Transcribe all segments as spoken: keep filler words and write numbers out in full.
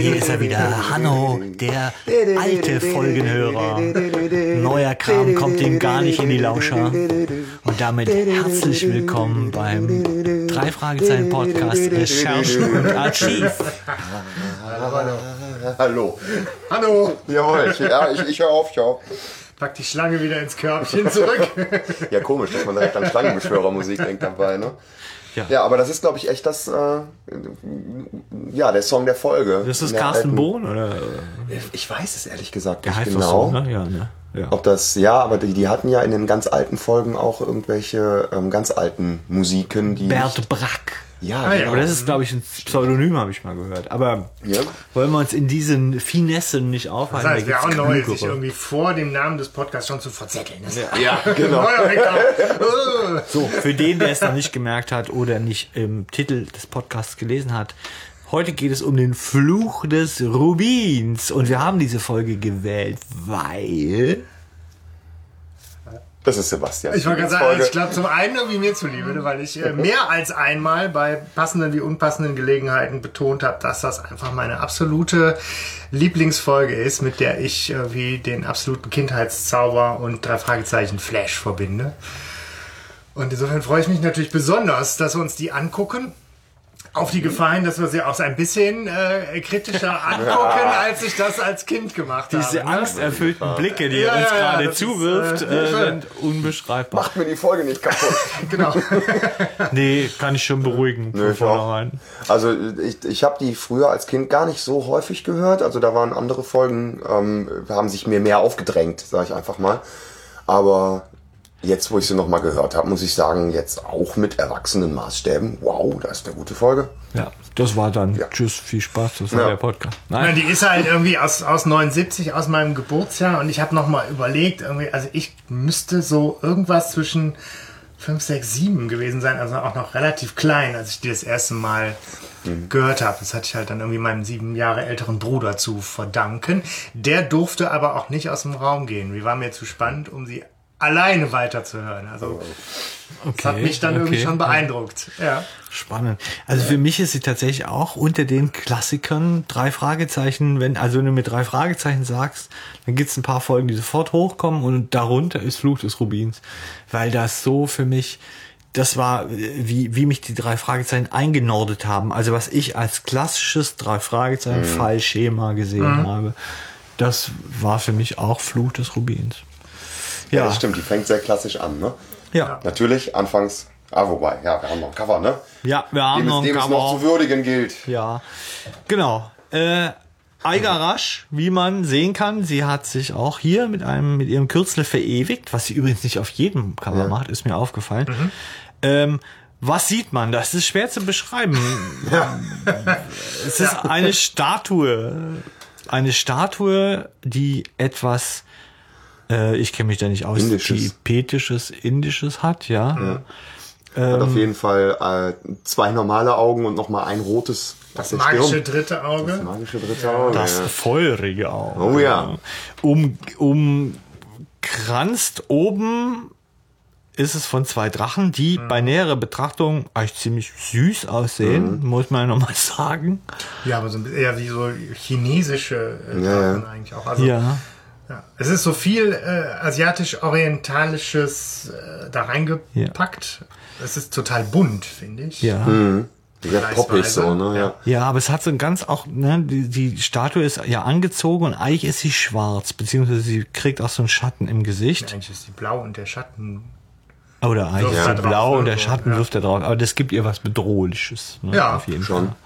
Hier ist er wieder, Hanno, der alte Folgenhörer. Neuer Kram kommt ihm gar nicht in die Lauscher. Und damit herzlich willkommen beim Drei Fragezeichen Podcast Recherchen und Archiv. Hallo. Hallo. Jawohl, ich, ja, ich, ich höre auf, ich höre auf. Pack die Schlange wieder ins Körbchen zurück. Ja, komisch, dass man direkt an Schlangenbeschwörermusik denkt dabei, ne? Ja. ja, aber das ist, glaube ich, echt das, äh, ja, der Song der Folge. Das ist Carsten Bohn, oder? Ich weiß es ehrlich gesagt nicht genau. Der heißt das so, ne? Ja, ne? Ja. Ob das, ja, aber die, die hatten ja in den ganz alten Folgen auch irgendwelche ähm, ganz alten Musiken, die. Bert Brack. Ja, ah, ja genau. Aber das ist, glaube ich, ein Pseudonym, habe ich mal gehört. Aber ja. wollen wir uns in diesen Finessen nicht aufhalten? Das heißt, da wäre auch neu, sich irgendwie vor dem Namen des Podcasts schon zu verzetteln. Ja, ja genau. So, für den, der es noch nicht gemerkt hat oder nicht im Titel des Podcasts gelesen hat, heute geht es um den Fluch des Rubins. Und wir haben diese Folge gewählt, weil... Das ist Sebastian. Ich wollte gerade sagen, also ich glaube zum einen irgendwie mir zuliebe, weil ich äh, mehr als einmal bei passenden wie unpassenden Gelegenheiten betont habe, dass das einfach meine absolute Lieblingsfolge ist, mit der ich äh, wie den absoluten Kindheitszauber und drei Fragezeichen Flash verbinde. Und insofern freue ich mich natürlich besonders, dass wir uns die angucken. Auf die Gefahr hin, dass wir sie auch so ein bisschen äh, kritischer angucken, ja. als ich das als Kind gemacht habe. Diese angsterfüllten Blicke, die ja, er uns ja, gerade zuwirft, ist, äh, sind unbeschreibbar. Macht mir die Folge nicht kaputt. Genau. Nee, kann ich schon beruhigen. Nö, ich also ich, ich habe die früher als Kind gar nicht so häufig gehört. Also da waren andere Folgen, ähm, haben sich mir mehr aufgedrängt, sage ich einfach mal. Aber... Jetzt, wo ich sie nochmal gehört habe, muss ich sagen, jetzt auch mit erwachsenen Maßstäben, wow, das ist eine gute Folge. Ja, das war dann, ja. Tschüss, viel Spaß, das war ja. der Podcast. Nein. Die ist halt irgendwie aus, aus neunundsiebzig, aus meinem Geburtsjahr und ich habe nochmal überlegt, irgendwie, also ich müsste so irgendwas zwischen fünf, sechs, sieben gewesen sein, also auch noch relativ klein, als ich die das erste Mal mhm. gehört habe. Das hatte ich halt dann irgendwie meinem sieben Jahre älteren Bruder zu verdanken. Der durfte aber auch nicht aus dem Raum gehen. Die war mir zu spannend, um sie alleine weiterzuhören. Also okay, das hat mich dann okay. irgendwie schon beeindruckt. Ja. Spannend. Also ja. für mich ist sie tatsächlich auch unter den Klassikern drei Fragezeichen. Wenn also wenn du mit drei Fragezeichen sagst, dann gibt es ein paar Folgen, die sofort hochkommen und darunter ist Fluch des Rubins, weil das so für mich das war, wie wie mich die drei Fragezeichen eingenordet haben. Also was ich als klassisches drei Fragezeichen mhm. Fallschema gesehen mhm. habe, das war für mich auch Fluch des Rubins. Ja, ja, das stimmt, die fängt sehr klassisch an, ne? Ja. Natürlich, anfangs, ah, wobei, ja, wir haben noch ein Cover, ne? Ja, wir haben dem noch ein Cover. Dem es noch zu würdigen gilt. Ja, genau. Äh, Aiga Rasch, wie man sehen kann, sie hat sich auch hier mit einem, mit ihrem Kürzel verewigt, was sie übrigens nicht auf jedem Cover ja. macht, ist mir aufgefallen. Mhm. Ähm, was sieht man? Das ist schwer zu beschreiben. Ja. Es ist ja. eine Statue. Eine Statue, die etwas... Ich kenne mich da nicht aus. Indisches. Tibetisches, Indisches hat, ja. ja. Ähm, hat auf jeden Fall äh, zwei normale Augen und nochmal ein rotes. Das magische dritte Auge. Das magische dritte Auge. Das feurige Auge. Oh ja. Um, umkranzt oben ist es von zwei Drachen, die mhm. bei näherer Betrachtung eigentlich ziemlich süß aussehen, mhm. muss man nochmal sagen. Ja, aber so ein bisschen eher wie so chinesische Drachen ja. eigentlich auch. Also, ja. Ja, es ist so viel äh, asiatisch-orientalisches äh, da reingepackt. Ja. Es ist total bunt, finde ich. Ja, mhm. ja poppig so, ne? Ja. ja, aber es hat so ein ganz auch, ne, die, die Statue ist ja angezogen und eigentlich ist sie schwarz, beziehungsweise sie kriegt auch so einen Schatten im Gesicht. Ja, eigentlich ist sie blau und der Schatten. Oder eigentlich ist sie blau und der Schatten ja. wirft da drauf. Aber das gibt ihr was Bedrohliches. Ne, ja, auf jeden schon. Fall.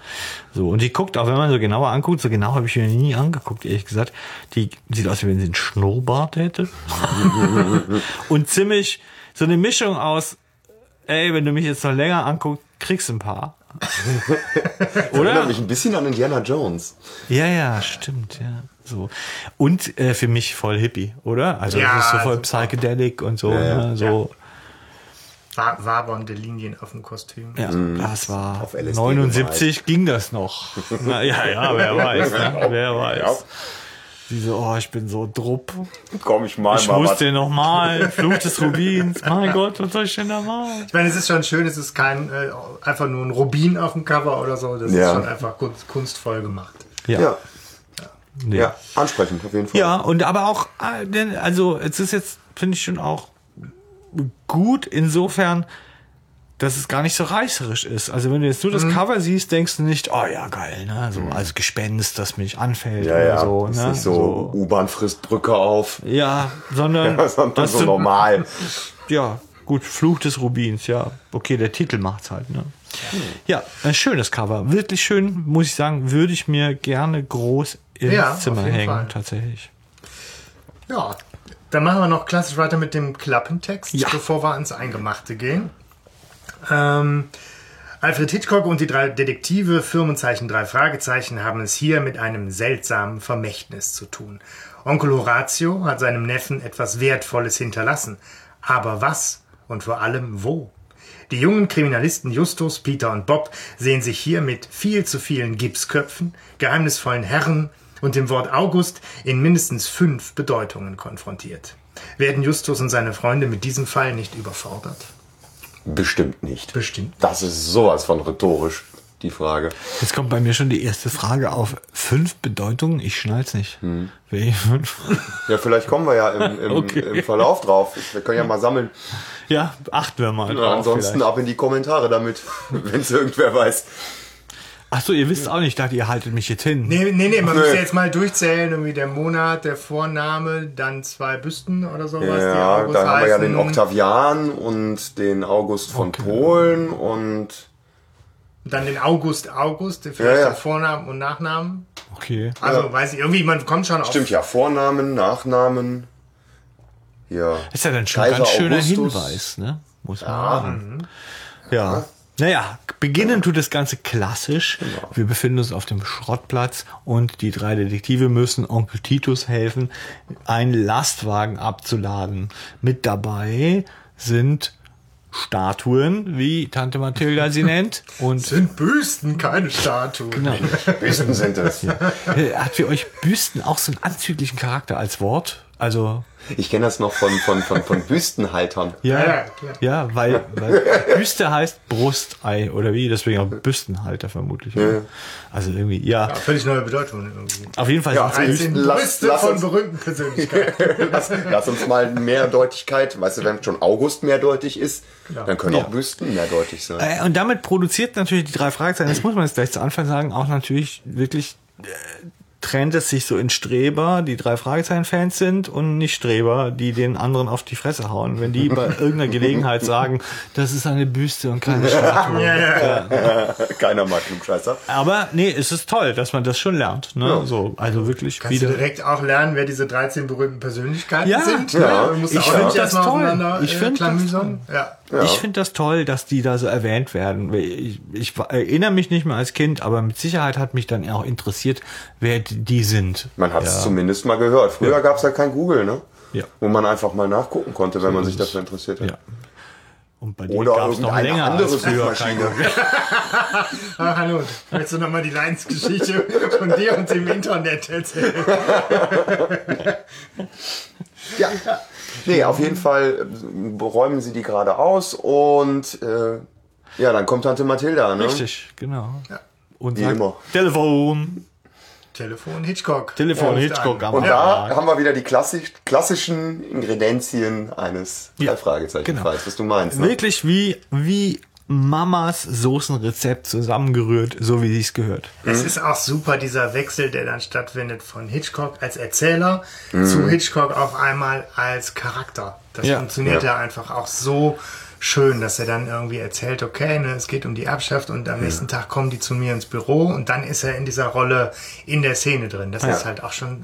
So, und die guckt, auch wenn man so genauer anguckt, so genau habe ich mir nie angeguckt, ehrlich gesagt. Die sieht aus, wie wenn sie einen Schnurrbart hätte. Und ziemlich so eine Mischung aus, ey, wenn du mich jetzt noch länger anguckst, kriegst du ein paar. Oder? Erinnert mich ein bisschen an Indiana Jones. Ja, ja, stimmt, ja. So. Und äh, für mich voll Hippie, oder? Also ja, das ist so voll super. Psychedelic und so. Ja, ne? So. Ja. Wabernde Linien auf dem Kostüm. Ja, das war auf L S D neunundsiebzig gemalt. Ging das noch. Na, ja, ja, wer weiß. Ne? Wer weiß. Sie so, oh, ich bin so drupp. Komm, ich mal. Ich mal muss den nochmal. Fluch des Rubins. Mein Gott, was soll ich denn da machen? Ich meine, es ist schon schön, es ist kein, äh, einfach nur ein Rubin auf dem Cover oder so. Das ja. ist schon einfach kunst, kunstvoll gemacht. Ja. Ja. Nee. Ja, ansprechend auf jeden Fall. Ja, und aber auch, also es ist jetzt, finde ich schon auch gut, insofern, dass es gar nicht so reißerisch ist. Also wenn du jetzt nur das mhm. Cover siehst, denkst du nicht, oh ja, geil, ne? So mhm. als Gespenst, das mich anfällt ja, oder ja. so. Das ist ne? nicht so, so. U-Bahn frisst Brücke auf. Ja, sondern... ja, sondern so du, normal. Ja, gut, Fluch des Rubins, ja. Okay, der Titel macht's halt, ne? Ja, ein schönes Cover. Wirklich schön, muss ich sagen, würde ich mir gerne groß ins ja, Zimmer hängen, Fall. Tatsächlich. Ja, dann machen wir noch klassisch weiter mit dem Klappentext, ja. bevor wir ans Eingemachte gehen. Ähm, Alfred Hitchcock und die drei Detektive, Firmenzeichen Drei Fragezeichen, haben es hier mit einem seltsamen Vermächtnis zu tun. Onkel Horatio hat seinem Neffen etwas Wertvolles hinterlassen. Aber was und vor allem wo? Die jungen Kriminalisten Justus, Peter und Bob sehen sich hier mit viel zu vielen Gipsköpfen, geheimnisvollen Herren und dem Wort August in mindestens fünf Bedeutungen konfrontiert. Werden Justus und seine Freunde mit diesem Fall nicht überfordert? Bestimmt nicht. Bestimmt. Das ist sowas von rhetorisch, die Frage. Jetzt kommt bei mir schon die erste Frage auf. Fünf Bedeutungen? Ich schneid's nicht. Hm. Ja, vielleicht kommen wir ja im, im, okay. im Verlauf drauf. Wir können ja mal sammeln. Ja, achten wir mal. Ja, ansonsten vielleicht. Ab in die Kommentare damit, wenn es irgendwer weiß. Achso, ihr wisst auch nicht, dachte, ihr haltet mich jetzt hin. Nee, nee, nee, man nee. muss ja jetzt mal durchzählen, irgendwie der Monat, der Vorname, dann zwei Büsten oder sowas. Ja, die dann haben wir ja den Octavian und den August von okay. Polen und... Dann den August August, vielleicht ja, ja. den Vornamen und Nachnamen. Okay. Also ja. weiß ich, irgendwie, man kommt schon auf... Stimmt, ja, Vornamen, Nachnamen, ja. Ist ja dann schon ein ganz schöner Augustus. Hinweis, ne? Muss man ja. sagen. Ja. ja. Naja, beginnen tut das Ganze klassisch. Genau. Wir befinden uns auf dem Schrottplatz und die drei Detektive müssen Onkel Titus helfen, einen Lastwagen abzuladen. Mit dabei sind Statuen, wie Tante Mathilda sie nennt. Und sind Büsten, keine Statuen. Genau. Büsten sind das. Ja. Hat für euch Büsten auch so einen anzüglichen Charakter als Wort? Also ich kenne das noch von, von, von, von Büstenhaltern. Ja, ja, ja weil, weil Büste heißt Brustei oder wie, deswegen auch Büstenhalter vermutlich. Ja. Also irgendwie, ja. ja. Völlig neue Bedeutung. Irgendwie. Auf jeden Fall ja, sind Brüste von uns, berühmten Persönlichkeiten. lass, lass uns mal Mehrdeutigkeit, weißt du, wenn schon August mehrdeutig ist, ja. dann können ja. auch Büsten mehrdeutig sein. Äh, und damit produziert natürlich die drei Fragezeichen, das muss man jetzt gleich zu Anfang sagen, auch natürlich wirklich... Äh, trennt es sich so in Streber, die drei Fragezeichen-Fans sind und nicht Streber, die den anderen auf die Fresse hauen, wenn die bei irgendeiner Gelegenheit sagen, das ist eine Büste und keine Statue. ja, ja, ja. Keiner mag Klugscheißer. Aber nee, es ist toll, dass man das schon lernt. Ne? Ja. So, also wirklich Kannst wieder. Du direkt auch lernen, wer diese dreizehn berühmten Persönlichkeiten ja, sind. Ja. Ne? Ich finde das toll. Ich finde das toll. Ja. Ja. Ich finde das toll, dass die da so erwähnt werden. Ich, ich erinnere mich nicht mehr als Kind, aber mit Sicherheit hat mich dann auch interessiert, wer die sind. Man hat es ja. zumindest mal gehört. Früher ja. gab es ja kein Google, ne? Ja. Wo man einfach mal nachgucken konnte, wenn so man sich dafür interessiert hat. Ja. Und bei denen gab es noch länger als früher kein Google. Ach, hallo, willst du nochmal die Leidensgeschichte von dir und dem Internet erzählen? ja. Nee, auf jeden Fall räumen sie die gerade aus und äh, ja, dann kommt Tante Mathilda, ne? Richtig, genau. Ja. Und sagt, immer. Telefon. Telefon Hitchcock. Telefon ja, Hitchcock. Und da ja. haben wir wieder die klassisch, klassischen Ingredienzien eines ja. Fragezeichen-Falls, genau. was du meinst. Ne? Wirklich wie, wie Mamas Soßenrezept zusammengerührt, so wie sie es gehört. Es mhm. ist auch super, dieser Wechsel, der dann stattfindet von Hitchcock als Erzähler mhm. zu Hitchcock auf einmal als Charakter. Das ja. funktioniert ja. ja einfach auch so schön, dass er dann irgendwie erzählt, okay, ne, es geht um die Erbschaft und am ja. nächsten Tag kommen die zu mir ins Büro und dann ist er in dieser Rolle in der Szene drin. Das ja. ist halt auch schon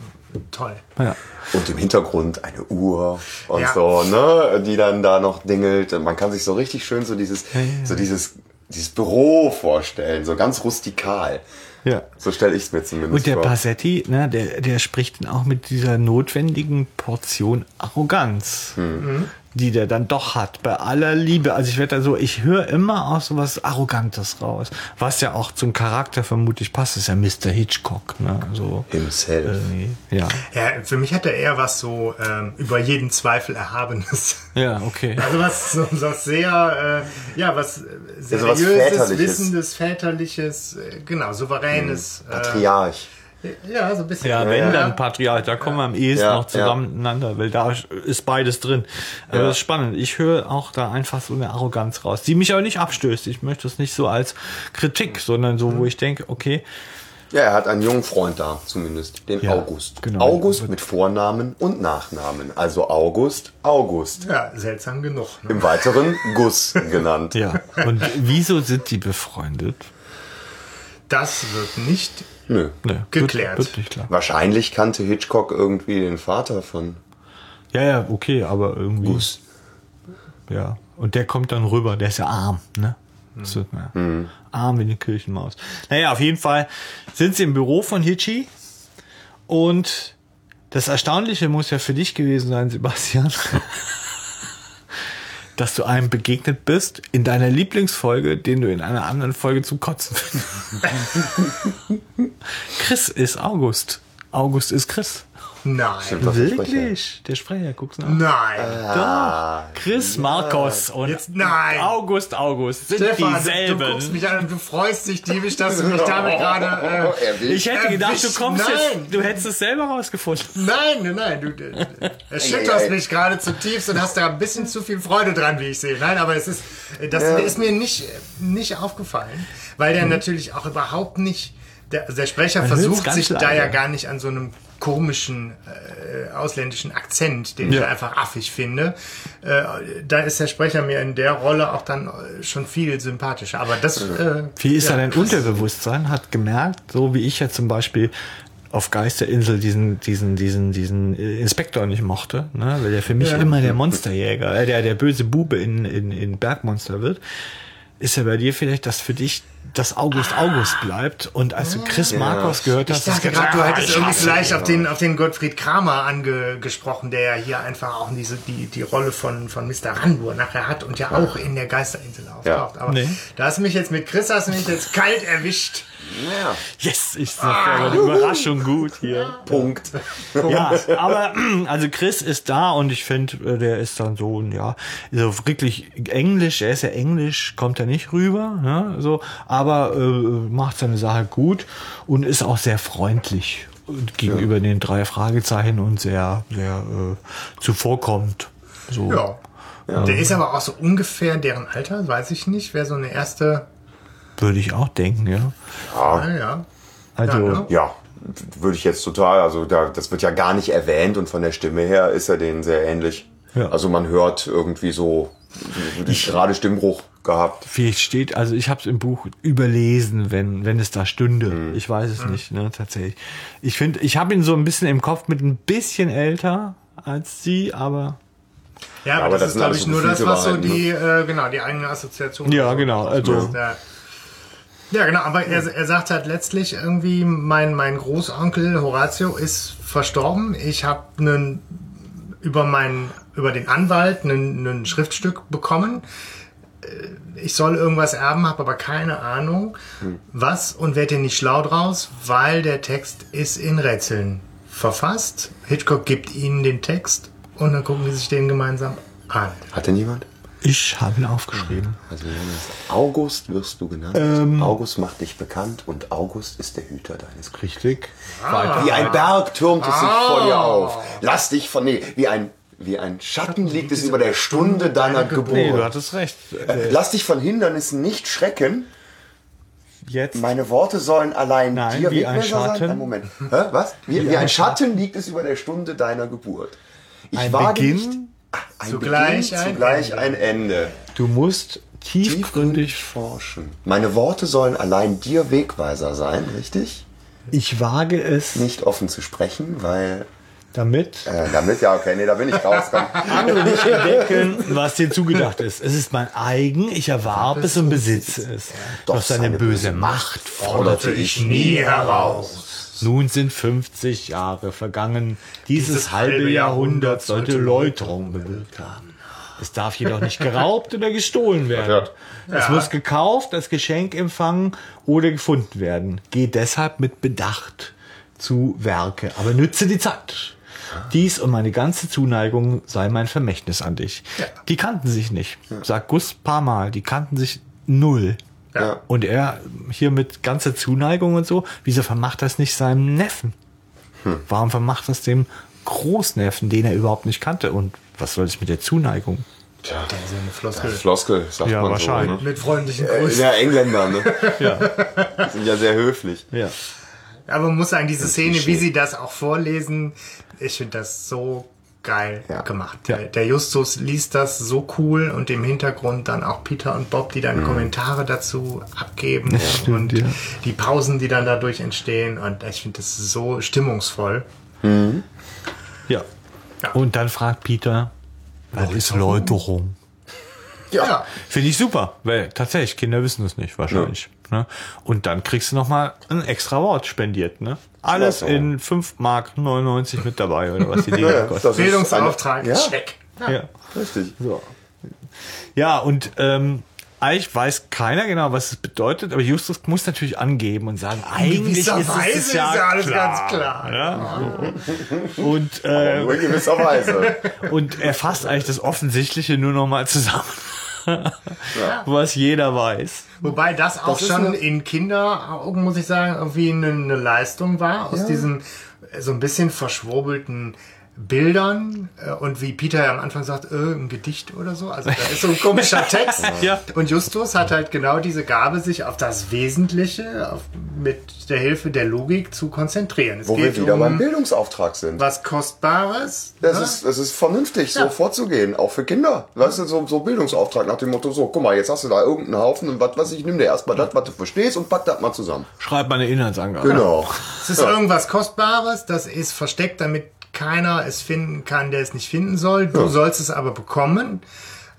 toll. Ja. Und im Hintergrund eine Uhr und ja. so, ne, die dann da noch dingelt. Man kann sich so richtig schön so dieses, ja, ja, ja. so dieses, dieses Büro vorstellen, so ganz rustikal. Ja. So stelle ich es mir zumindest vor. Und der vor. Bassetti, ne, der, der spricht dann auch mit dieser notwendigen Portion Arroganz. Hm. Mhm. Die der dann doch hat, bei aller Liebe. Also ich werde da so, ich höre immer auch so was Arrogantes raus, was ja auch zum Charakter vermutlich passt, ist ja Mister Hitchcock, ne? So himself. Äh, ja. ja, für mich hat er eher was so ähm, über jeden Zweifel Erhabenes. Ja, okay. Also was, so, was sehr, äh, ja, was seriöses, also was Väterliches. Wissendes, Väterliches, äh, genau, Souveränes. Hm, Patriarch. Äh, Ja, so ein bisschen. Ja, wenn, ja, dann Patriarch, da kommen ja. wir am ehesten ja, noch zusammeneinander, ja. weil da ist beides drin. Aber ja. das ist spannend. Ich höre auch da einfach so eine Arroganz raus, die mich aber nicht abstößt. Ich möchte es nicht so als Kritik, sondern so, wo ich denke, okay. Ja, er hat einen jungen Freund da, zumindest, den ja, August. Genau. August mit Vornamen und Nachnamen. Also August, August. Ja, seltsam genug. Ne? Im Weiteren Gus genannt. Ja, und wieso sind die befreundet? Das wird nicht Nö. geklärt. Wird, wird nicht klar. Wahrscheinlich kannte Hitchcock irgendwie den Vater von... Ja, ja, okay, aber irgendwie... Gus. Ja, und der kommt dann rüber, der ist ja arm, ne? Das wird mal mhm. arm wie eine Kirchenmaus. Naja, auf jeden Fall sind sie im Büro von Hitchi. Und das Erstaunliche muss ja für dich gewesen sein, Sebastian, dass du einem begegnet bist in deiner Lieblingsfolge, den du in einer anderen Folge zum Kotzen findest. Chris ist August. August ist Chris. Nein, wirklich? Der Sprecher, guck's nach. Nein. Ah, doch. Chris ja. Marcos und Jetzt, nein. August August sind Stefan, dieselben. Du guckst mich an und du freust dich diebisch, dass du mich damit gerade... Äh, ich hätte gedacht, erwischt. du kommst nein. jetzt... Du hättest es selber rausgefunden. Nein, nein, du erschütterst mich gerade zutiefst und hast da ein bisschen zu viel Freude dran, wie ich sehe. Nein, aber es ist... Das ja. ist mir nicht, nicht aufgefallen, weil der hm. natürlich auch überhaupt nicht... Der, der Sprecher Man versucht sich leider. da ja gar nicht an so einem komischen äh, ausländischen Akzent, den ja. ich einfach affig finde. Äh, da ist der Sprecher mir in der Rolle auch dann schon viel sympathischer. Aber das äh, Wie ist ja, er denn Unterbewusstsein? Hat gemerkt, so wie ich ja zum Beispiel auf Geisterinsel diesen diesen diesen diesen Inspektor nicht mochte, ne? Weil der für mich ja. immer der Monsterjäger, äh, der der böse Bube in in in Bergmonster wird. Ist ja bei dir vielleicht, dass für dich das August ah. August bleibt und als du Chris ja. Marcos gehört hast... Ich dachte gerade, du hättest irgendwie vielleicht auf den, auf den Gottfried Kramer angesprochen, der ja hier einfach auch diese, die, die Rolle von, von Mister Rhandura nachher hat und ja auch in der Geisterinsel auftaucht. Ja. Aber nee. da hast du mich jetzt mit Chris, hast du mich jetzt kalt erwischt. Ja. Yes, ich sag ah, die Überraschung gut hier. Punkt. Ja, aber also Chris ist da und ich finde, der ist dann so, ja, so wirklich Englisch, er ist ja Englisch, kommt er nicht rüber, ne, so, aber äh, macht seine Sache gut und ist auch sehr freundlich gegenüber ja. den drei Fragezeichen und sehr, sehr äh, zuvorkommend. So. Ja. ja. Der ist aber auch so ungefähr deren Alter, weiß ich nicht, wer so eine erste... Würde ich auch denken, ja. Ja, ja. Also, ja, ja. ja, würde ich jetzt total, also da, das wird ja gar nicht erwähnt und von der Stimme her ist er denen sehr ähnlich. Ja. Also man hört irgendwie so, ich gerade Stimmbruch gehabt. Vielleicht steht, also ich habe es im Buch überlesen, wenn, wenn es da stünde. Hm. Ich weiß es hm. nicht, ne, tatsächlich. Ich finde, ich habe ihn so ein bisschen im Kopf mit ein bisschen älter als sie, aber... Ja, aber, ja, aber das, das ist, glaube ich, so nur das, was so die, äh, genau, die eigene Assoziation... Ja, genau, also... Ja. Ja, genau, aber er, er sagt halt letztlich irgendwie, mein, mein Großonkel Horatio ist verstorben. Ich habe einen über meinen über den Anwalt ein Schriftstück bekommen. Ich soll irgendwas erben, habe aber keine Ahnung, hm. was und werde hier nicht schlau draus, weil der Text ist in Rätseln verfasst. Hitchcock gibt ihnen den Text und dann gucken die sich den gemeinsam an. Hat denn jemand? Ich habe ihn aufgeschrieben. Also August wirst du genannt. Ähm, August macht dich bekannt und August ist der Hüter deines Glücks. Richtig. Ah. Wie ein Berg türmt es ah. sich vor dir auf. Lass dich von nee, wie ein wie ein Schatten, Schatten liegt es über der Stunde deiner Geburt. Nee, du hattest recht. Äh, Lass dich von Hindernissen nicht schrecken. Jetzt. Meine Worte sollen allein Nein, dir wie ein Schatten. Sein. Moment. Hä? Was? Wie, wie, wie ein Schatten liegt es über der Stunde deiner Geburt. Ich ein wage Beginn? nicht Ein zugleich, Beginn, ein, zugleich Ende. ein Ende. Du musst tiefgründig, tiefgründig forschen. Meine Worte sollen allein dir Wegweiser sein, richtig? Ich wage es. Nicht offen zu sprechen, weil... Damit? Äh, damit, ja, okay, nee, da bin ich raus. Andere nicht entdecken, was dir zugedacht ist. Es ist mein eigen, ich erwarb es und besitze es. Doch, Doch seine, seine böse Macht forderte ich nie heraus. Nun sind fünfzig Jahre vergangen. Dieses, Dieses halbe Jahrhundert sollte Läuterung bewirkt haben. Es darf jedoch nicht geraubt oder gestohlen werden. Ja. Es muss gekauft, als Geschenk empfangen oder gefunden werden. Geh deshalb mit Bedacht zu Werke, aber nütze die Zeit. Dies und meine ganze Zuneigung sei mein Vermächtnis an dich. Ja. Die kannten sich nicht, sagt Gus ein paar Mal. Die kannten sich null. Ja. Und er hier mit ganzer Zuneigung und so, wieso vermacht das nicht seinem Neffen? Hm. Warum vermacht das dem Großneffen, den er überhaupt nicht kannte? Und was soll das mit der Zuneigung? Tja, das ist ja eine Floskel. Ja, Floskel, sagt ja, man wahrscheinlich. So, ne? Mit freundlichen Grüßen. Ja, Engländer, ne? Ja. Die sind ja sehr höflich. Ja. Aber man muss sagen, diese Szene, wie sie das auch vorlesen, ich finde das so geil ja. gemacht. Ja. Der Justus liest das so cool und im Hintergrund dann auch Peter und Bob, die dann mhm. Kommentare dazu abgeben ja, stimmt, und ja. die Pausen, die dann dadurch entstehen, und ich finde das so stimmungsvoll. Mhm. Ja. ja. Und dann fragt Peter, was ist Läuterung? Ja. ja. Finde ich super, weil tatsächlich Kinder wissen das nicht wahrscheinlich. Ja. Ne? Und dann kriegst du nochmal ein extra Wort spendiert, ne? Alles in fünf Mark neunundneunzig mit dabei, oder was die Dinge ja, kosten. Bildungsauftrag, ja. Check. Ja. ja. Richtig. So. Ja, und ähm, eigentlich weiß keiner genau, was es bedeutet, aber Justus muss natürlich angeben und sagen, eigentlich ist es Weise ist ja, ja alles klar, ganz klar. Ja? So. Und, äh, nur in gewisser Weise. Und er fasst eigentlich das Offensichtliche nur noch mal zusammen. Ja. Was jeder weiß. Wobei das auch das schon in Kinderaugen, muss ich sagen, irgendwie eine, eine Leistung war, aus ja. diesen so ein bisschen verschwurbelten Bildern und wie Peter ja am Anfang sagt, äh, ein Gedicht oder so, also da ist so ein komischer Text ja. und Justus hat halt genau diese Gabe, sich auf das Wesentliche auf, mit der Hilfe der Logik zu konzentrieren. Es Wo geht wir wieder um beim Bildungsauftrag sind. Was Kostbares. Das, ne? ist, das ist vernünftig, ja. so vorzugehen, auch für Kinder. Weißt du, so, so Bildungsauftrag nach dem Motto, so guck mal, jetzt hast du da irgendeinen Haufen und was weiß ich, nimm dir erstmal das, was du verstehst und pack das mal zusammen. Schreib mal eine Inhaltsangabe. Genau. Es ist ja. irgendwas Kostbares, das ist versteckt, damit keiner es finden kann, der es nicht finden soll. Du ja. sollst es aber bekommen.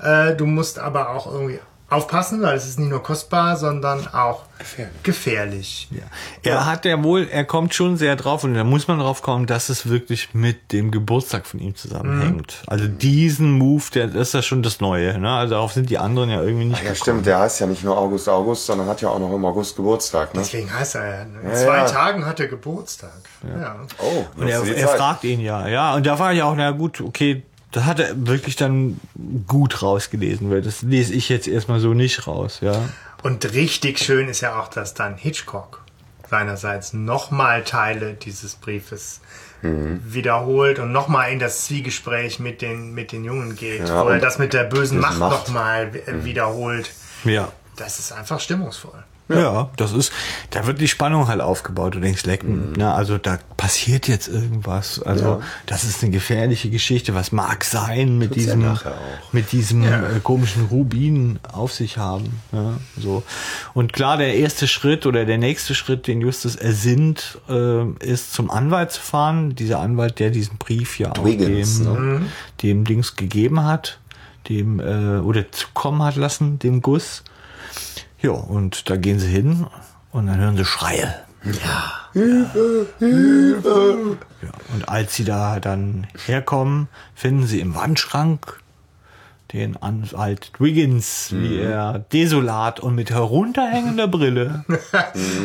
Äh, du musst aber auch irgendwie aufpassen, weil es ist nicht nur kostbar, sondern auch gefährlich. gefährlich. Ja. Er ja. hat ja wohl, er kommt schon sehr drauf und da muss man drauf kommen, dass es wirklich mit dem Geburtstag von ihm zusammenhängt. Mhm. Also diesen Move, der das ist ja schon das Neue. Ne? Also darauf sind die anderen ja irgendwie nicht. Ach ja, gekommen. Stimmt. Der heißt ja nicht nur August August, sondern hat ja auch noch im August Geburtstag. Ne? Deswegen heißt er ja. In ja, zwei ja. Tagen hat er Geburtstag. Ja. Ja. Oh. Und er, er fragt ihn ja, ja. Und da war ja auch, na gut, okay. Das hat er wirklich dann gut rausgelesen, weil das lese ich jetzt erstmal so nicht raus, ja. Und richtig schön ist ja auch, dass dann Hitchcock seinerseits nochmal Teile dieses Briefes mhm. wiederholt und nochmal in das Zwiegespräch mit den, mit den Jungen geht, ja, oder das mit der bösen Macht, Macht. nochmal mhm. wiederholt. Ja. Das ist einfach stimmungsvoll. Ja. ja, das ist, da wird die Spannung halt aufgebaut. Du denkst, lecken, mhm. na, also da passiert jetzt irgendwas. Also ja. das ist eine gefährliche Geschichte. Was mag sein mit Tut's diesem, ja mit diesem ja. äh, komischen Rubin auf sich haben? Ja, so. Und klar, der erste Schritt oder der nächste Schritt, den Justus ersinnt, äh, ist zum Anwalt zu fahren. Dieser Anwalt, der diesen Brief ja Dwiggins, auch dem, ne? dem Dings gegeben hat, dem äh, oder zukommen hat lassen, dem Guss. Ja, und da gehen sie hin und dann hören sie Schreie. Ja. Hilfe, ja. Hilfe. Ja, und als sie da dann herkommen, finden sie im Wandschrank den Anwalt Dwiggins, mhm. wie er desolat und mit herunterhängender Brille.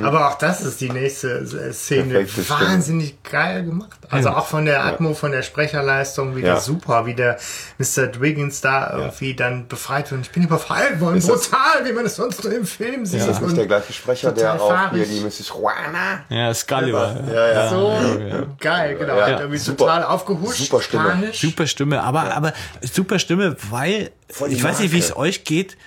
Aber auch das ist die nächste Szene. Wahnsinnig geil gemacht. Also ja. auch von der Atmo, ja. von der Sprecherleistung wieder ja. super, wie der Mister Dwiggins da ja. irgendwie dann befreit wird. Ich bin überfallen worden, ist brutal, das, wie man es sonst nur im Film sieht. Ja. Ist das nicht der gleiche Sprecher, der auch fahrig. Hier die Missus Juana? Ja, Sculliver. Ja, ja. So ja, ja. geil, genau. Ja. Hat irgendwie super, total aufgehuscht. Super Stimme. Panisch. Super Stimme, aber, ja. aber super Stimme, weil ich weiß nicht, wie es euch geht.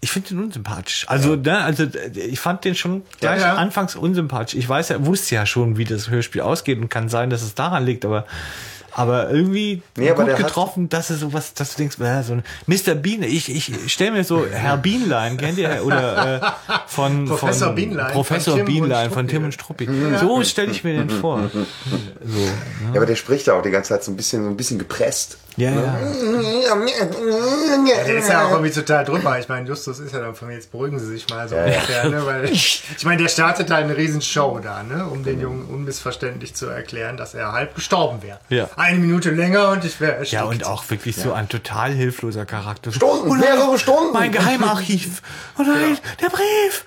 Ich finde den unsympathisch. Also, ja. ne, also ich fand den schon gleich ja, ja. anfangs unsympathisch. Ich weiß, er wusste ja schon, wie das Hörspiel ausgeht und kann sein, dass es daran liegt, aber aber irgendwie nee, aber gut getroffen, dass er sowas, dass du denkst, äh, so ein Mister Biene, ich ich stelle mir so Herr Bienlein, kennt ihr oder äh, von Professor von, Bienlein, Professor von Bienlein von Tim und Struppi. Ja. So stelle ich mir den vor. So, ja. ja, aber der spricht ja auch die ganze Zeit so ein bisschen so ein bisschen gepresst. Ja, ja. ja. Der ist ja auch irgendwie total drüber. Ich meine, Justus ist ja dann von mir, jetzt beruhigen Sie sich mal so ja, ungefähr, ja. ne? Weil ich meine, der startet da eine Riesenshow da, ne, um den Jungen unmissverständlich zu erklären, dass er halb gestorben wäre. Ja. Eine Minute länger und ich wäre erstickt. Ja, und auch wirklich ja. so ein total hilfloser Charakter. Stunden, und mehrere Stunden. Mein Geheimarchiv. Und dann ja. der Brief.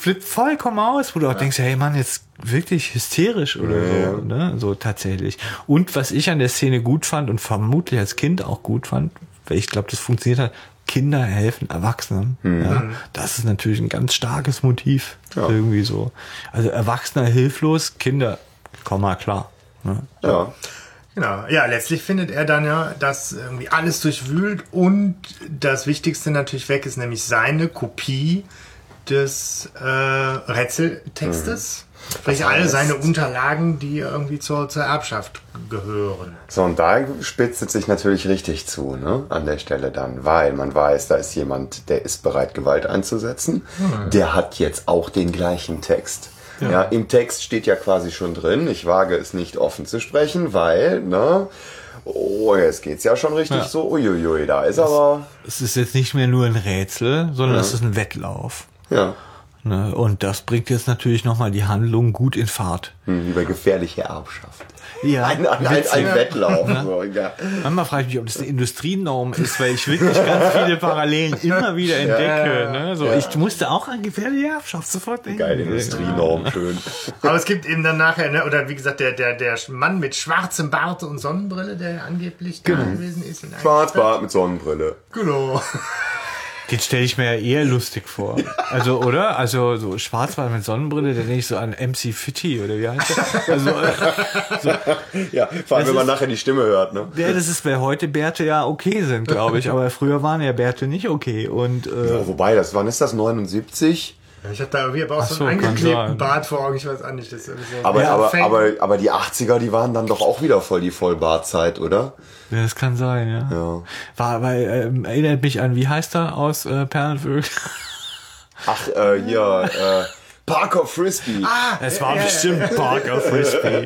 Flippt vollkommen aus, wo du auch ja. denkst, hey Mann, jetzt wirklich hysterisch oder ja. so, ne? So tatsächlich. Und was ich an der Szene gut fand und vermutlich als Kind auch gut fand, weil ich glaube, das funktioniert hat, Kinder helfen Erwachsenen. Mhm. Ja, das ist natürlich ein ganz starkes Motiv. Ja. Irgendwie so. Also Erwachsene hilflos, Kinder, komm mal klar. Ne? Ja. Genau. Ja, letztlich findet er dann ja, dass irgendwie alles durchwühlt und das Wichtigste natürlich weg ist, nämlich seine Kopie des äh, Rätseltextes. Mhm. Vielleicht alle seine Unterlagen, die irgendwie zur, zur Erbschaft gehören. So, und da spitzt es sich natürlich richtig zu, ne? An der Stelle dann, weil man weiß, da ist jemand, der ist bereit, Gewalt einzusetzen. Mhm. Der hat jetzt auch den gleichen Text. Ja. Ja, im Text steht ja quasi schon drin, ich wage es nicht offen zu sprechen, weil, ne, oh, jetzt geht's ja schon richtig ja. so, uiuiui, da ist das, aber... Es ist jetzt nicht mehr nur ein Rätsel, sondern ja. es ist ein Wettlauf. Ja. Ne, und das bringt jetzt natürlich nochmal die Handlung gut in Fahrt. Hm, über gefährliche Erbschaft. Ja, ein, ein, ein, ein Wettlauf. Ja. So, ja. Manchmal frage ich mich, ob das eine Industrienorm ist, weil ich wirklich ganz viele Parallelen immer wieder entdecke. Ja. Ne? So, ja. Ich musste auch an gefährliche Erbschaft sofort denken. Geile Industrienorm, ja. schön. Aber es gibt eben dann nachher, ne, oder wie gesagt, der, der, der Mann mit schwarzem Bart und Sonnenbrille, der angeblich genau. da gewesen ist. Schwarzbart mit Sonnenbrille. Genau. Den stelle ich mir ja eher lustig vor. Also, oder? Also, so Schwarzbart mit Sonnenbrille, da denke ich so an M C Fitty, oder wie heißt der? Also, so. Ja, vor allem, das wenn man ist, nachher die Stimme hört, ne? Ja, das ist, weil heute Bärte ja okay sind, glaube ich. Aber früher waren ja Bärte nicht okay. Und, äh, ja, wobei, das, wann ist das? neunundsiebzig? Ja, ich habe da irgendwie aber auch so, so einen angeklebten Bart vor Augen, ich weiß auch nicht. Das so aber, ja, aber, aber, aber die achtziger, die waren dann doch auch wieder voll die Vollbartzeit, oder? Ja, das kann sein, ja. ja. War, weil, äh, erinnert mich an, wie heißt er aus äh, Perlenvögel? Ach, äh, hier, äh, Parker Frisbee. Ah, es war äh, bestimmt äh, Parker Frisbee.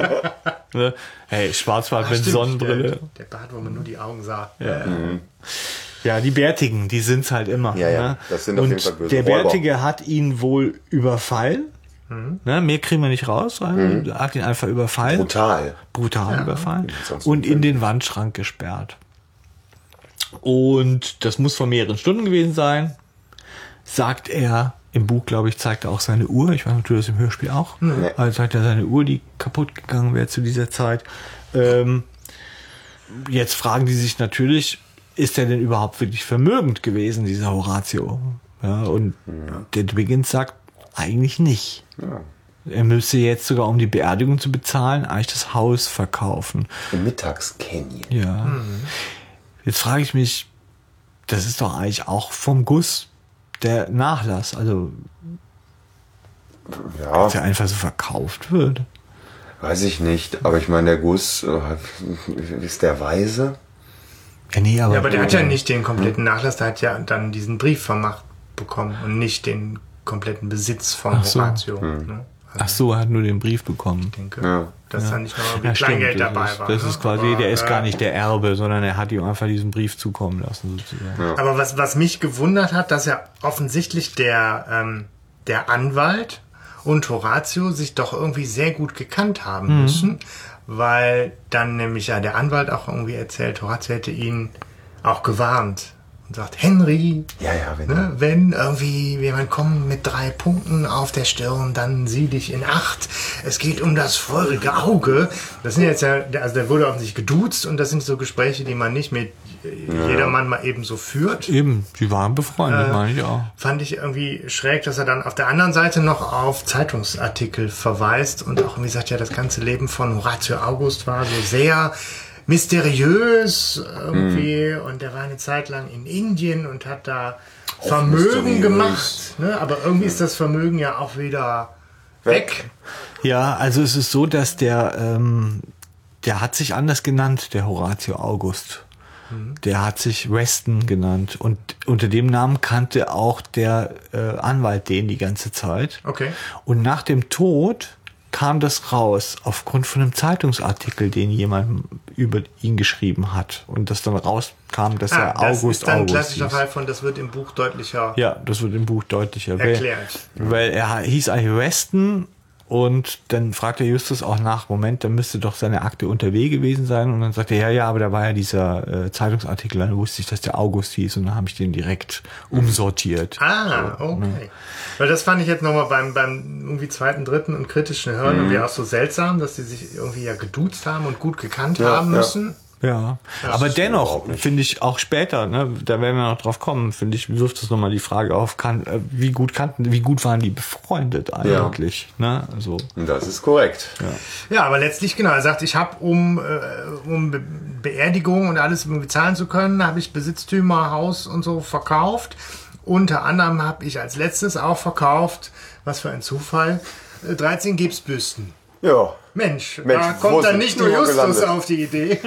Ne? Hey, Schwarzbart mit Sonnenbrille. Der, der Bart, wo man nur die Augen sah. Ja. Mhm. Ja, die Bärtigen, die sind's halt immer. Ja, ja. Ne? Das sind auf jeden Fall böse. Und der Bärtige hat ihn wohl überfallen. Mhm. Ne? Mehr kriegen wir nicht raus. Mhm. Hat ihn einfach überfallen. Brutal. Brutal ja. überfallen. Und in den Wandschrank gesperrt. Und das muss vor mehreren Stunden gewesen sein, sagt er. Im Buch, glaube ich, zeigt er auch seine Uhr. Ich weiß nicht, ob du das im Hörspiel auch. Nee. Also zeigt er seine Uhr, die kaputt gegangen wäre zu dieser Zeit. Ähm, jetzt fragen die sich natürlich, ist er denn überhaupt wirklich vermögend gewesen, dieser Horatio? Ja, und ja. der Dwiggins sagt, eigentlich nicht. Ja. Er müsste jetzt sogar, um die Beerdigung zu bezahlen, eigentlich das Haus verkaufen. Im Mittagscanyon. Ja. Mhm. Jetzt frage ich mich, das ist doch eigentlich auch vom Guss der Nachlass, also ja. dass er einfach so verkauft wird. Weiß ich nicht, aber ich meine, der Guss, ist der weise? Ja, nee, aber, ja, aber der hat ja nicht den kompletten Nachlass, der hat ja dann diesen Brief vermacht bekommen und nicht den kompletten Besitz von Ach so. Horatio. Hm. Ne? Also Ach so, er hat nur den Brief bekommen. Ich denke, ja. dass ja. da nicht nur ja, Kleingeld stimmt, dabei ist, war. Das ne? ist quasi, aber, der ist gar nicht der Erbe, sondern er hat ihm einfach diesen Brief zukommen lassen, sozusagen. Ja. Aber was, was mich gewundert hat, dass ja offensichtlich der, ähm, der Anwalt und Horatio sich doch irgendwie sehr gut gekannt haben mhm. müssen, weil dann nämlich ja der Anwalt auch irgendwie erzählt, Horatio hätte ihn auch gewarnt und sagt, Henry, ja, ja, wenn, ne, wenn irgendwie jemand kommt mit drei Punkten auf der Stirn, dann sieh dich in Acht. Es geht um das feurige Auge. Das sind jetzt ja, also der wurde auf sich geduzt und das sind so Gespräche, die man nicht mit ja. jedermann mal eben so führt. Eben, die waren befreundet, äh, meine ich auch. Fand ich irgendwie schräg, dass er dann auf der anderen Seite noch auf Zeitungsartikel verweist und auch irgendwie sagt, ja, das ganze Leben von Horatio August war so sehr mysteriös irgendwie hm. und der war eine Zeit lang in Indien und hat da auch Vermögen mysteriös. gemacht, ne? Aber irgendwie ist das Vermögen ja auch wieder weg. Ja, also es ist so, dass der ähm, der hat sich anders genannt, der Horatio August. Hm. Der hat sich Weston genannt und unter dem Namen kannte auch der äh, Anwalt den die ganze Zeit. Okay. Und nach dem Tod kam das raus aufgrund von einem Zeitungsartikel, den jemand über ihn geschrieben hat. Und das dann rauskam, dass ah, er August August ist dann ein klassischer Fall von, das wird im Buch deutlicher Ja, das wird im Buch deutlicher erklärt. Weil, weil er hieß eigentlich Weston und dann fragt der Justus auch nach, Moment, da müsste doch seine Akte unterwegs gewesen sein. Und dann sagt er, ja, ja, aber da war ja dieser äh, Zeitungsartikel, dann wusste ich, dass der August hieß und dann habe ich den direkt umsortiert. Ah, so, okay. Ne? Weil das fand ich jetzt nochmal beim, beim irgendwie zweiten, dritten und kritischen Hören mhm. irgendwie auch so seltsam, dass die sich irgendwie ja geduzt haben und gut gekannt ja, haben müssen. Ja. Ja, das aber dennoch finde ich auch später, ne, da werden wir noch drauf kommen, finde ich, wirft das nochmal die Frage auf, kann, wie gut kannten, wie gut waren die befreundet eigentlich? Ja. Ne? Also. Das ist korrekt. Ja. Ja, aber letztlich genau, er sagt, ich habe, um, äh, um Be- Beerdigung und alles bezahlen zu können, habe ich Besitztümer, Haus und so verkauft. Unter anderem habe ich als letztes auch verkauft, was für ein Zufall, dreizehn Gipsbüsten. Ja. Mensch, Mensch, da kommt dann nicht nur Justus gelandet. Auf die Idee,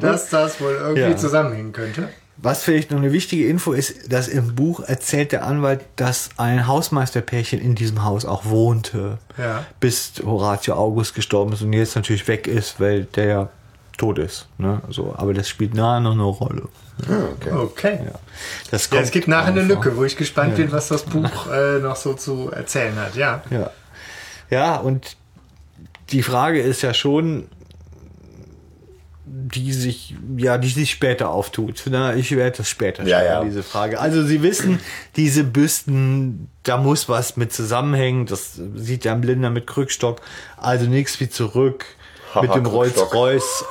dass das wohl irgendwie ja. zusammenhängen könnte. Was vielleicht noch eine wichtige Info ist, dass im Buch erzählt der Anwalt, dass ein Hausmeisterpärchen in diesem Haus auch wohnte, ja. bis Horatio August gestorben ist und jetzt natürlich weg ist, weil der ja tot ist. Ne? So, aber das spielt nachher noch eine Rolle. Ja, okay. okay. Ja. Das ja, es gibt nachher einfach eine Lücke, wo ich gespannt ja. bin, was das Buch äh, noch so zu erzählen hat. Ja, ja. ja und die Frage ist ja schon, die sich, ja, die sich später auftut. Na, ich werde das später stellen, ja, ja. diese Frage. Also Sie wissen, diese Büsten, da muss was mit zusammenhängen. Das sieht ja ein Blinder mit Krückstock. Also nichts wie zurück mit dem Rolls-Royce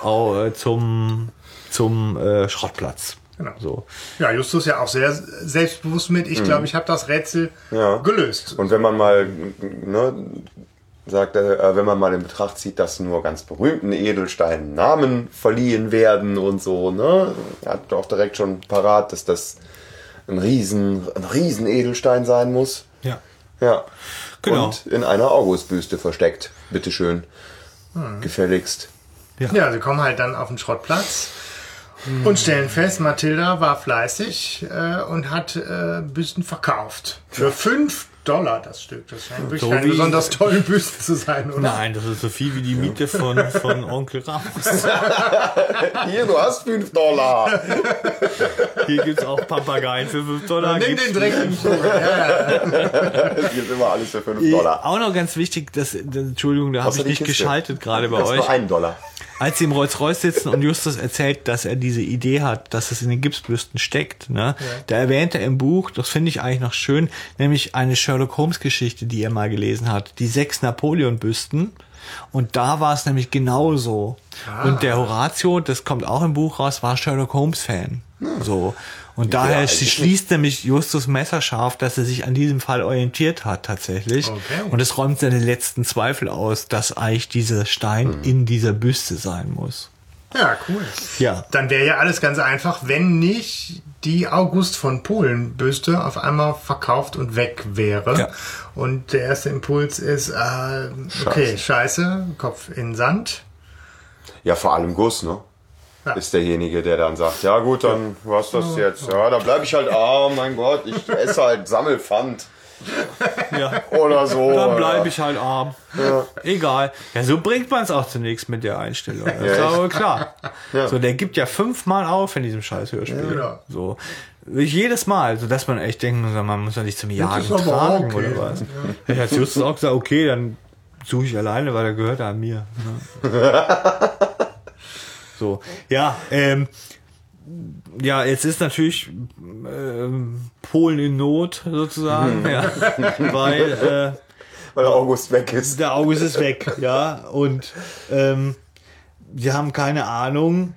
zum, zum äh, Schrottplatz. Genau. So. Ja, Justus ja auch sehr selbstbewusst mit. Ich glaube, ich habe das Rätsel ja. gelöst. Und wenn man mal, ne, sagt er, wenn man mal in Betracht zieht, dass nur ganz berühmten Edelsteinen Namen verliehen werden und so, ne? Er hat auch direkt schon parat, dass das ein riesen, ein riesen Edelstein sein muss. Ja. Ja. Genau. Und in einer Augustbüste versteckt. Bitteschön. Hm. Gefälligst. Ja. ja, sie kommen halt dann auf den Schrottplatz hm. und stellen fest, Mathilda war fleißig äh, und hat äh, Büsten verkauft. Für fünf Dollar das Stück. Das scheint wirklich so keine besonders tolle Büste zu sein, oder? Nein, das ist so viel wie die Miete von, von Onkel Ramos. Hier, du hast fünf Dollar. Hier gibt's auch Papageien für fünf Dollar. Nimm den Dreck im Kuchen. Hier ist immer alles für fünf Dollar. Auch noch ganz wichtig, dass, Entschuldigung, da habe ich nicht Kiste geschaltet gerade bei euch. Das war ein Dollar. Als sie im Rolls-Royce sitzen und Justus erzählt, dass er diese Idee hat, dass es in den Gipsbüsten steckt, ne? Ja. Da erwähnt er im Buch, das finde ich eigentlich noch schön, nämlich eine Sherlock-Holmes-Geschichte, die er mal gelesen hat, die sechs Napoleon-Büsten. Und da war es nämlich genauso. Ah. Und der Horatio, das kommt auch im Buch raus, war Sherlock-Holmes-Fan. Hm. So. Und daher ja, sie schließt nämlich Justus messerscharf, dass er sich an diesem Fall orientiert hat tatsächlich. Okay. Und es räumt seine letzten Zweifel aus, dass eigentlich dieser Stein mhm. in dieser Büste sein muss. Ja, cool. Ja. Dann wäre ja alles ganz einfach, wenn nicht die August von Polen Büste auf einmal verkauft und weg wäre. Ja. Und der erste Impuls ist, äh, okay, scheiße. scheiße, Kopf in Sand. Ja, vor allem Guss, ne? Ja. Ist derjenige, der dann sagt, ja gut, dann war's das jetzt. Ja, dann bleibe ich halt arm, oh mein Gott, ich esse halt Sammelpfand. Ja. Oder so. Dann bleibe ich halt arm. Ja. Egal. Ja, so bringt man es auch zunächst mit der Einstellung. Das ja, ist aber klar. Ja. So, der gibt ja fünfmal auf in diesem scheiß Hörspiel. Ja, genau. So. Jedes Mal, sodass man echt denkt, man muss ja nicht zum Jagen tragen okay. oder was. Ja. Ich hatte Justus auch gesagt, okay, dann suche ich alleine, weil der gehört an mir. Ja. So. Ja, ähm, ja, jetzt ist natürlich ähm, Polen in Not sozusagen, ja, weil, äh, weil der August weg ist. Der August ist weg, ja, und ähm, die haben keine Ahnung,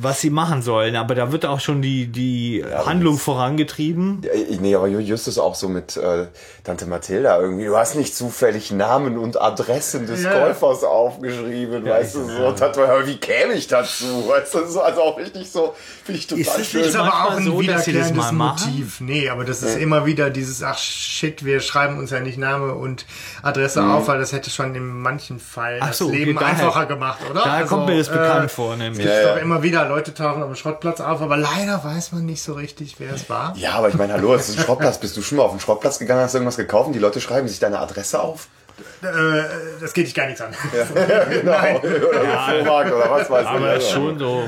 was sie machen sollen, aber da wird auch schon die, die ja, Handlung das, vorangetrieben. Nee, aber Justus auch so mit äh, Tante Mathilda irgendwie, du hast nicht zufällig Namen und Adressen des ja. Käufers aufgeschrieben, ja, weißt du, so, Tante, wie käme ich dazu, weißt du, das ist also auch richtig so, finde ich total ist schön. Ist aber auch ein so, wiederkehrendes Motiv, machen? nee, aber das ist ja. immer wieder dieses, ach shit, wir schreiben uns ja nicht Name und Adresse mhm. auf, weil das hätte schon in manchen Fällen ach das so, Leben okay, einfacher daher, gemacht, oder? Da also, kommt mir das bekannt äh, vor, nämlich. Es gibt ja, doch immer wieder Leute tauchen auf dem Schrottplatz auf, aber leider weiß man nicht so richtig, wer es war. Ja, aber ich meine, hallo, das ist ein Schrottplatz. Bist du schon mal auf den Schrottplatz gegangen, hast irgendwas gekauft und die Leute schreiben sich deine Adresse auf? Äh, das geht dich gar nichts an. Ja, genau. Nein. Oder ja, Vormarkt oder was weiß ich. Aber das ist schon so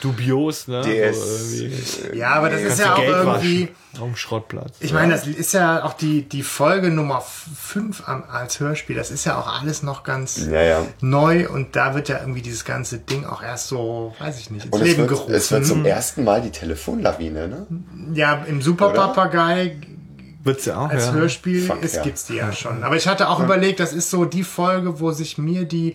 dubios, ne? D S. So ja, aber das nee, ist ja auch Geld irgendwie auf dem Schrottplatz. Ich meine, das ist ja auch die, die Folge Nummer fünf als Hörspiel. Das ist ja auch alles noch ganz ja, ja. neu und da wird ja irgendwie dieses ganze Ding auch erst so, weiß ich nicht, ins und Leben es wird, gerufen. Es wird zum ersten Mal die Telefonlawine, ne? Ja, im Superpapagei wird's ja auch, als ja. Hörspiel Fuck, ist, ja. gibt's die ja schon. Aber ich hatte auch ja. überlegt, das ist so die Folge, wo sich mir die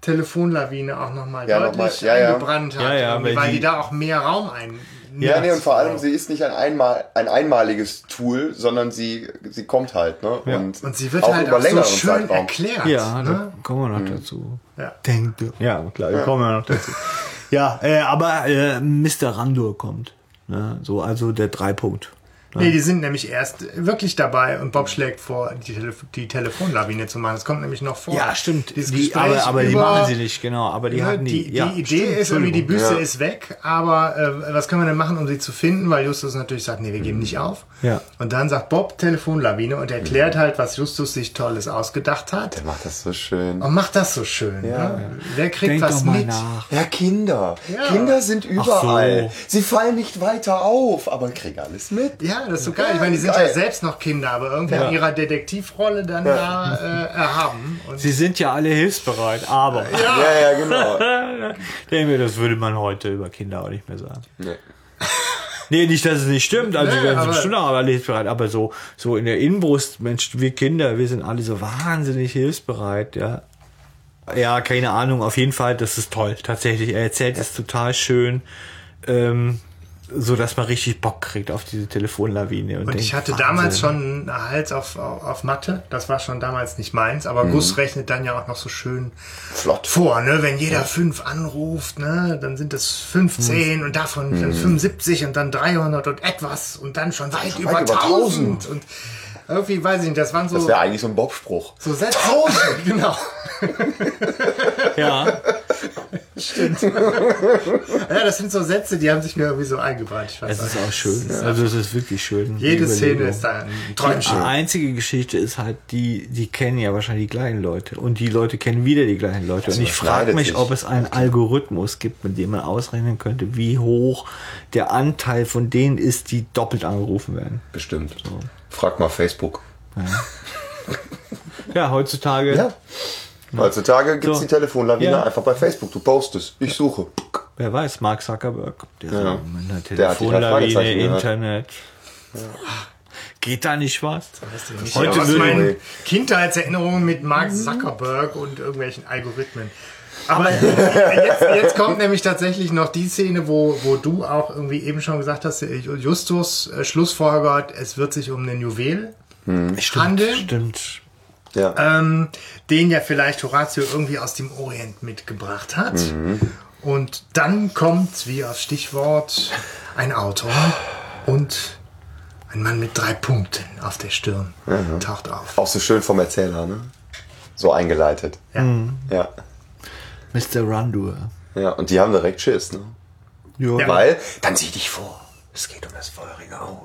Telefonlawine auch nochmal ja, deutlich noch mal, ja, ja. eingebrannt hat, ja, ja, weil, weil die, die da auch mehr Raum ein. Ja, nee, und vor allem, sie ist nicht ein, einmal, ein einmaliges Tool, sondern sie, sie kommt halt, ne? Ja. Und, und sie wird auch halt über auch so schön Zeitraum. Erklärt. Ja, ne? Da kommen wir noch hm. dazu. Ja, Denk, ja klar, da ja. kommen wir noch dazu. ja, äh, aber äh, Mister Rhandura kommt. Ne? So, also der Dreipunkt. Ne? Nee, die sind nämlich erst wirklich dabei und Bob schlägt vor, die, Tele- die Telefonlawine zu machen. Das kommt nämlich noch vor. Ja, stimmt. Die, aber aber über, die machen sie nicht, genau. Aber die, ja, hatten die, die, ja, die Idee stimmt, ist irgendwie, die Büste ja. ist weg, aber äh, was können wir denn machen, um sie zu finden? Weil Justus natürlich sagt, nee, wir geben nicht auf. Ja. Und dann sagt Bob Telefonlawine und erklärt ja. halt, was Justus sich Tolles ausgedacht hat. Der macht das so schön. Und macht das so schön. Ja. Ja. Wer kriegt Denk was mit? Nach. Ja, Kinder. Ja. Kinder sind überall. So. Sie fallen nicht weiter auf, aber kriegen alles mit. Ja. Das ist so geil. Ich meine, die sind geil. ja selbst noch Kinder, aber irgendwie ja. in ihrer Detektivrolle dann ja. da äh, erhaben. Und sie sind ja alle hilfsbereit, aber... Ja, ja, ja genau. Ich denke mir, das würde man heute über Kinder auch nicht mehr sagen. Nee. Nee, nicht, dass es nicht stimmt. Also, nee, wir sind bestimmt auch alle hilfsbereit, aber so, so in der Inbrust, Mensch, wir Kinder, wir sind alle so wahnsinnig hilfsbereit, ja. Ja, keine Ahnung, auf jeden Fall, das ist toll. Tatsächlich, er erzählt es total schön. Ähm... so dass man richtig Bock kriegt auf diese Telefonlawine. Und, und ich hatte Wahnsinn. damals schon einen Hals auf, auf, auf Mathe. Das war schon damals nicht meins. Aber mhm. Gus rechnet dann ja auch noch so schön flott vor. Ne? Wenn jeder ja. fünf anruft, ne? Dann sind das fünfzehn mhm. und davon mhm. fünfundsiebzig und dann dreihundert und etwas und dann schon weit, schon über, weit über tausend. Und irgendwie, weiß ich nicht, das waren so... Das wäre eigentlich so ein Bob-Spruch. So Sätze. tausend, genau. Ja. Stimmt. Ja, das sind so Sätze, die haben sich mir irgendwie so eingebrannt. Ich weiß es ist auch schön. Ja. Also es ist wirklich schön. Jede Szene ist da ein Träumchen. Die einzige Geschichte ist halt, die die kennen ja wahrscheinlich die gleichen Leute. Und die Leute kennen wieder die gleichen Leute. Also und ich frage mich, sich. ob es einen Algorithmus gibt, mit dem man ausrechnen könnte, wie hoch der Anteil von denen ist, die doppelt angerufen werden. Bestimmt. So. Frag mal Facebook. Ja, ja heutzutage... Ja. Heutzutage gibt es so. die Telefonlawine ja. einfach bei Facebook. Du postest, ich suche. Wer weiß, Mark Zuckerberg, der ja. so mit einer Telefonlawine, Internet. Ja. Geht da nicht was? Nicht Heute aus meinen Kindheitserinnerungen mit Mark Zuckerberg mhm. und irgendwelchen Algorithmen. Aber jetzt, jetzt kommt nämlich tatsächlich noch die Szene, wo, wo du auch irgendwie eben schon gesagt hast, Justus schlussfolgert, es wird sich um ein Juwel mhm. handeln. Stimmt, stimmt. Ja. Ähm, den ja vielleicht Horatio irgendwie aus dem Orient mitgebracht hat. Mhm. Und dann kommt, wie aufs Stichwort, ein Autor und ein Mann mit drei Punkten auf der Stirn mhm. taucht auf. Auch so schön vom Erzähler, ne? So eingeleitet. Ja. Mhm. Ja. Mister Rhandura. Ja, und die haben direkt Schiss, ne? Ja. Weil, dann sieh dich vor. Es geht um das feurige Auge.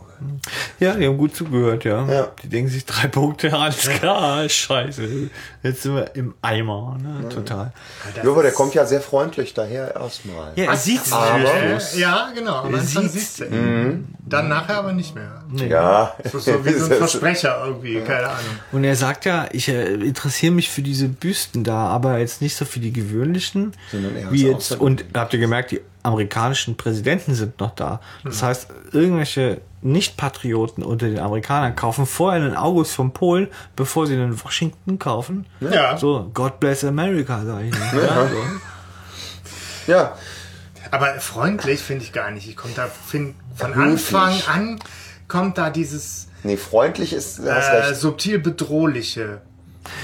Ja, die haben gut zugehört, ja. ja. Die denken sich drei Punkte, alles klar, scheiße. Jetzt sind wir im Eimer, ne? Total. Ja, aber der kommt ja sehr freundlich daher erstmal. Ja, er sieht's nicht. Ja, genau. Am Anfang sieht's. Mhm. Dann nachher aber nicht mehr. Nee. Ja. Das ist so wie so ein Versprecher irgendwie, ja. keine Ahnung. Und er sagt ja, ich äh, interessiere mich für diese Büsten da, aber jetzt nicht so für die gewöhnlichen. Sondern eher wie jetzt. Und habt ihr gemerkt, die amerikanischen Präsidenten sind noch da. Das mhm. heißt, irgendwelche Nicht-Patrioten unter den Amerikanern kaufen vorher einen August von Polen, bevor sie einen Washington kaufen. Ja. So, God bless America, sag ich mal. Ja. So. Ja. Aber freundlich finde ich gar nicht. Ich komme da find, von Höflich. Anfang an kommt da dieses nee, freundlich ist äh, subtil bedrohliche.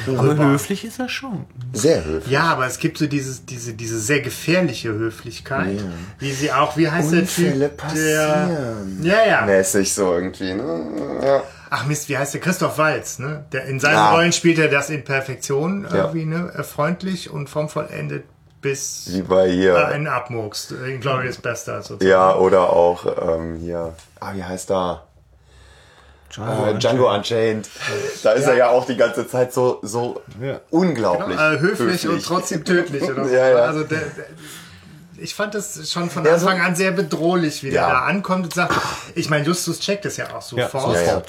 Rüber. Aber höflich ist er schon. Sehr höflich. Ja, aber es gibt so dieses, diese, diese sehr gefährliche Höflichkeit, ja. wie sie auch, wie heißt Unfälle der Typ? Passieren. Der, ja, ja. Mäßig so irgendwie, ne? Ja. Ach Mist, wie heißt der? Christoph Waltz, ne? Der, in seinen ja. Rollen spielt er das in Perfektion, irgendwie, ne? Freundlich und vom vollendet bis wie bei hier. Äh, einen abmurkst. In Glorious Bastard sozusagen. Ja, oder auch, ähm, hier, ah, wie heißt er? Django, äh, Django Unchained. Unchained. Da ist ja. er ja auch die ganze Zeit so, so ja. unglaublich. Genau, äh, höflich, höflich und trotzdem tödlich. Oder? ja, ja. Also der, der, ich fand das schon von ja, Anfang so an sehr bedrohlich, wie ja. der da ankommt und sagt, ich meine, Justus checkt das ja auch sofort. Ja, ja, ja.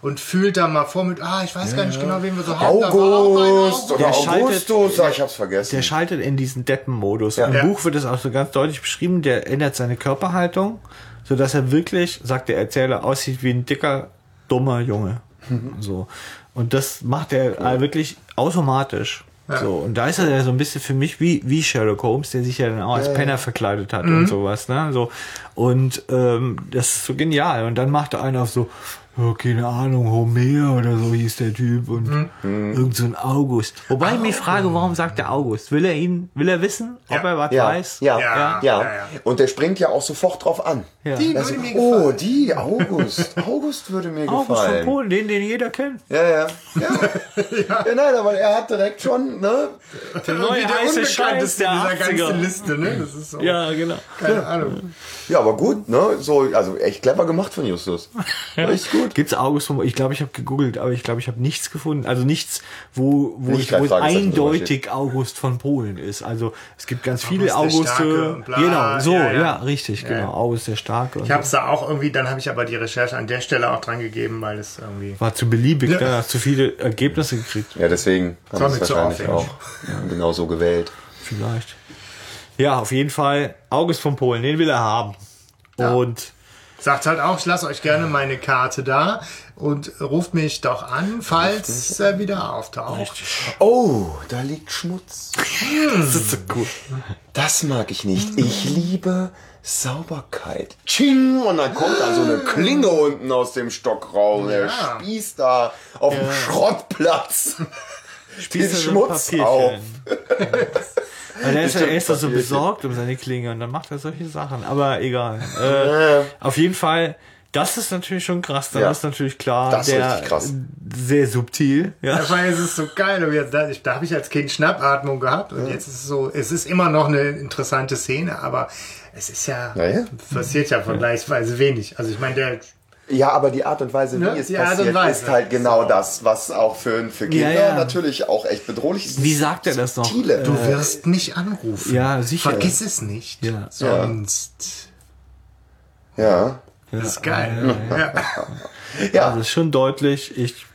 Und fühlt da mal vor mit, ah, ich weiß ja, gar nicht ja. genau, wen wir so haben. August oder Augustus, ich hab's vergessen. Der schaltet in diesen Deppen-Modus. Ja. Im ja. Buch wird das auch so ganz deutlich beschrieben, der ändert seine Körperhaltung, sodass er wirklich, sagt der Erzähler, aussieht wie ein dicker dummer Junge. Mhm. So. Und das macht er cool. wirklich automatisch. Ja. So, und da ist er ja so ein bisschen für mich wie, wie Sherlock Holmes, der sich ja dann auch als Penner verkleidet hat mhm. und sowas, ne? So. Und ähm, das ist so genial. Und dann macht einer auf so, oh, keine Ahnung, Homer oder so hieß der Typ und mhm. irgend so ein August. Wobei ich mich frage, warum sagt der August? Will er ihn, will er wissen, ja. ob er was ja. weiß? Ja. Ja. Ja. Ja. ja, ja. Und der springt ja auch sofort drauf an. Ja. Die also, würde mir gefallen. Oh, die, August. August würde mir August gefallen. August von Polen, den, den jeder kennt. Ja, ja. Ja, ja. ja nein, aber er hat direkt schon, ne? Der neue heiße Scheiß der dieser ganzen Liste, ne? Das ist so. Ja, genau. Keine Ahnung. Ja, aber gut, ne? So, also echt clever gemacht von Justus. Ja. Echt gut. Gibt's August von Polen? Ich glaube, ich habe gegoogelt, aber ich glaube, ich habe nichts gefunden. Also nichts, wo, wo, Nicht ich, wo es eindeutig August von Polen ist. Also es gibt ganz August viele Auguste. Genau, so, ja, ja. ja richtig, ja, genau. Ja. August der Starke. Ich habe es da auch irgendwie, dann habe ich aber die Recherche an der Stelle auch dran gegeben, weil es irgendwie... War zu beliebig, ja. da hast du viele Ergebnisse gekriegt. Ja, deswegen haben wir es wahrscheinlich auch genau so gewählt. Vielleicht. Ja, auf jeden Fall August von Polen, den will er haben. Ja. Und... Sagt halt auch, ich lasse euch gerne meine Karte da und ruft mich doch an, falls er wieder auftaucht. Richtig. Oh, da liegt Schmutz. Das ist so gut. Das mag ich nicht. Ich liebe Sauberkeit. Tsching, und dann kommt da so eine Klinge unten aus dem Stock raus. Ja. Der Spieß da auf ja. dem Schrottplatz. Den Schmutz auf. Also er ist, er ist da so besorgt um seine Klinge und dann macht er solche Sachen. Aber egal. Äh, auf jeden Fall, das ist natürlich schon krass. Da ja. ist natürlich klar, das ist der richtig krass. Sehr subtil. Ja. Das war, es ist so geil. Und jetzt, da da habe ich als Kind Schnappatmung gehabt und ja. jetzt ist es so, es ist immer noch eine interessante Szene, aber es ist ja, ja. passiert ja vergleichsweise ja. wenig. Also ich meine, der... Ja, aber die Art und Weise, wie ne? es die passiert, ist halt genau so. Das, was auch für, für Kinder ja, ja. natürlich auch echt bedrohlich ist. Wie sagt er das noch? Stile. Du wirst mich anrufen. Ja, sicher. Vergiss es nicht. Ja. Sonst. Ja. Das ist geil. Ja. ja. ja. Also ist schon deutlich, ich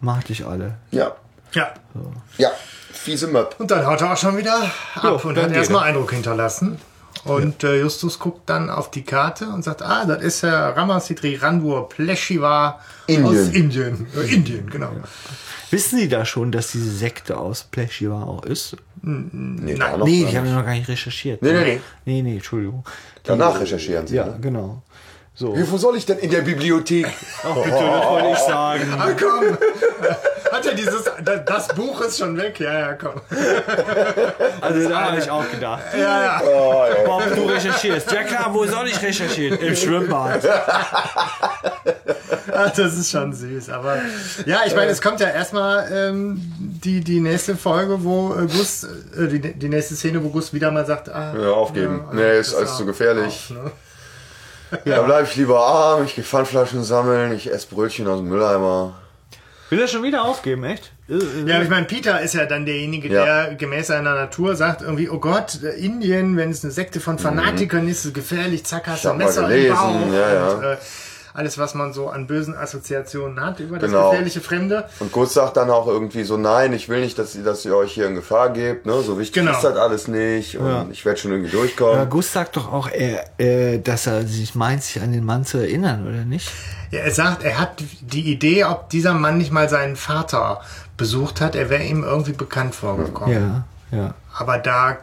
mag dich alle. Ja. Ja. So. Ja. Fiese Möp. Und dann haut er auch schon wieder ab jo, und hat erstmal Eindruck hinterlassen. Und ja. äh, Justus guckt dann auf die Karte und sagt, ah, das ist ja Ramasidri Rhandura Pleshiwar aus Indien. Äh, Indien, genau. Ja. Wissen Sie da schon, dass diese Sekte aus Pleshiwar auch ist? Nee, Nein, noch nee die haben wir noch gar nicht recherchiert. Nee, nee, nee. Nee, nee, Entschuldigung. Danach die, recherchieren Sie. Ja, ne? Genau. So. Wie, wo soll ich denn in der Bibliothek? Ach bitte, das wollte ich sagen. Ah, komm. Hat er dieses, das Buch ist schon weg. Ja, ja, komm. Also da habe ich auch gedacht. Ja, ja. Oh, ja. Bob, du recherchierst. Ja klar, wo soll ich recherchieren? Im Schwimmbad. Ach, das ist schon süß. Aber ja, ich meine, es kommt ja erstmal ähm, die, die nächste Folge, wo Gus, äh, die, die nächste Szene, wo Gus wieder mal sagt, ah, ja, aufgeben. Ja, nee, ist alles zu so gefährlich. Auf, ne? Ja, da bleib ich lieber arm, ich gehe Pfandflaschen sammeln, ich esse Brötchen aus dem Mülleimer. Will er schon wieder aufgeben, echt? Ja, ich meine, Peter ist ja dann derjenige, ja. der gemäß seiner Natur sagt irgendwie, oh Gott, Indien, wenn es eine Sekte von Fanatikern mhm. ist, ist gefährlich, zack, hast du ein Messer im Bauch. Ja, und, ja. Äh, alles, was man so an bösen Assoziationen hat über genau. das gefährliche Fremde. Und Gus sagt dann auch irgendwie so, nein, ich will nicht, dass ihr, dass ihr euch hier in Gefahr gebt. Ne? So wichtig genau. ist halt alles nicht. Und ja. ich werde schon irgendwie durchkommen. Ja, Gus sagt doch auch, er, äh, dass er sich meint, sich an den Mann zu erinnern, oder nicht? Ja, er sagt, er hat die Idee, ob dieser Mann nicht mal seinen Vater besucht hat. Er wäre ihm irgendwie bekannt vorgekommen. Ja, ja. Aber da,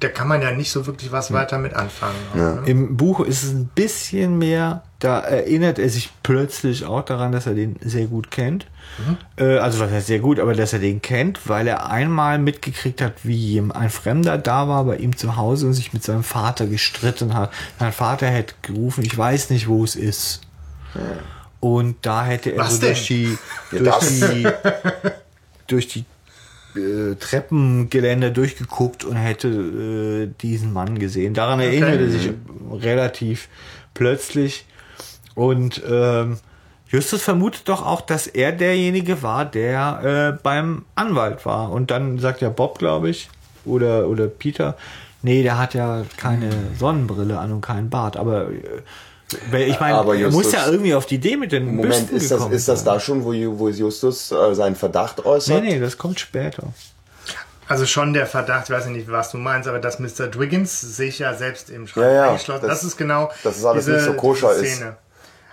da kann man ja nicht so wirklich was weiter mit anfangen. Ja. Ne? Im Buch ist es ein bisschen mehr, da erinnert er sich plötzlich auch daran, dass er den sehr gut kennt. Mhm. Also was heißt sehr gut, aber dass er den kennt, weil er einmal mitgekriegt hat, wie ein Fremder da war bei ihm zu Hause und sich mit seinem Vater gestritten hat. Sein Vater hätte gerufen, ich weiß nicht, wo es ist. Ja. Und da hätte er so durch die, durch die, durch die Treppengeländer durchgeguckt und hätte äh, diesen Mann gesehen. Daran okay. erinnert er sich relativ plötzlich. Und ähm, Justus vermutet doch auch, dass er derjenige war, der äh, beim Anwalt war. Und dann sagt ja Bob, glaube ich, oder, oder Peter, nee, der hat ja keine Sonnenbrille an und keinen Bart. Aber... Äh, Ich meine, aber Justus, muss ja irgendwie auf die Idee mit den Moment, Büsten ist das, gekommen. Ist das da schon, wo, wo Justus äh, seinen Verdacht äußert? Nee, nee, das kommt später. Also schon der Verdacht, ich weiß nicht, was du meinst, aber dass Mister Dwiggins sich ja selbst im Schrank ja, ja, eingeschlossen hat. Das, das ist genau das ist alles diese, nicht so koscher Szene. Ist.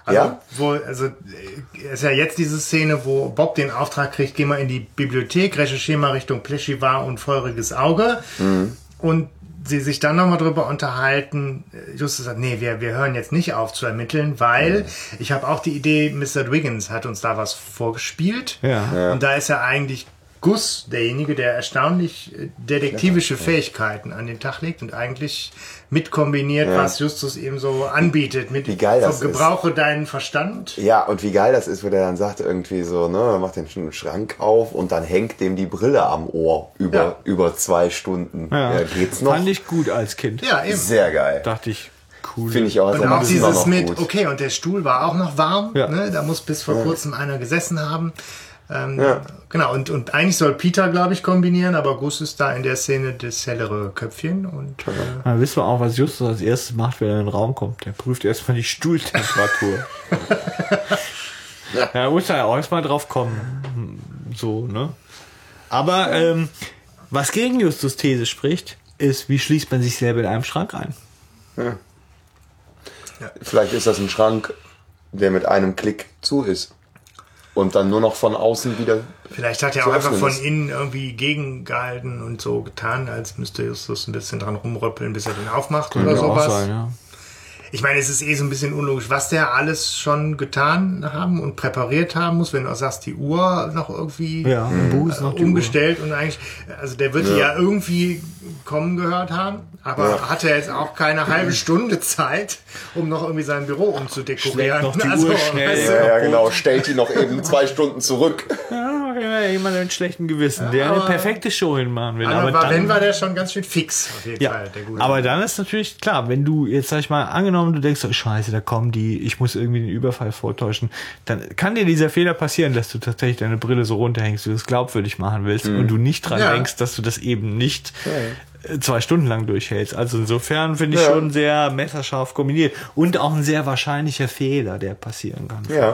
Also, ja? Wo, also ist ja jetzt diese Szene, wo Bob den Auftrag kriegt, geh mal in die Bibliothek, recherchiere mal Richtung Pleshiwar und feuriges Auge. Mhm. Und sie sich dann nochmal drüber unterhalten. Justus sagt, nee, wir, wir hören jetzt nicht auf zu ermitteln, weil mhm. ich habe auch die Idee, Mister Dwiggins hat uns da was vorgespielt. Ja. Ja. Und da ist ja eigentlich Gus derjenige, der erstaunlich detektivische ja, Fähigkeiten ja. an den Tag legt und eigentlich mitkombiniert, ja. was Justus eben so anbietet. Mit wie geil das Gebrauche ist. Deinen Verstand. Ja, und wie geil das ist, wo der dann sagt, irgendwie so, ne, macht den Schrank auf und dann hängt dem die Brille am Ohr über, ja. über zwei Stunden. Ja. Ja, geht's noch? Fand ich gut als Kind. Ja, eben. Sehr geil. Dachte ich. Cool. Finde ich auch. Und auch dieses mit, gut. okay, und der Stuhl war auch noch warm. Ja. Ne? Da muss bis vor ja. kurzem einer gesessen haben. Ähm, ja. Genau, und, und eigentlich soll Peter, glaube ich, kombinieren, aber Gus ist da in der Szene das hellere Köpfchen. Und äh ja, wissen wir auch, was Justus als erstes macht, wenn er in den Raum kommt. Der prüft erstmal die Stuhltemperatur. ja, da muss er ja auch erstmal drauf kommen. So, ne? Aber ähm, was gegen Justus' These spricht, ist, wie schließt man sich selber in einem Schrank ein? Ja. Ja. Vielleicht ist das ein Schrank, der mit einem Klick zu ist. Und dann nur noch von außen wieder. Vielleicht hat er auch einfach von innen irgendwie gegengehalten und so getan, als müsste Justus ein bisschen dran rumröppeln, bis er den aufmacht oder sowas. Sein, ja. Ich meine, es ist eh so ein bisschen unlogisch, was der alles schon getan haben und präpariert haben muss, wenn du auch sagst, die Uhr noch irgendwie ja, äh, noch umgestellt Uhr. Und eigentlich, also der wird ja. ja irgendwie kommen gehört haben, aber ja. hat er jetzt auch keine halbe Stunde Zeit, um noch irgendwie sein Büro umzudekorieren. Noch die also, Uhr schnell. Ja, ja, genau, stellt die noch eben zwei Stunden zurück. Ja, ja jemand mit einem schlechten Gewissen, ja, der aber, eine perfekte Show hinmachen will. Aber, aber dann, wenn war der schon ganz schön fix, auf jeden ja, Fall, der gute. Aber dann ist natürlich klar, wenn du jetzt, sag ich mal, angenommen und du denkst, oh scheiße, da kommen die, ich muss irgendwie den Überfall vortäuschen, dann kann dir dieser Fehler passieren, dass du tatsächlich deine Brille so runterhängst, wie du es glaubwürdig machen willst mhm. und du nicht dran ja. denkst, dass du das eben nicht okay. zwei Stunden lang durchhältst. Also insofern finde ich ja. schon sehr messerscharf kombiniert und auch ein sehr wahrscheinlicher Fehler, der passieren kann. Ja,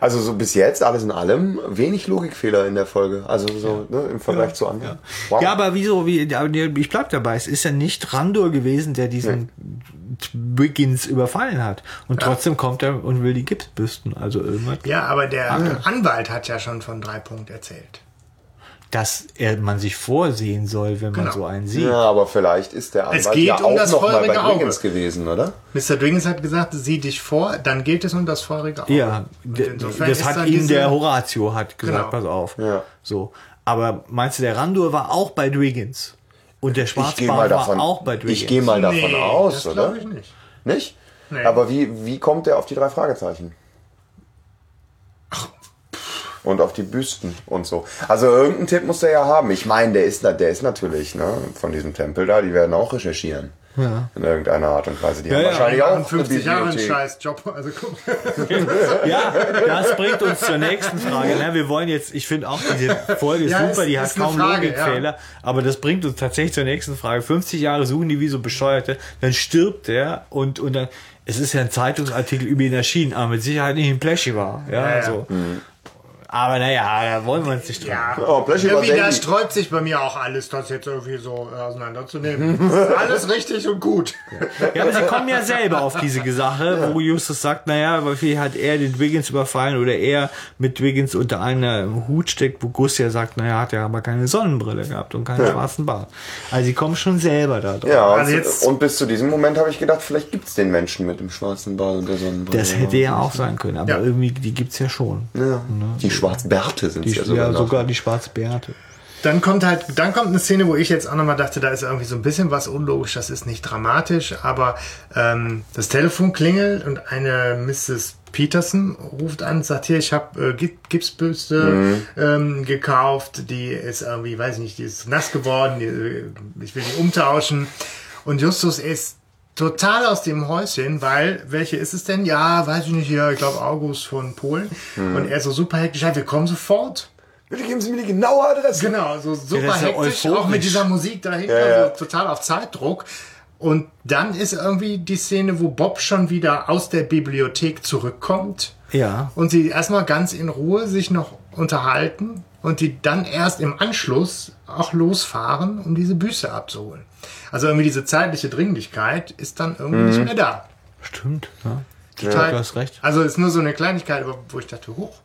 also so bis jetzt, alles in allem, wenig Logikfehler in der Folge, also so ja. ne, im Vergleich ja. zu anderen. Ja, wow. ja aber wieso, wie, ich bleib dabei, es ist ja nicht Rhandura gewesen, der diesen ja. Wiggins überfallen hat. Und ja. trotzdem kommt er und will die Gipsbüsten. Also irgendwas. Ja, aber der ah. Anwalt hat ja schon von drei Punkten erzählt. Dass er, man sich vorsehen soll, wenn genau. man so einen sieht. Ja, aber vielleicht ist der Anwalt es geht ja um auch das noch mal bei Wiggins gewesen, oder? Mister Wiggins hat gesagt, sieh dich vor, dann geht es um das feurige Auge. Ja, das hat ihm der Horatio hat gesagt, genau. pass auf. Ja. So. Aber meinst du, der Rhandura war auch bei Wiggins? Und der Schwarzbart war auch bei Dwiggins. Ich gehe mal davon nee, aus, das oder? Das glaube ich nicht. Nicht? Nee. Aber wie, wie kommt der auf die drei Fragezeichen? Ach. Und auf die Büsten und so. Also irgendeinen Tipp muss der ja haben. Ich meine, der ist, der ist natürlich ne, von diesem Tempel da, die werden auch recherchieren. Ja. In irgendeiner Art und Weise. Die ja, haben ja, wahrscheinlich auch fünfzig Jahre einen Scheißjob. Also, ja, das bringt uns zur nächsten Frage. Na, wir wollen jetzt, ich finde auch, diese Folge ist ja, super, die ist hat kaum Frage, Logikfehler, ja. aber das bringt uns tatsächlich zur nächsten Frage. fünfzig Jahre suchen die wie so Bescheuerte, dann stirbt der und, und dann, es ist ja ein Zeitungsartikel über ihn erschienen, aber mit Sicherheit nicht in Pleshiwar. Ja, ja, so. Ja. Mhm. Aber naja, da wollen wir uns nicht dran. Ja, oh, irgendwie da sträubt sich bei mir auch alles, das jetzt irgendwie so auseinanderzunehmen. Alles richtig und gut. Ja, aber sie kommen ja selber auf diese Sache, ja. wo Justus sagt, naja, wie hat er den Dwiggins überfallen oder er mit Dwiggins unter einem Hut steckt, wo Gus ja sagt, naja, hat er aber keine Sonnenbrille gehabt und keinen ja. schwarzen Bart. Also sie kommen schon selber da drauf. Ja, also jetzt, und bis zu diesem Moment habe ich gedacht, vielleicht gibt es den Menschen mit dem schwarzen Bart und der Sonnenbrille. Das hätte ja auch sein können, aber ja. irgendwie, die gibt es ja schon. Ja. Ne? Die Schwarzbärte sind es ja sogar. Ja, sogar die Schwarzbärte. Dann kommt halt, dann kommt eine Szene, wo ich jetzt auch nochmal dachte, da ist irgendwie so ein bisschen was unlogisch, das ist nicht dramatisch, aber ähm, das Telefon klingelt und eine Misses Peterson ruft an und sagt, hier, ich habe äh, Gipsbüste mhm. ähm, gekauft, die ist irgendwie, weiß ich nicht, die ist nass geworden, die, ich will die umtauschen. Und Justus ist total aus dem Häuschen, weil, welche ist es denn? Ja, weiß ich nicht, hier, ich glaube August von Polen. Hm. Und er ist so super hektisch, wir kommen sofort. Bitte geben Sie mir die genaue Adresse. Genau, so super ja, hektisch, ja auch mit dieser Musik dahinter, ja, ja. Also total auf Zeitdruck. Und dann ist irgendwie die Szene, wo Bob schon wieder aus der Bibliothek zurückkommt. Ja. Und sie erstmal ganz in Ruhe sich noch unterhalten und die dann erst im Anschluss auch losfahren, um diese Büste abzuholen. Also irgendwie diese zeitliche Dringlichkeit ist dann irgendwie mhm. nicht mehr da. Stimmt, ja. total. Ja, du hast recht. Also ist nur so eine Kleinigkeit, wo ich dachte, hoch.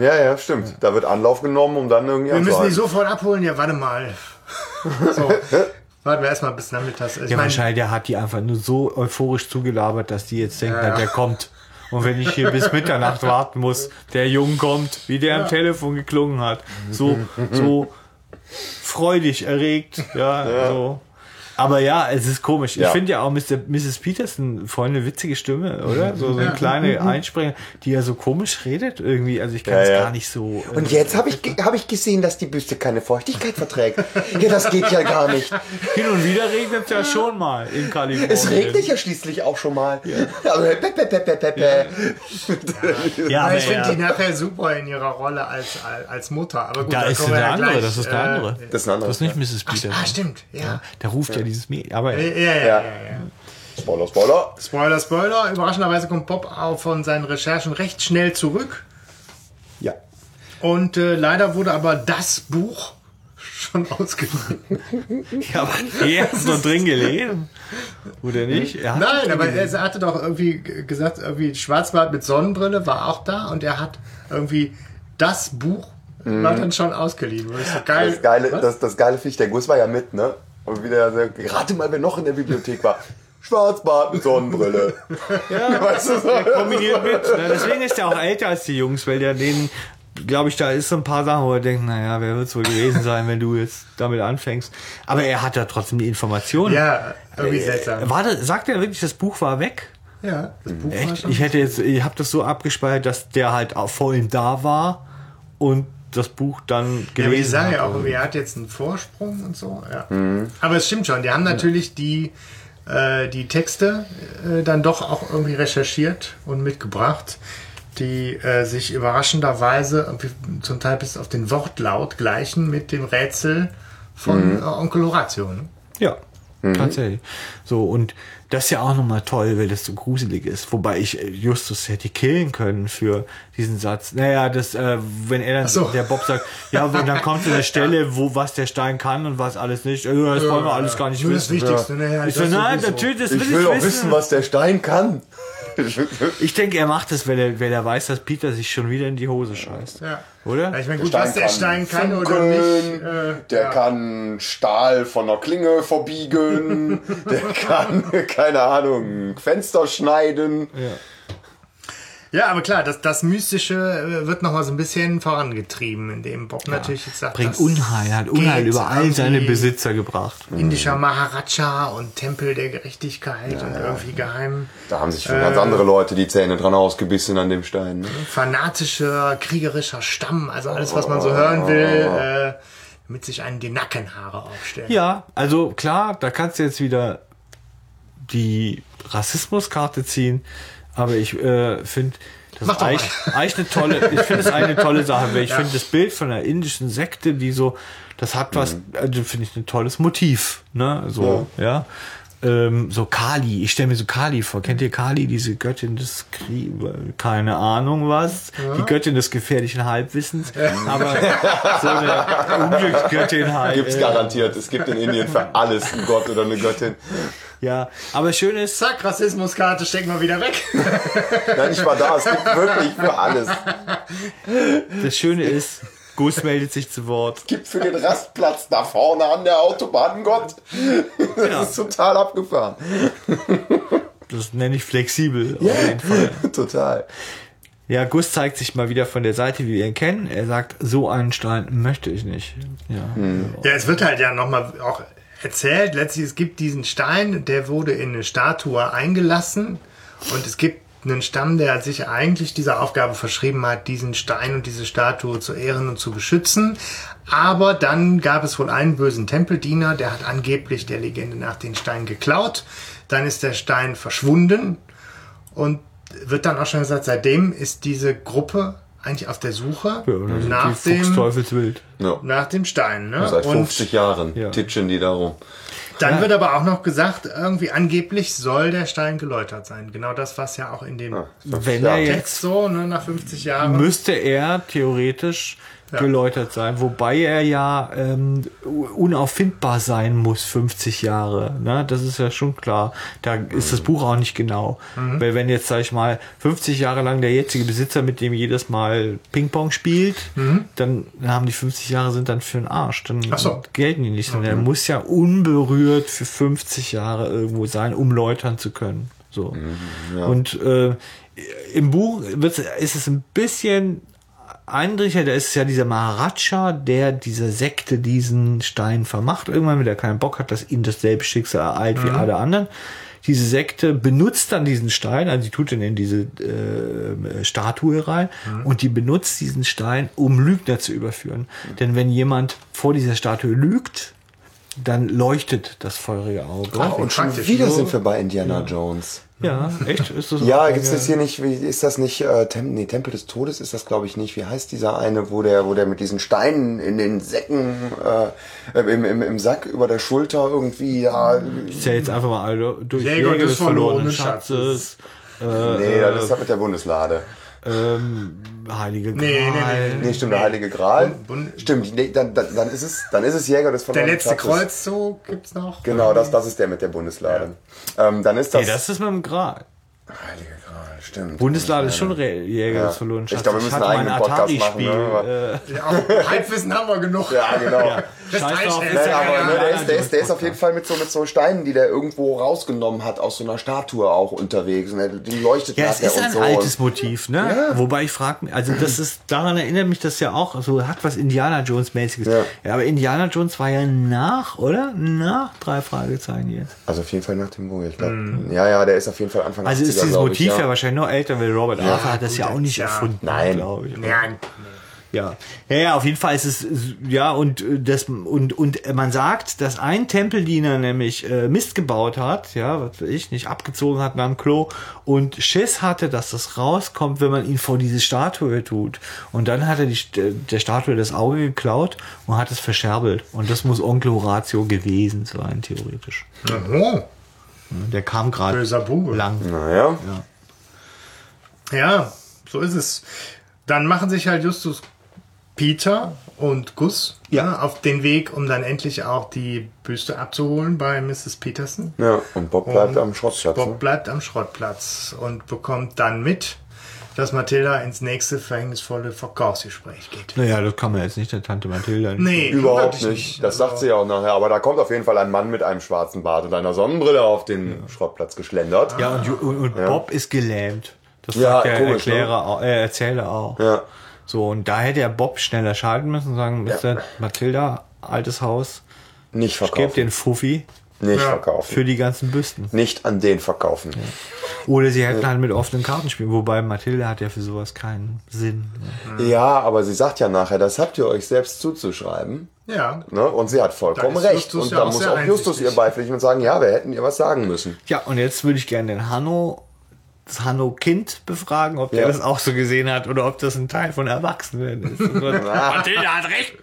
Ja, ja, stimmt. Ja. Da wird Anlauf genommen, um dann irgendwie... Wir müssen die sofort abholen. Ja, warte mal. So. Warten wir erstmal bis nachmittags. Ich ja, wahrscheinlich, der hat die einfach nur so euphorisch zugelabert, dass die jetzt denken, ja, ja. der kommt. Und wenn ich hier bis Mitternacht warten muss, der Junge kommt, wie der ja. am Telefon geklungen hat. So, so freudig, erregt. Ja, ja. so. Aber ja, es ist komisch. Ja. Ich finde ja auch Mister Misses Peterson, Freunde, eine witzige Stimme, oder? So, so eine kleine Einsprecher, die ja so komisch redet irgendwie. Also ich kann es ja, ja. gar nicht so... Und äh, jetzt habe ich, hab ich gesehen, dass die Büste keine Feuchtigkeit verträgt. Ja, das geht ja gar nicht. Hin und wieder regnet es ja schon mal in Kalifornien. Es regnet ja schließlich auch schon mal. Ja, aber ich finde die nachher super in ihrer Rolle als, als Mutter. Aber gut, da, da ist eine ja andere, gleich, das ist eine andere. Äh, das ist eine andere. Das ist nicht Misses Peterson. Ah, stimmt. Ja. Ja, der ruft ja dieses Mädchen, aber... Ja, ja, ja, ja. Spoiler, Spoiler. Spoiler, Spoiler. Überraschenderweise kommt Bob auch von seinen Recherchen recht schnell zurück. Ja. Und äh, leider wurde aber das Buch schon ausgeliehen. Ja, aber er hat noch drin gelesen. Oder nicht? Er Nein, aber gelesen. Er hatte doch irgendwie gesagt, irgendwie Schwarzwald mit Sonnenbrille war auch da und er hat irgendwie das Buch mhm. war dann schon ausgeliehen. Das, so geil. das Geile, das, das Geile finde ich, der Guss war ja mit, ne? Und wieder, rate mal, wer noch in der Bibliothek war. Schwarzbart mit Sonnenbrille. Ja, weißt du, der kombiniert mit. Na, deswegen ist der auch älter als die Jungs, weil der denen, glaube ich, da ist so ein paar Sachen, wo er denkt, naja, wer wird es wohl gewesen sein, wenn du jetzt damit anfängst. Aber er hat da trotzdem die Informationen. Ja, irgendwie seltsam. War das, sagt er wirklich, das Buch war weg? Ja, das Buch Echt? war schon. Ich hätte jetzt, ich habe das so abgespeichert, dass der halt auch vor ihm da war und das Buch dann gelesen. Ja, ich sage ja auch, er hat jetzt einen Vorsprung und so. Ja. Mhm. Aber es stimmt schon, die haben natürlich die, äh, die Texte äh, dann doch auch irgendwie recherchiert und mitgebracht, die äh, sich überraschenderweise irgendwie zum Teil bis auf den Wortlaut gleichen mit dem Rätsel von mhm. äh, Onkel Horatio. Ne? Ja, mhm. tatsächlich. So, und das ist ja auch nochmal toll, weil das so gruselig ist. Wobei ich Justus hätte killen können für diesen Satz. Naja, das, äh, wenn er dann, so. der Bob sagt, ja, und dann kommt zu der Stelle, wo was der Stein kann und was alles nicht. Das wollen wir alles gar nicht wissen. Das Wichtigste. Naja, ich das so, nein, natürlich, das will ich, ich will auch wissen. wissen, was der Stein kann. Ich denke, er macht das, weil er, weil er weiß, dass Peter sich schon wieder in die Hose scheißt. Ja. Oder? Ja, ich meine, gut, der was der Stein kann funkeln, oder nicht. Äh, der ja. kann Stahl von einer Klinge verbiegen. Der kann, keine Ahnung, Fenster schneiden. Ja, ja, aber klar, das, das Mystische wird nochmal so ein bisschen vorangetrieben, indem Bob ja. natürlich jetzt sagt, bringt Unheil, hat Unheil über all seine Besitzer gebracht. Indischer Maharaja und Tempel der Gerechtigkeit ja, und irgendwie ja. geheim. Da haben sich schon äh, ganz andere Leute die Zähne dran ausgebissen an dem Stein. Ne? Fanatischer, kriegerischer Stamm, also alles, was man so hören will, äh, damit sich einen die Nackenhaare aufstellen. Ja, also klar, da kannst du jetzt wieder die Rassismuskarte ziehen, aber ich äh, finde das ist eigentlich, eigentlich eine tolle, ich finde es eine tolle Sache, weil ich ja. finde das Bild von einer indischen Sekte, die so, das hat was, also finde ich ein tolles Motiv, ne, so, ja. ja. Ähm, so Kali, ich stelle mir so Kali vor, kennt ihr Kali, diese Göttin des Krie- keine Ahnung was, ja. die Göttin des gefährlichen Halbwissens, ja. aber so eine Unglücksgöttin halt. Gibt's garantiert, es gibt in Indien für alles einen Gott oder eine Göttin. Ja, aber schön ist... Zack, Rassismuskarte, stecken wir wieder weg. Nein, ich war da, es gibt wirklich für alles. Das Schöne ist, Gus meldet sich zu Wort. Es gibt für den Rastplatz da vorne an der Autobahn Gott. Das ja. ist total abgefahren. Das nenne ich flexibel auf jeden Fall. Total. Ja, Gus zeigt sich mal wieder von der Seite, wie wir ihn kennen. Er sagt, so einen Stein möchte ich nicht. Ja, hm. ja es wird halt ja nochmal auch... erzählt, letztlich, es gibt diesen Stein, der wurde in eine Statue eingelassen und es gibt einen Stamm, der sich eigentlich dieser Aufgabe verschrieben hat, diesen Stein und diese Statue zu ehren und zu beschützen, aber dann gab es wohl einen bösen Tempeldiener, der hat angeblich der Legende nach den Stein geklaut, dann ist der Stein verschwunden und wird dann auch schon gesagt, seitdem ist diese Gruppe eigentlich auf der Suche ja, nach, dem, ja. nach dem Stein. Ne? Seit fünfzig und, Jahren ja. titschen die da rum. Dann ja. wird aber auch noch gesagt, irgendwie angeblich soll der Stein geläutert sein. Genau das, was ja auch in dem ja, Text so, ne, nach fünfzig Jahren... Müsste er theoretisch ja. geläutert sein, wobei er ja ähm, unauffindbar sein muss, fünfzig Jahre. Ne? Das ist ja schon klar. Da mhm. ist das Buch auch nicht genau. Mhm. Weil wenn jetzt, sag ich mal, fünfzig Jahre lang der jetzige Besitzer mit dem jedes Mal Ping-Pong spielt, mhm. dann haben die fünfzig Jahre sind dann für den Arsch. Dann Ach so. gelten die nicht. Mhm. Er muss ja unberührt für fünfzig Jahre irgendwo sein, um läutern zu können. So. Mhm, ja. Und äh, im Buch wird's, ist es ein bisschen eindringlicher, da ist es ja dieser Maharaja, der dieser Sekte diesen Stein vermacht, irgendwann, wenn er keinen Bock hat, dass ihm dasselbe Schicksal ereilt mhm. wie alle anderen. Diese Sekte benutzt dann diesen Stein, also sie tut ihn in diese äh, Statue rein mhm. und die benutzt diesen Stein, um Lügner zu überführen. Mhm. Denn wenn jemand vor dieser Statue lügt, dann leuchtet das feurige Auge. Ach, und schon wieder sind wir bei Indiana ja. Jones. Ja, echt? Ist das ja, gibt es das hier nicht, ist das nicht, äh, Tem- nee, Tempel des Todes ist das, glaube ich, nicht. Wie heißt dieser eine, wo der, wo der mit diesen Steinen in den Säcken, äh, im, im, im Sack über der Schulter irgendwie, ja. Ist ja jetzt einfach mal alle durch Jäger des verlorenen Schatzes. Äh, nee, das ist halt mit der Bundeslade. Ähm, Heilige Gral. Nee, nee, nee, nee, stimmt, der nee. Heilige Gral. Bund- stimmt, nee, dann, dann, dann ist es, dann ist es Jäger des Verlorenen Schatzes. Der letzte Kreuzzug gibt's noch. Genau, das, das ist der mit der Bundeslade. Ja. Ähm, dann ist das. Nee, das ist mit dem Gral. Heiliger Gral, stimmt. Bundeslade ist schon Re- Jäger ja. des Verlorenen Schatzes. Ich glaube, wir müssen einen eigenen Podcast machen. Ne? Ja, Halbwissen haben wir genug. Ja, genau. Ja. Das Scheiß ist ja, aber, ne, der, ist, der, ist, der ist auf jeden Fall mit so, mit so Steinen, die der irgendwo rausgenommen hat, aus so einer Statue auch unterwegs. Und die leuchtet ja, es ist ein so altes Motiv, ne? Ja. Wobei ich frage mich, also das ist, daran erinnert mich das ja auch, so hat was Indiana Jones-mäßiges. Ja. Ja, aber Indiana Jones war ja nach, oder? Nach drei Fragezeichen jetzt. Also auf jeden Fall nach dem Buch. Ich glaube, mhm. ja, ja, der ist auf jeden Fall Anfang also achtziger, ist dieses Motiv ich, ja. ja wahrscheinlich noch älter, weil Robert ja. Arthur hat das ja auch nicht ja. erfunden, Nein. glaube ich. Nein. Ja. ja, ja, auf jeden Fall ist es, ja, und das, und, und man sagt, dass ein Tempeldiener nämlich äh, Mist gebaut hat, ja, was weiß ich, nicht abgezogen hat nach dem Klo und Schiss hatte, dass das rauskommt, wenn man ihn vor diese Statue tut. Und dann hat er die, der Statue das Auge geklaut und hat es verscherbelt. Und das muss Onkel Horatio gewesen sein, theoretisch. Mhm. Der kam gerade lang. Naja. Ja. ja, so ist es. Dann machen sich halt Justus Peter und Gus ja. ne, auf den Weg, um dann endlich auch die Büste abzuholen bei Misses Peterson. Ja, und Bob bleibt und am Schrottplatz. Bob ne? bleibt am Schrottplatz und bekommt dann mit, dass Mathilda ins nächste verhängnisvolle Verkaufsgespräch geht. Naja, das kann man jetzt nicht der Tante Mathilda nicht. Nee, überhaupt nicht. Das sagt sie ja auch nachher. Aber da kommt auf jeden Fall ein Mann mit einem schwarzen Bart und einer Sonnenbrille auf den ja. Schrottplatz geschlendert. Ja, und, und, und ja. Bob ist gelähmt. Das ja, sagt der komisch, Erklärer, ne? äh, Erzähler auch. Ja. So, und da hätte er Bob schneller schalten müssen und sagen, Mister Ja. Mathilda, altes Haus, nicht verkaufen. Ich gebe den Fuffi. Nicht ja. verkaufen. Für die ganzen Büsten. Nicht an den verkaufen. Ja. Oder sie hätten halt mit offenen Karten spielen, wobei Mathilda hat ja für sowas keinen Sinn. Ne? Ja, aber sie sagt ja nachher, das habt ihr euch selbst zuzuschreiben. Ja. Ne? Und sie hat vollkommen recht. Justus und ja da muss auch Justus ihr beipflichten und sagen, ja, wir hätten ihr was sagen müssen. Ja, und jetzt würde ich gerne den Hanno... das Hanno-Kind befragen, ob ja. der das auch so gesehen hat oder ob das ein Teil von Erwachsenen ist. Mathilda hat recht.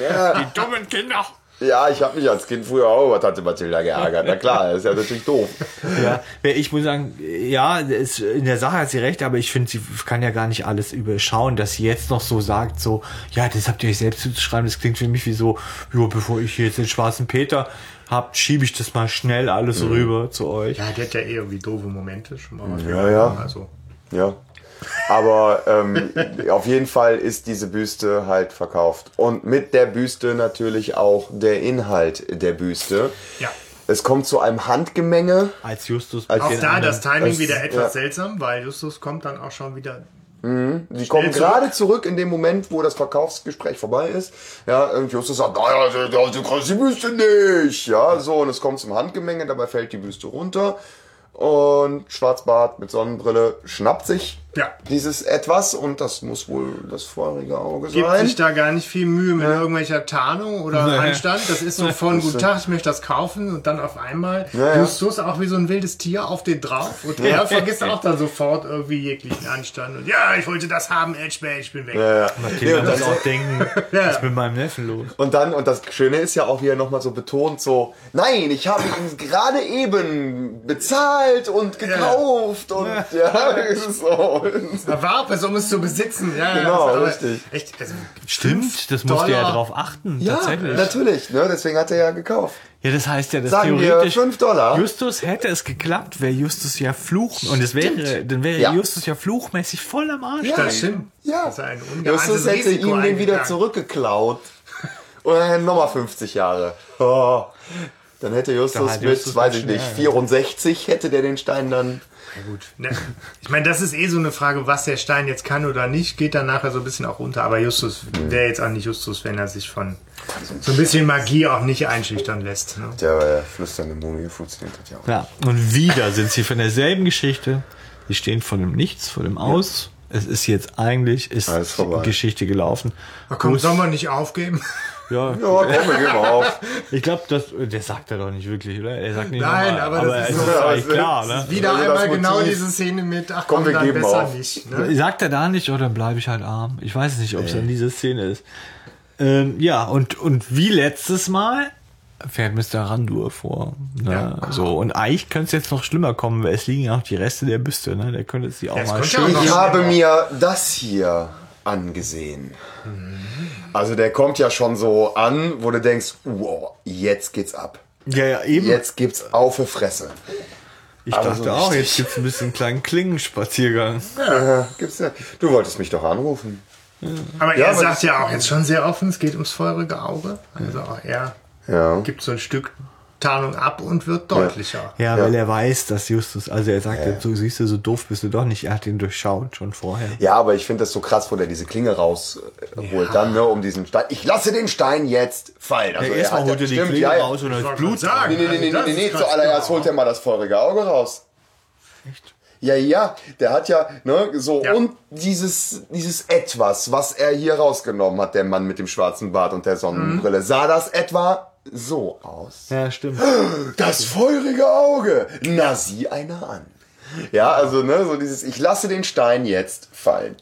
Ja. Die dummen Kinder. Ja, ich habe mich als Kind früher auch über Tante Mathilda geärgert. Na klar, ist ja natürlich doof. Ja, ich muss sagen, ja, ist, in der Sache hat sie recht, aber ich finde, sie kann ja gar nicht alles überschauen, dass sie jetzt noch so sagt, so, ja, das habt ihr euch selbst zuzuschreiben, das klingt für mich wie so, jo, bevor ich hier jetzt den schwarzen Peter habt, schiebe ich das mal schnell alles mhm. rüber zu euch. Ja, der hat ja eh irgendwie doofe Momente schon mal. Ja, ja. Also. Ja. Aber ähm, auf jeden Fall ist diese Büste halt verkauft. Und mit der Büste natürlich auch der Inhalt der Büste. Ja. Es kommt zu einem Handgemenge. Als Justus. Als auch da das Timing als, wieder etwas ja. seltsam, weil Justus kommt dann auch schon wieder... Mhm. Die kommen gerade zurück in dem Moment, wo das Verkaufsgespräch vorbei ist. Ja, und Justus sagt, naja, du kriegst die Büste nicht. Ja, so, und es kommt zum Handgemenge, dabei fällt die Büste runter. Und Schwarzbart mit Sonnenbrille schnappt sich ja. dieses Etwas und das muss wohl das feurige Auge sein. Gibt sich da gar nicht viel Mühe mit ja. irgendwelcher Tarnung oder nee. Anstand. Das ist so von, guten Tag, ich möchte das kaufen und dann auf einmal ja, ja. tust du es auch wie so ein wildes Tier auf den drauf und ja. er vergisst auch dann sofort irgendwie jeglichen Anstand und ja, ich wollte das haben, Edgeman, ich bin weg. Ja, ja. Nee, und das auch denken, ja. was ist mit meinem Neffen los? Und dann, und das Schöne ist ja auch, wie er nochmal so betont, so, nein, ich habe ihn gerade eben bezahlt und gekauft ja. und ja, ja ist so. wollen. Erwarb es, um es zu besitzen. Ja, genau, ja, richtig. Echt, also stimmt, das musste er ja drauf achten. Ja, tatsächlich. Natürlich, ne? Deswegen hat er ja gekauft. Ja, das heißt ja, dass Sagen theoretisch wir fünf Dollar. Justus, hätte es geklappt, wäre Justus ja fluch und es wäre, dann wäre ja. Justus ja fluchmäßig voll am Arsch. Ja, das stimmt. Ja. Das ist ein Justus hätte Risiko ihm den wieder zurückgeklaut. Und dann nochmal fünfzig Jahre. Oh. Dann hätte Justus da mit, Justus weiß ich nicht, vierundsechzig hätte der den Stein dann... Na gut. Ne, ich meine, das ist eh so eine Frage, was der Stein jetzt kann oder nicht, geht dann nachher so ein bisschen auch runter. Aber Justus wäre jetzt auch nicht Justus, wenn er sich von so ein bisschen Magie auch nicht einschüchtern lässt. Ne? Ja, weil der flüsternde Mumie funktioniert hat ja auch. Ja, und wieder sind sie von derselben Geschichte. Sie stehen vor dem Nichts, vor dem Aus. Ja. Es ist jetzt eigentlich, ist die Geschichte gelaufen. Na komm, sollen wir nicht aufgeben? Ja, ja komm, wir geben auf. Ich glaube, das, das sagt er doch nicht wirklich, oder? Er sagt nicht Nein, nochmal, aber, aber das ist, so, ist eigentlich klar, ne? Wieder also einmal genau Motiv, diese Szene mit, ach komm, komm wir dann geben besser auf. Nicht. Ne? Sagt er da nicht, oh, dann bleibe ich halt arm. Ich weiß nicht, ob es nee. in dieser Szene ist. Ähm, ja, und, und wie letztes Mal fährt Mister Rhandura vor. Ne? Ja. So, und eigentlich könnte es jetzt noch schlimmer kommen, weil es liegen ja noch die Reste der Büste, ne? Der könnte es die auch ja, mal schön. Ich habe mir das hier angesehen. Mhm. Also der kommt ja schon so an, wo du denkst, wow, jetzt geht's ab. Ja, ja, eben. Jetzt gibt's auf die Fresse. Ich Aber dachte so auch, jetzt gibt's ein bisschen einen kleinen Klingenspaziergang. Ja, gibt's ja. Du wolltest mich doch anrufen. Ja. Aber ja, er aber sagt ja auch jetzt schon sehr offen, es geht ums feurige Auge. Also auch er ja. gibt so ein Stück Tarnung ab und wird deutlicher. Ja, ja, weil er weiß, dass Justus, also er sagt, ja. so siehst du, so doof bist du doch nicht. Er hat ihn durchschaut schon vorher. Ja, aber ich finde das so krass, wo der diese Klinge rausholt, ja. dann ne, um diesen Stein. Ich lasse den Stein jetzt fallen. Also ja, er erstmal holt er die stimmt, Klinge ja, raus und das Blut sagen. Nee, nee, nee, nee, nee, nee zuallererst holt er mal das feurige Auge raus. Echt? Ja, ja, der hat ja, ne, so, ja. und dieses, dieses Etwas, was er hier rausgenommen hat, der Mann mit dem schwarzen Bart und der Sonnenbrille, mhm. sah das etwa so aus. Ja, stimmt. Das feurige Auge. Na, sieh einer an. Ja, also, ne, so dieses, ich lasse den Stein jetzt fallen.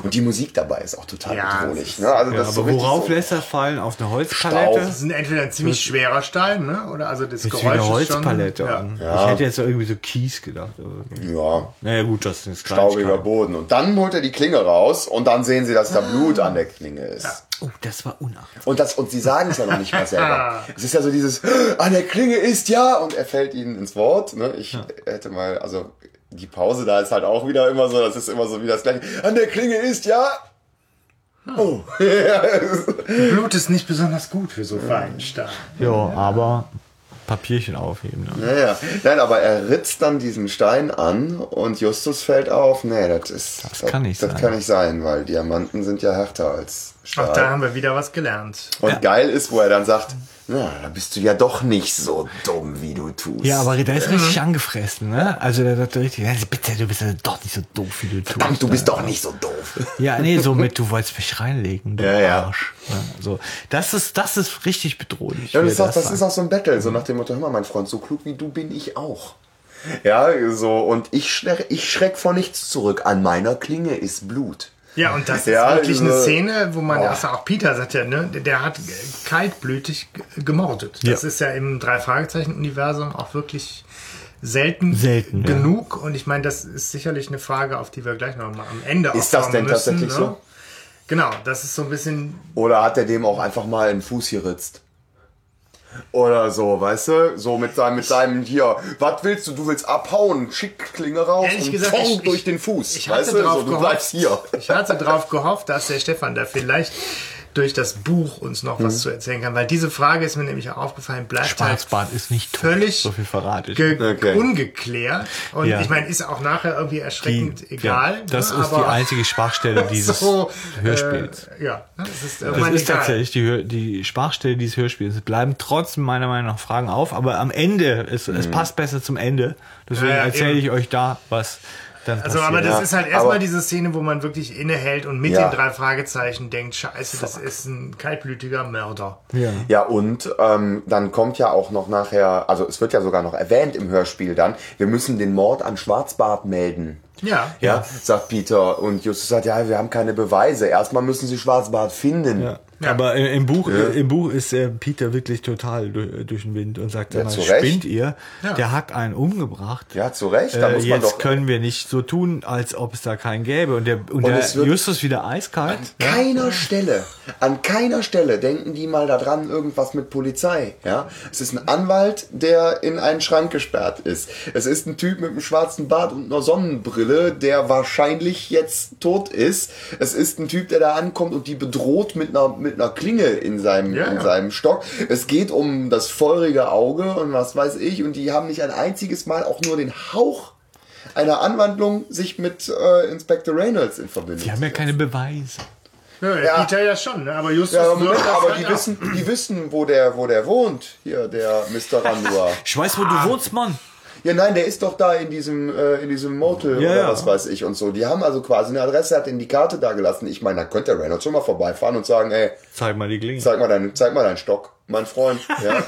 Und die Musik dabei ist auch total ja, bedrohlich. Ne? Also ja, das aber so worauf so lässt er fallen? Auf eine Holzpalette? Staub. Das ist entweder ein ziemlich das schwerer Stein, ne? Oder also das Geräusch ist eine Holzpalette. Schon, ja. Ja. Ich hätte jetzt irgendwie so Kies gedacht. Ja. Naja, gut, das ist staubiger Boden. Und dann holt er die Klinge raus und dann sehen sie, dass da Blut an der Klinge ist. Ja. Oh, das war unachtet. Und das, und sie sagen es ja noch nicht mal selber. Es ist ja so dieses, an der Klinge ist ja, und er fällt ihnen ins Wort. Ne? Ich ja. hätte mal, also die Pause da ist halt auch wieder immer so, das ist immer so wie das Gleiche. An der Klinge ist ja. Hm. Oh. Blut ist nicht besonders gut für so feinen Stein. Ja, aber Papierchen aufheben. Ne? Ja, ja. Nein, aber er ritzt dann diesen Stein an und Justus fällt auf. Nee, das ist. Das, das kann nicht das sein. Das kann nicht sein, weil Diamanten sind ja härter als Stahl. Auch da haben wir wieder was gelernt. Und ja. geil ist, wo er dann sagt, na, da bist du ja doch nicht so dumm, wie du tust. Ja, aber der ist richtig mhm. angefressen, ne? Also der sagt richtig, bitte, du bist ja doch nicht so doof, wie du tust. Verdammt, du bist ja. doch nicht so doof. Ja, nee, so mit, du wolltest mich reinlegen, du ja, Arsch. Ja. Ja, so. Das ist, das ist richtig bedrohlich. Ja, das, ist auch, das, das ist auch so ein Battle, so nach dem Motto, hör mal, mein Freund, so klug wie du bin ich auch. Ja, so, und ich schreck, ich schreck vor nichts zurück. An meiner Klinge ist Blut. Ja, und das ja, ist wirklich diese, eine Szene, wo man, oh. also auch Peter sagt ja, ne, der hat kaltblütig gemordet. Ja. Das ist ja im Drei-Fragezeichen-Universum auch wirklich selten, selten genug. Ja. Und ich meine, das ist sicherlich eine Frage, auf die wir gleich noch mal am Ende auch Ist das denn müssen, tatsächlich ne? so? Genau, das ist so ein bisschen... Oder hat er dem auch einfach mal einen Fuß geritzt? Oder so, weißt du? So mit seinem, mit seinem hier, was willst du? Du willst abhauen, schick Klinge raus Ehrlich und gesagt, ich, durch ich, den Fuß. Ich weißt du, so, du bleibst hier. Ich hatte drauf gehofft, dass der Stefan da vielleicht durch das Buch uns noch mhm. was zu erzählen kann, weil diese Frage ist mir nämlich auch aufgefallen, bleibt Schwarzbart halt ist nicht tot. Völlig so viel verrate ich. Ge- okay. ungeklärt und ja. ich meine, ist auch nachher irgendwie erschreckend die, egal. Ja, das ne, ist die einzige Schwachstelle dieses so, Hörspiels. Äh, ja, das ist, das ist tatsächlich die, die Schwachstelle dieses Hörspiels. Es bleiben trotzdem meiner Meinung nach Fragen auf, aber am Ende, es, mhm. es passt besser zum Ende, deswegen äh, erzähle ich euch da was. Also, aber das ja. ist halt erstmal diese Szene, wo man wirklich innehält und mit ja. den drei Fragezeichen denkt, scheiße, das ist ein kaltblütiger Mörder. Ja, ja und ähm, dann kommt ja auch noch nachher, also es wird ja sogar noch erwähnt im Hörspiel dann, wir müssen den Mord an Schwarzbart melden. Ja. Ja, sagt Peter. Und Justus sagt, ja, wir haben keine Beweise. Erstmal müssen sie Schwarzbart finden. Ja. Ja. Aber äh, im Buch, ja. äh, im Buch ist äh, Peter wirklich total durch, durch den Wind und sagt, ja, spinnt ihr? Ja. Der hat einen umgebracht. Ja, zu Recht. Da muss äh, man jetzt doch, können wir nicht so tun, als ob es da keinen gäbe. Und der, und und der Justus wieder eiskalt. An ja? keiner ja. Stelle, an keiner Stelle denken die mal daran, irgendwas mit Polizei. Ja? Es ist ein Anwalt, der in einen Schrank gesperrt ist. Es ist ein Typ mit einem schwarzen Bart und einer Sonnenbrille, der wahrscheinlich jetzt tot ist. Es ist ein Typ, der da ankommt und die bedroht mit einer, mit einer Klinge in seinem, ja, in seinem Stock. Es geht um das feurige Auge und was weiß ich. Und die haben nicht ein einziges Mal auch nur den Hauch einer Anwandlung sich mit äh, Inspector Reynolds in Verbindung. Die haben ja keine Beweise. Ja, ja. Peter ja schon, ne? Aber Justus ja, Moment, aber die wissen, die wissen, wo der, wo der wohnt, hier, der Mister Rhandura. Ich weiß, wo du wohnst, Mann. Ja, nein, der ist doch da in diesem, äh, in diesem Motel ja, oder ja. was weiß ich und so. Die haben also quasi eine Adresse, hat in die Karte da gelassen. Ich meine, da könnte der Reynolds schon mal vorbeifahren und sagen, ey, zeig mal die Klinge. Zeig mal deinen, zeig mal deinen Stock, mein Freund. Ja.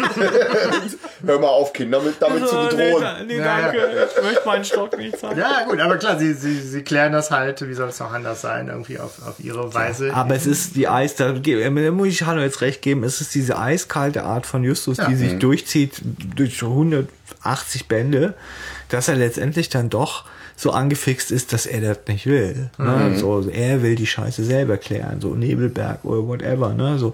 Hör mal auf, Kinder, damit, damit also, zu bedrohen. Nee, nee danke, ja. ich möchte meinen Stock nicht zeigen. Ja, gut, aber klar, sie, sie, sie klären das halt, wie soll es noch anders sein, irgendwie auf, auf ihre Weise. Ja, aber es ist die Eis, da muss ich Hanno jetzt recht geben, es ist diese eiskalte Art von Justus, ja. die sich mhm. durchzieht durch hundertachtzig Bände, dass er letztendlich dann doch so angefixt ist, dass er das nicht will. Mhm. Ne? So, er will die Scheiße selber klären, so Nebelberg oder whatever. Ne? So,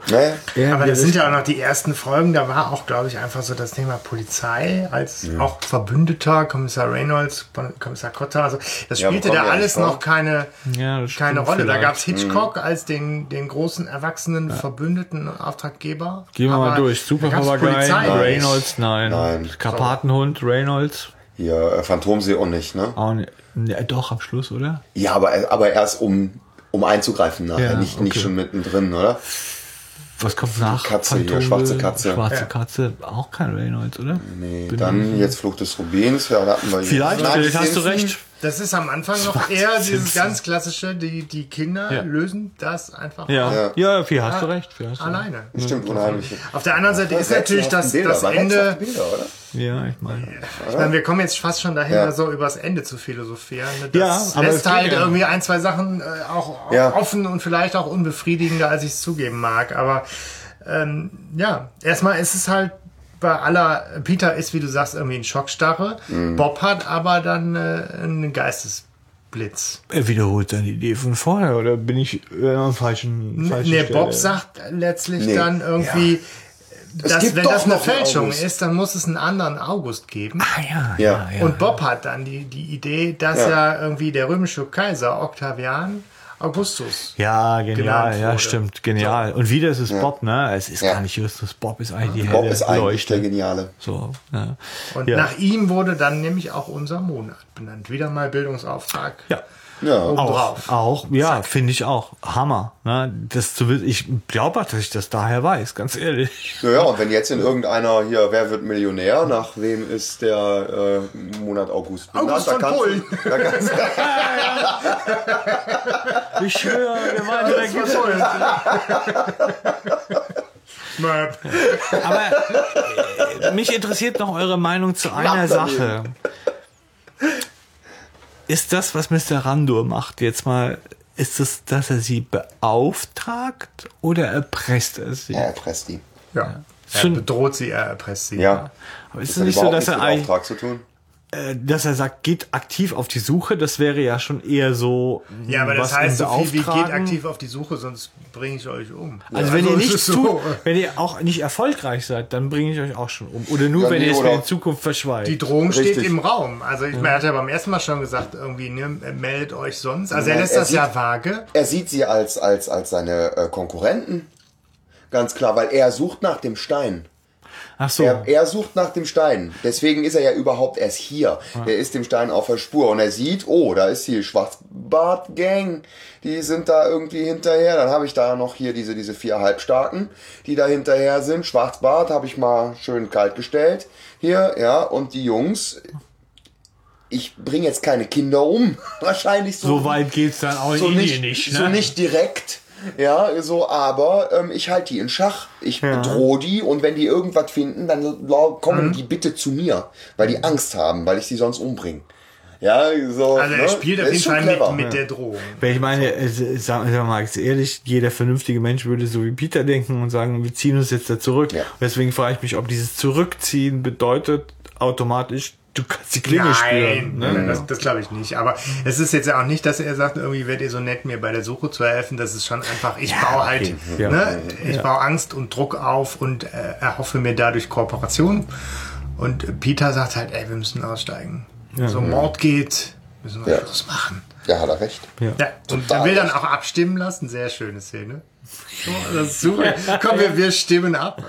ja. Aber das sind ja auch noch die ersten Folgen, da war auch, glaube ich, einfach so das Thema Polizei als ja. auch Verbündeter, Kommissar Reynolds, Kommissar Cotta, also das spielte ja, da alles noch vor. keine, ja, keine Rolle. Vielleicht. Da gab es Hitchcock mhm. als den, den großen erwachsenen ja. Verbündeten Auftraggeber. Gehen wir aber mal durch. Superpapagei, Reynolds, nein. nein. Karpatenhund, Reynolds. Ja, Phantomsee auch nicht, ne? Auch nicht. Ja, doch, am Schluss, oder? Ja, aber, aber erst um, um einzugreifen nachher, ja, nicht, okay. nicht schon mittendrin, oder? Was kommt nach? Katze, hier, schwarze Katze. Schwarze ja. Katze, auch kein Reynolds, oder? Nee, Bin dann jetzt Flucht des Rubins. Ja, da hatten wir Vielleicht, vielleicht hast du recht. Das ist am Anfang noch eher dieses ganz klassische, die, die Kinder ja. lösen das einfach. Ja, ja, ja viel hast du recht. Viel hast alleine. Ja. Stimmt, unheimlich. Auf der anderen Seite ja, ist natürlich das, Bilder, das Ende... Bilder, oder? Ja, ich meine... Ich meine, wir kommen jetzt fast schon dahin, ja. so über das Ende zu philosophieren. Das ja, lässt halt ja. irgendwie ein, zwei Sachen auch ja. offen und vielleicht auch unbefriedigender, als ich es zugeben mag. Aber ähm, ja, erstmal ist es halt... bei aller, Peter ist, wie du sagst, irgendwie in Schockstarre. Mhm. Bob hat aber dann äh, einen Geistesblitz. Er wiederholt dann die Idee von vorher, oder bin ich äh, am falschen, falschen Nee, Stelle. Bob sagt letztlich nee. dann irgendwie, ja. dass wenn das eine Fälschung ist, dann muss es einen anderen August geben. Ah ja, ja. ja, ja Und Bob ja. hat dann die, die Idee, dass ja. ja irgendwie der römische Kaiser Octavian Augustus. Ja, genial, ja, stimmt, genial. Und wieder ist es ja. Bob, ne? Es ist ja. gar nicht Justus. Bob ist eigentlich die Bob helle ist eigentlich der Geniale. So, ja. Und ja. nach ihm wurde dann nämlich auch unser Monat benannt. Wieder mal Bildungsauftrag. Ja. Ja, auch, auch, ja, finde ich auch. Hammer. Ne? Das zu, ich glaube, dass ich das daher weiß, ganz ehrlich. Ja, ja, und wenn jetzt in irgendeiner hier, wer wird Millionär, nach wem ist der äh, Monat August? August von Polen. Da kannst du. Ja, ja. Ich höre, der war direkt von Polen. Aber äh, mich interessiert noch eure Meinung zu einer Sache. Ist das, was Mister Rhandura macht, jetzt mal, ist es, dass er sie beauftragt oder erpresst er sie? Er erpresst die. Ja. Er bedroht sie, er erpresst sie. Ja. Aber ist es nicht so, dass er einen Auftrag zu tun? Dass er sagt, geht aktiv auf die Suche, das wäre ja schon eher so. Ja, aber das heißt so viel wie geht aktiv auf die Suche, sonst bringe ich euch um. Also, ja, wenn also ihr nichts tut, so. wenn ihr auch nicht erfolgreich seid, dann bringe ich euch auch schon um. Oder nur, ja, wenn nee, ihr es mir in Zukunft verschweigt. Die Drohung Richtig. steht im Raum. Also, ich ja. meine, er hat ja beim ersten Mal schon gesagt, irgendwie, ne, meldet euch sonst. Also, ja, er lässt er das sieht, ja vage. Er sieht sie als, als, als seine äh, Konkurrenten. Ganz klar, weil er sucht nach dem Stein. Ach so. er, er sucht nach dem Stein. Deswegen ist er ja überhaupt erst hier. Ah. Er ist dem Stein auf der Spur. Und er sieht, oh, da ist die Schwarzbart-Gang. Die sind da irgendwie hinterher. Dann habe ich da noch hier diese, diese vier Halbstarken, die da hinterher sind. Schwarzbart habe ich mal schön kalt gestellt. Hier, ja, und die Jungs... Ich bringe jetzt keine Kinder um. Wahrscheinlich so. So weit geht's dann auch so nicht, nicht ne? So nicht direkt. Ja, so, aber ähm, ich halte die in Schach, ich ja. bedrohe die und wenn die irgendwas finden, dann kommen mhm. die bitte zu mir, weil die Angst haben, weil ich sie sonst umbringe. Ja, so. Also er spielt ne? auf jeden Fall mit, mit der Drohung. Weil ich meine, sag, sag mal ehrlich, jeder vernünftige Mensch würde so wie Peter denken und sagen, wir ziehen uns jetzt da zurück. Ja. Deswegen frage ich mich, ob dieses Zurückziehen bedeutet automatisch, du kannst die Klinge spüren. Ne? Nein, das, das glaube ich nicht. Aber es ist jetzt ja auch nicht, dass er sagt, irgendwie werdet ihr so nett, mir bei der Suche zu helfen. Das ist schon einfach, ich ja, baue halt, okay. ja. ne? ich ja. baue Angst und Druck auf und äh, erhoffe mir dadurch Kooperation. Und Peter sagt halt, ey, wir müssen aussteigen. Ja. So Mord geht, müssen wir Schluss ja. machen. Ja, hat er recht. Ja. Ja. Und er will dann auch abstimmen lassen. Sehr schöne Szene. Oh, das ist super. Komm, wir, wir stimmen ab.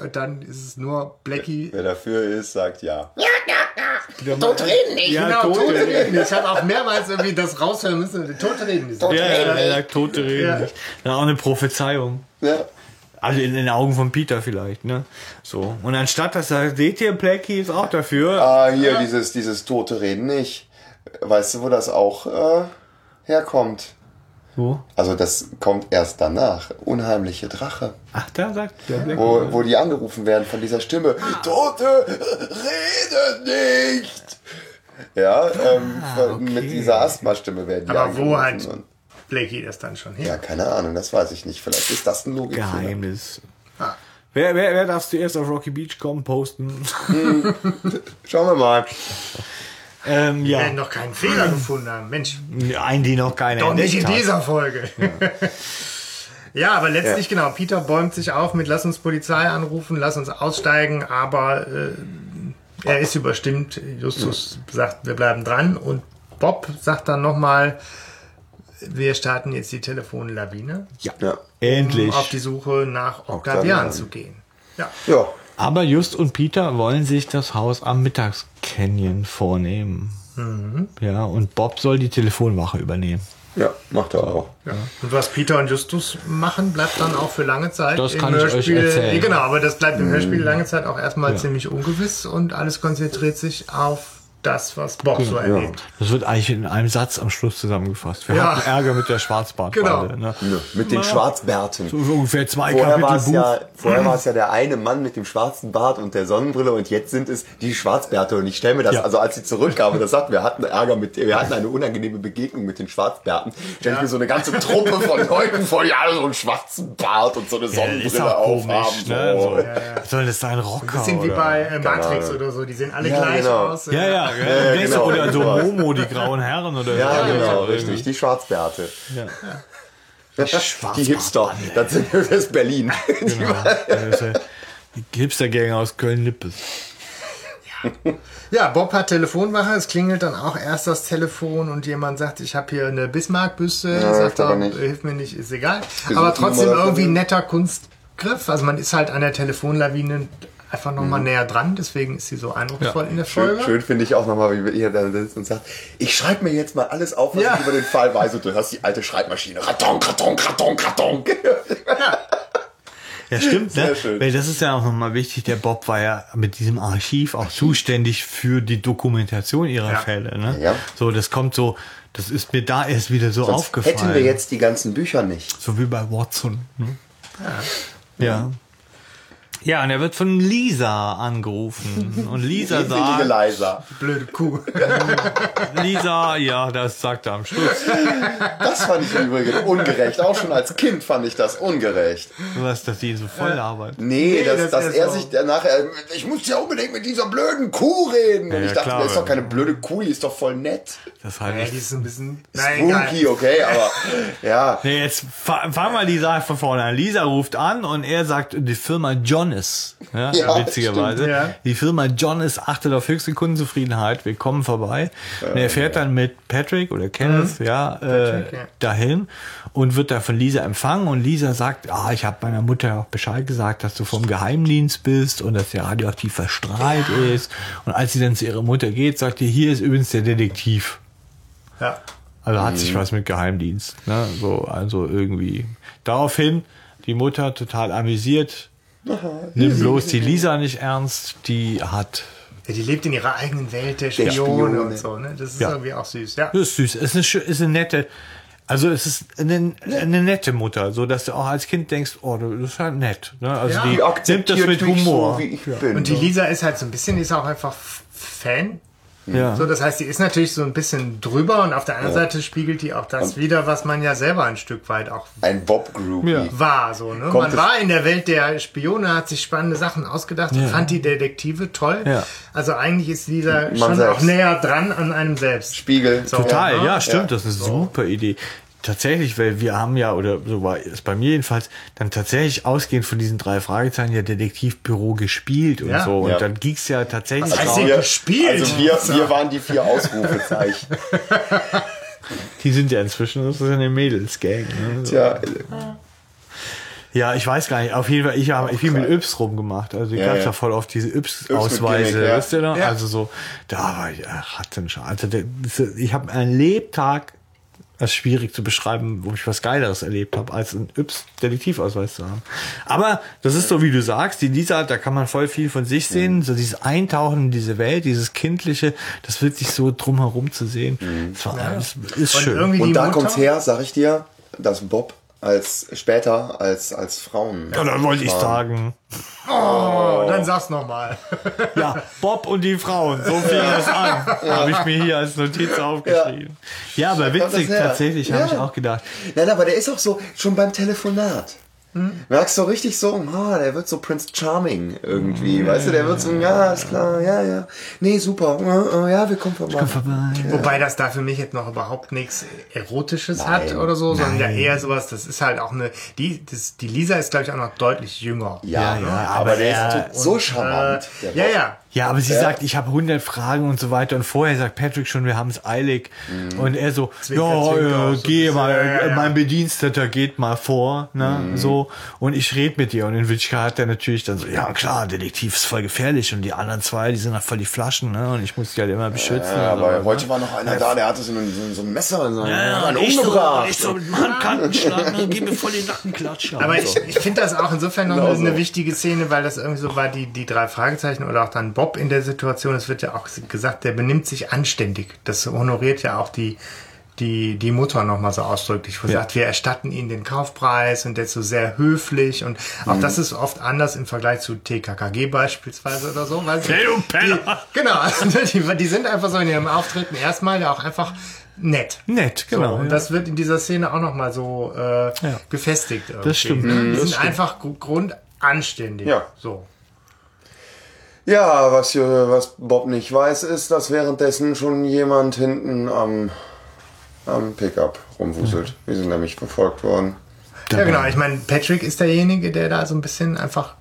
Und dann ist es nur Blackie. Wer dafür ist, sagt ja. Ja, ja, ja. Tot reden nicht. Ja, genau, tot reden nicht. Ich habe auch mehrmals irgendwie das raushören müssen. Tot reden nicht. Ja, er sagt tot reden nicht. Ja, auch eine Prophezeiung. Ja. Also in den Augen von Peter vielleicht, ne? So. Und anstatt dass er, seht ihr, Blackie ist auch dafür. Ah, hier, ja. dieses, dieses tote Reden nicht. Weißt du, wo das auch äh, herkommt? Wo? Also das kommt erst danach. Unheimliche Drache. Ach, da sagt der Blackie. Wo, wo die angerufen werden von dieser Stimme. Ah. Tote reden nicht! Ja, ähm, ah, okay. Mit dieser Asthma-Stimme werden die aber angerufen. Wo halt? Blackie das dann schon hin? Ja, keine Ahnung, das weiß ich nicht. Vielleicht ist das ein Logikfehler. Geheimnis. Ah. Wer, wer, wer darfst du erst auf Rocky Beach kommen, posten? Hm. Schauen wir mal. Ähm, ja. Wir werden noch keinen Fehler gefunden haben. Mensch. Einen, die noch keiner entdeckt hat. Doch nicht in dieser Folge. Ja. Ja, aber letztlich, ja. genau, Peter bäumt sich auf mit lass uns Polizei anrufen, lass uns aussteigen, aber äh, er ist überstimmt. Justus ja. sagt, wir bleiben dran. Und Bob sagt dann nochmal, wir starten jetzt die Telefonlawine. Ja, ja. Endlich. Um auf die Suche nach Octavian zu gehen. Ja. ja. Aber Just und Peter wollen sich das Haus am Mittagscanyon vornehmen. Mhm. Ja, und Bob soll die Telefonwache übernehmen. Ja, macht er auch. Ja. Und was Peter und Justus machen, bleibt dann auch für lange Zeit das im kann Hörspiel. Ich euch erzählen. Nee, genau, aber das bleibt im Hörspiel lange Zeit auch erstmal ja. ziemlich ungewiss und alles konzentriert sich auf das, was Bob genau, so erlebt. Ja. Das wird eigentlich in einem Satz am Schluss zusammengefasst. Wir ja. hatten Ärger mit der Schwarzbartbande. Genau. Ne? Ja, mit den Schwarzbärten. So ungefähr zwei vorher Kapitel ja, Vorher war es ja der eine Mann mit dem schwarzen Bart und der Sonnenbrille und jetzt sind es die Schwarzbärte. Und ich stelle mir das, ja. also als sie zurückkamen, das sagt, wir hatten Ärger mit, wir hatten eine unangenehme Begegnung mit den Schwarzbärten. Stelle ich ja. mir so eine ganze Truppe von Leuten vor, die alle so einen schwarzen Bart und so eine Sonnenbrille ja, aufhaben. Ne? So. Ja, ja. Was soll das sein, Rocker? Ein bisschen wie bei äh, Matrix genau. oder so, die sehen alle ja, gleich genau. aus. Ja, ja. Ja, ja, genau. Oder so Momo, die grauen Herren oder ja, ja genau, irgendwie. Richtig, die Schwarzbärte. Ja. Ja. Die Hipster, das sind das ist Berlin. Genau. Die Hipster-Gang aus Köln-Nippes. Ja. ja, Bob hat Telefonwache, es klingelt dann auch erst das Telefon und jemand sagt, ich habe hier eine Bismarck-Büste, ja, sagt er, hilf mir nicht, ist egal. Besuch aber trotzdem irgendwie ein netter Kunstgriff, also man ist halt an der Telefonlawine einfach nochmal mhm. näher dran, deswegen ist sie so eindrucksvoll ja. in der Folge. Schön, schön finde ich auch nochmal, wie wir hier dann sitzen und sagen, ich schreibe mir jetzt mal alles auf, was ja. ich über den Fall weiß. Und du hörst die alte Schreibmaschine. Karton, Karton, Karton, Karton. Ja. Ja, stimmt, ne? Weil das ist ja auch nochmal wichtig. Der Bob war ja mit diesem Archiv auch zuständig für die Dokumentation ihrer ja. Fälle, ne? Ja. So, das kommt so, das ist mir da erst wieder so sonst aufgefallen. Hätten wir jetzt die ganzen Bücher nicht. So wie bei Watson, ne? Ja. ja. Ja, und er wird von Lisa angerufen. Und Lisa sagt... Lisa. Blöde Kuh. Lisa, ja, das sagt er am Schluss. Das fand ich übrigens ungerecht. Auch schon als Kind fand ich das ungerecht. Was, dass die so voll arbeitet? Nee, nee dass, das dass er sich danach... Ich muss ja unbedingt mit dieser blöden Kuh reden. Und ja, ich dachte, klar, das ist doch keine blöde Kuh, die ist doch voll nett. Das heißt... Ja, die ist ein bisschen... Spooky, okay, aber... Ja. Nee, jetzt fangen wir Lisa von vorne an. Lisa ruft an und er sagt, die Firma John Jonas, ja, ja, witzigerweise. Stimmt, ja. Die Firma Jonas achtet auf höchste Kundenzufriedenheit. Wir kommen vorbei. Ähm, und er fährt ja. dann mit Patrick oder Kenneth mhm. ja, Patrick, äh, ja. dahin und wird da von Lisa empfangen. Und Lisa sagt, ah, ich habe meiner Mutter auch Bescheid gesagt, dass du vom Geheimdienst bist und dass der radioaktiv verstrahlt ja. ist. Und als sie dann zu ihrer Mutter geht, sagt ihr, hier ist übrigens der Detektiv. Ja. Also hat mhm. sich was mit Geheimdienst. Ne? So, also irgendwie. Daraufhin die Mutter total amüsiert. Aha, nimm bloß die Lisa nicht ernst, die hat... Ja, die lebt in ihrer eigenen Welt, der, der Spione, Spione und so, ne? Das ist ja. irgendwie auch süß, ja. Das ist süß, es ist eine, ist eine nette, also es ist eine, eine nette Mutter, so dass du auch als Kind denkst, oh, das ist halt nett, ne? Also ja, die, die nimmt das mit Humor. So, wie ich ja. bin, und die Lisa ist halt so ein bisschen, ist auch einfach Fan Ja. So, das heißt, die ist natürlich so ein bisschen drüber und auf der anderen ja. Seite spiegelt die auch das und wieder, was man ja selber ein Stück weit auch ein Bob-Groupie ja. war. So, ne? Man war in der Welt der Spione, hat sich spannende Sachen ausgedacht ja. und fand die Detektive toll. Ja. Also eigentlich ist dieser man schon selbst. Auch näher dran an einem selbst. Spiegel. So, total, ja, ja stimmt, ja. Das ist eine so. Super Idee. Tatsächlich, weil wir haben ja, oder so war es bei mir jedenfalls, dann tatsächlich ausgehend von diesen drei Fragezeichen ja Detektivbüro gespielt und ja, so. Und ja. dann ging es ja tatsächlich also wir, gespielt. Also wir, wir waren die vier Ausrufezeichen. Die sind ja inzwischen, das ist ja eine Mädels-Gang. Ne? So. Tja. Ja, ich weiß gar nicht. Auf jeden Fall, ich habe viel mit Yps rumgemacht. Also ich ja, gab's ja. ja voll auf diese Yps-Ausweise. Ja. Weißt du noch? Ja. Also so, da war ich, ach, hat denn schon. Also der, ich habe einen Lebtag. Das ist schwierig zu beschreiben, wo ich was Geileres erlebt habe, als einen Yps-Detektivausweis zu haben. Aber das ist so, wie du sagst, die Lisa, da kann man voll viel von sich sehen. Mhm. So dieses Eintauchen in diese Welt, dieses Kindliche, das wird sich so drumherum zu sehen. Mhm. Das war, ja. das ist und schön. Und da kommt's her, sag ich dir, dass Bob als später als als Frauen. Ja, dann wollte ich sagen. Oh, dann sag's nochmal. Ja, Bob und die Frauen, so viel das an, ja. habe ich mir hier als Notiz aufgeschrieben. Ja, ja aber witzig tatsächlich, ja. habe ich auch gedacht. Nein, aber der ist auch so schon beim Telefonat. Hm? Merkst du richtig so, oh, der wird so Prince Charming irgendwie, weißt du, der wird so, ja, ist klar, ja, ja, nee, super, ja, wir kommen vorbei. Komm vorbei ja. Wobei das da für mich jetzt noch überhaupt nichts Erotisches Nein. hat oder so, sondern Nein. ja eher sowas, das ist halt auch eine, die, das, die Lisa ist, glaube ich, auch noch deutlich jünger. Ja, ja, ja aber, aber der ist so und, charmant. Der ja, ja. Ja, aber sie ja. sagt, ich habe hundert Fragen und so weiter. Und vorher sagt Patrick schon, wir haben es eilig. Mhm. Und er so, ja, geh mal, ja, ja. mein Bediensteter geht mal vor, ne, mhm. so. Und ich rede mit dir. Und in Witschka hat er natürlich dann so, ja klar, Detektiv ist voll gefährlich. Und die anderen zwei, die sind halt voll die Flaschen, ne. Und ich muss die halt immer beschützen. Ja, aber also, heute ne? war noch einer da, der hatte so ein, so ein, so ein Messer in seinem Hand umgebracht. Ja, ich so mit Handkantenschlag, ne, geh mir voll den Nackenklatsch. Aber so. ich, ich finde das auch insofern noch genau eine so. wichtige Szene, weil das irgendwie so war, die, die drei Fragezeichen oder auch dann Bob in der Situation, es wird ja auch gesagt, der benimmt sich anständig. Das honoriert ja auch die, die, die Mutter nochmal so ausdrücklich. Wo ja. sagt, wir erstatten ihnen den Kaufpreis und der ist so sehr höflich und auch mhm. das ist oft anders im Vergleich zu T K K G beispielsweise oder so. Weil hey, du Penner! Die, genau, also die, die sind einfach so in ihrem Auftreten erstmal ja auch einfach nett. Nett, genau. So, und ja. das wird in dieser Szene auch nochmal so äh, ja. gefestigt. Irgendwie. Das stimmt. Mhm, die das sind stimmt. einfach grundanständig. Ja. So. Ja, was, was Bob nicht weiß, ist, dass währenddessen schon jemand hinten am, am Pickup rumwuselt. Wir sind nämlich verfolgt worden. Ja, genau. Ich meine, Patrick ist derjenige, der da so ein bisschen einfach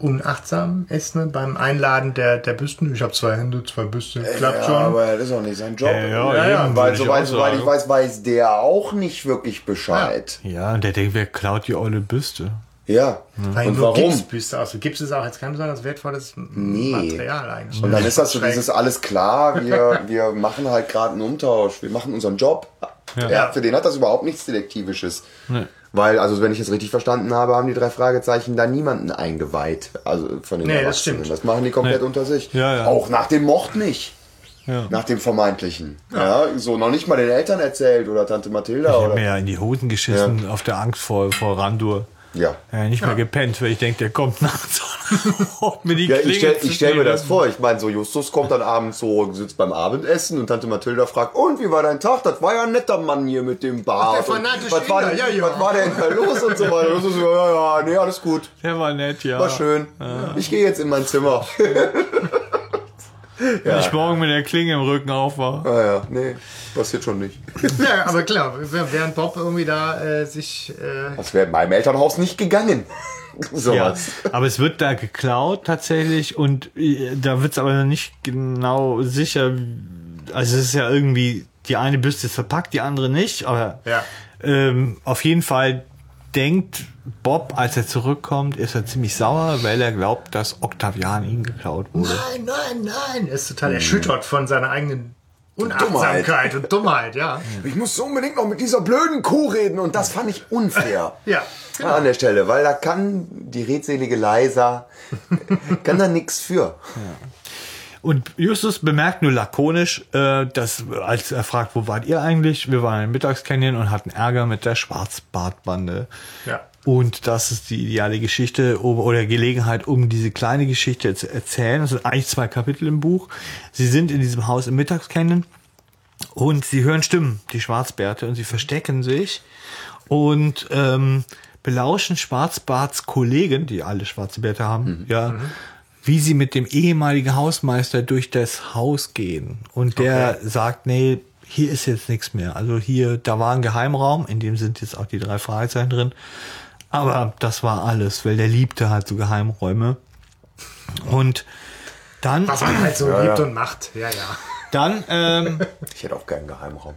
unachtsam ist, ne? Beim Einladen der, der Büsten. Ich habe zwei Hände, zwei Büsten, klappt ja, schon. Ja, aber das ist auch nicht sein Job. Äh, ja, ja, ja, weil soweit ich, so ich weiß, weiß der auch nicht wirklich Bescheid. Ja, ja und der denkt, wer klaut die olle Büste? Ja, weil und warum? Gipsbüste aus. Gips ist auch jetzt kein besonders wertvolles nee. Material eigentlich. Und dann ist das so dieses, alles klar, wir, wir machen halt gerade einen Umtausch, wir machen unseren Job. Ja. Ja, für den hat das überhaupt nichts Detektivisches. Nee. Weil, also wenn ich es richtig verstanden habe, haben die drei Fragezeichen da niemanden eingeweiht. Also von den nee, das stimmt. Das machen die komplett nee. unter sich. Ja, ja. Auch nach dem Mord nicht. Ja. Nach dem vermeintlichen. Ja. Ja, so noch nicht mal den Eltern erzählt oder Tante Mathilda. Ich habe mir ja in die Hosen geschissen ja. auf der Angst vor, vor Rhandur. Ja. ja. Nicht mal ja. gepennt, weil ich denke, der kommt nachts und mir die ja, Ich stelle stell mir das vor. Ich meine, so Justus kommt dann abends so, sitzt beim Abendessen und Tante Mathilda fragt, und wie war dein Tag? Das war ja ein netter Mann hier mit dem Bart. Der und, was, war denn, ja, ja. was war denn da los und so weiter? Justus, ja, ja, nee, alles gut. Der war nett, ja. War schön. Ja. Ich gehe jetzt in mein Zimmer. Wenn ja. ich morgen mit der Klinge im Rücken aufwache. Ah ja, nee, passiert schon nicht. Ja, aber klar, während Bob irgendwie da äh, sich... Äh das wäre in meinem Elternhaus nicht gegangen. So ja, was. Aber es wird da geklaut tatsächlich und äh, da wird es aber nicht genau sicher. Also es ist ja irgendwie, die eine Büste ist verpackt, die andere nicht. Aber ja. ähm, auf jeden Fall denkt Bob, als er zurückkommt, ist er ziemlich sauer, weil er glaubt, dass Octavian ihm geklaut wurde. Nein, nein, nein. Er ist total erschüttert von seiner eigenen Unachtsamkeit Dummheit. und Dummheit, ja. Ich muss unbedingt noch mit dieser blöden Kuh reden und das fand ich unfair. Ja. Genau. An der Stelle, weil da kann die redselige Leisa, kann da nichts für. Ja. Und Justus bemerkt nur lakonisch, äh, dass, als er fragt, wo wart ihr eigentlich? Wir waren im Mittagscanyon und hatten Ärger mit der Schwarzbartbande. Ja. Und das ist die ideale Geschichte um, oder Gelegenheit, um diese kleine Geschichte zu erzählen. Das sind eigentlich zwei Kapitel im Buch. Sie sind in diesem Haus im Mittagscanyon und sie hören Stimmen, die Schwarzbärte, und sie verstecken sich und ähm, belauschen Schwarzbarts Kollegen, die alle schwarze Bärte haben, mhm. ja, mhm. wie sie mit dem ehemaligen Hausmeister durch das Haus gehen. Und der okay. sagt, nee, hier ist jetzt nichts mehr. Also hier, da war ein Geheimraum, in dem sind jetzt auch die drei Fragezeichen drin. Aber das war alles, weil der liebte halt so Geheimräume. Und dann... Was man halt so ja, liebt ja. und macht. Ja, ja. Dann... Ähm, ich hätte auch keinen Geheimraum.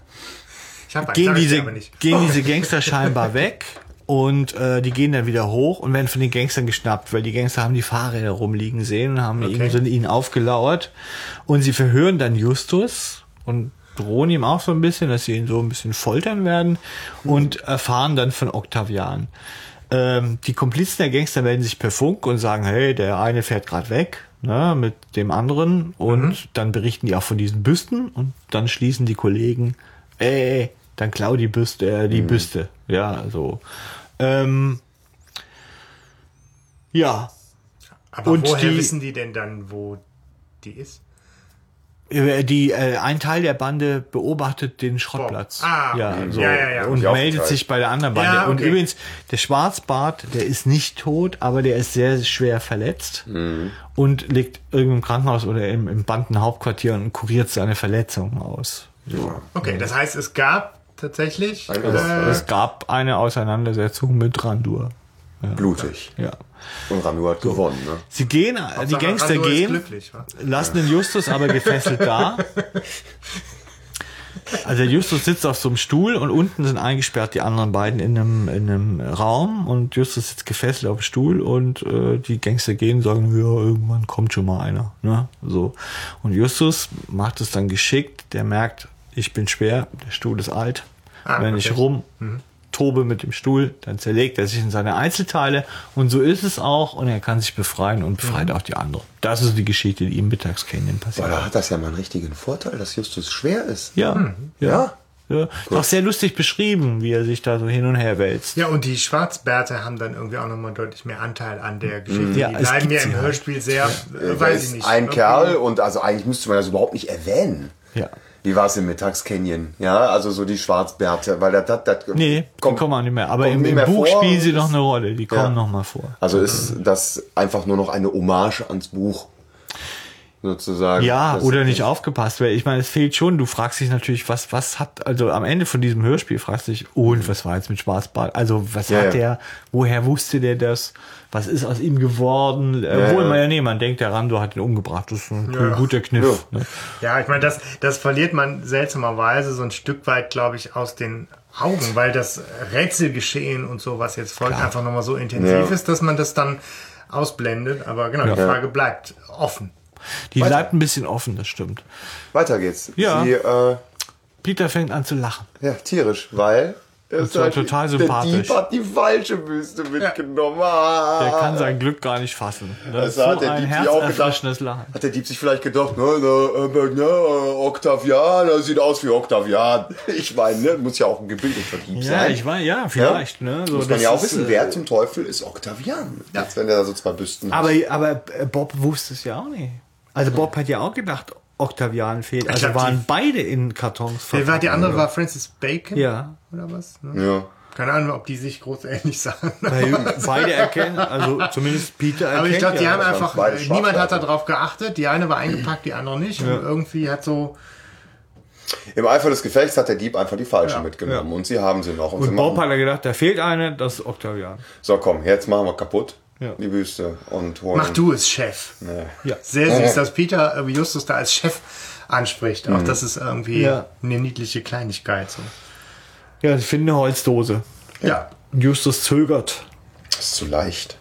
Ich hab einen, gehen diese, ich aber nicht. Gehen oh. diese Gangster scheinbar weg und äh, die gehen dann wieder hoch und werden von den Gangstern geschnappt, weil die Gangster haben die Fahrräder rumliegen sehen und haben okay. ihn, ihnen aufgelauert. Und sie verhören dann Justus und drohen ihm auch so ein bisschen, dass sie ihn so ein bisschen foltern werden und erfahren dann von Octavian. Die Komplizen der Gangster melden sich per Funk und sagen, hey, der eine fährt gerade weg, ne, mit dem anderen. Und mhm. dann berichten die auch von diesen Büsten und dann schließen die Kollegen, ey, dann klau die Büste, äh, die mhm. Büste. Ja, so. Ähm, ja. Aber und woher die, wissen die denn dann, wo die ist? Die äh, ein Teil der Bande beobachtet den Schrottplatz. Ah, ja, okay. so. ja, ja, ja. Und meldet sich bei der anderen Bande. Ja, okay. Und übrigens, der Schwarzbart, der ist nicht tot, aber der ist sehr schwer verletzt mhm. und liegt irgendwo im Krankenhaus oder im, im Bandenhauptquartier und kuriert seine Verletzungen aus. So. Okay, das heißt, es gab tatsächlich... Also, äh, es gab eine Auseinandersetzung mit Rhandura. Ja. Blutig. Ja. Und Rhandura hat so. gewonnen, ne? Sie gehen, Hauptsache die Gangster gehen, lassen ja. den Justus aber gefesselt da. Also der Justus sitzt auf so einem Stuhl und unten sind eingesperrt die anderen beiden in einem, in einem Raum und Justus sitzt gefesselt auf dem Stuhl und äh, die Gangster gehen und sagen, ja, irgendwann kommt schon mal einer, ne? So. Und Justus macht es dann geschickt, der merkt, ich bin schwer, der Stuhl ist alt, ah, wenn okay. ich rum... Mhm. tobe mit dem Stuhl, dann zerlegt er sich in seine Einzelteile und so ist es auch und er kann sich befreien und befreit mhm. auch die anderen. Das ist die Geschichte, die im Mittagscanyon passiert. Aber da hat das ja mal einen richtigen Vorteil, dass Justus schwer ist. Ja, mhm. ja. ja. ja. Ist auch sehr lustig beschrieben, wie er sich da so hin und her wälzt. Ja, und die Schwarzbärte haben dann irgendwie auch nochmal deutlich mehr Anteil an der Geschichte. Mhm. Die ja, bleiben mir im Hörspiel halt. sehr, ja. äh, weiß ich nicht. Ein okay. Kerl und also eigentlich müsste man das überhaupt nicht erwähnen. Ja. Wie war es im Mittagscanyon? Ja, also so die Schwarzbärte, weil das, das, das nee, kommt, die kommen auch nicht mehr. Aber im, im mehr Buch spielen sie noch eine Rolle, die kommen ja. noch mal vor. Also ist das einfach nur noch eine Hommage ans Buch sozusagen? Ja, das oder nicht aufgepasst, weil ich meine, es fehlt schon. Du fragst dich natürlich, was was hat also am Ende von diesem Hörspiel fragst dich, oh, und was war jetzt mit Schwarzbart? Also was ja, hat ja. der? Woher wusste der das? Was ist aus ihm geworden? Ja, obwohl man ja nee, man denkt, der Rando hat ihn umgebracht. Das ist ein ja. guter Kniff. Ja, ne? ja ich meine, das, das verliert man seltsamerweise so ein Stück weit, glaube ich, aus den Augen, weil das Rätselgeschehen und so, was jetzt folgt, Klar. einfach nochmal so intensiv ja. ist, dass man das dann ausblendet. Aber genau, ja. die Frage bleibt offen. Die Weiter. bleibt ein bisschen offen, das stimmt. Weiter geht's. Ja. Sie, äh, Peter fängt an zu lachen. Ja, tierisch, weil... Das war total sympathisch. Der Dieb hat die falsche Büste mitgenommen. Ja. Der kann sein Glück gar nicht fassen. Das also ist so ein herzerfrischendes Lachen. Hat der Dieb sich vielleicht gedacht, ne, ne, ne, Octavian, das sieht aus wie Octavian. Ich meine, ne, muss ja auch ein gebildeter Dieb ja, sein. Ja, ich meine, ja, vielleicht. Ja? Ne, so, muss man ja auch wissen, ist, wer zum Teufel ist Octavian, ja. als wenn er da so zwei Büsten aber, hat. Aber Bob wusste es ja auch nicht. Also Bob hat ja auch gedacht, Octavian fehlt. Also glaub, waren beide in Kartons verpackt. Die andere war Francis Bacon ja. oder was? Ne? Ja. Keine Ahnung, ob die sich groß ähnlich sahen. Beide erkennen, also zumindest Peter erkennt. Aber ich glaube, die ja, haben einfach, niemand hat da drauf geachtet. Die eine war eingepackt, die andere nicht. Ja. Und irgendwie hat so... Im Eifer des Gefechts hat der Dieb einfach die falsche ja. mitgenommen. Ja. Und sie haben sie noch. Und, und Bob hat er gedacht, da fehlt eine, das ist Octavian. So, komm, jetzt machen wir kaputt. Ja. Die Büste und holen. Mach du es, Chef. Nee. Ja. Sehr süß, dass Peter Justus da als Chef anspricht. Auch mhm. das ist irgendwie ja. eine niedliche Kleinigkeit. So. Ja, sie finden eine Holzdose. Ja. Justus zögert. Das ist zu leicht.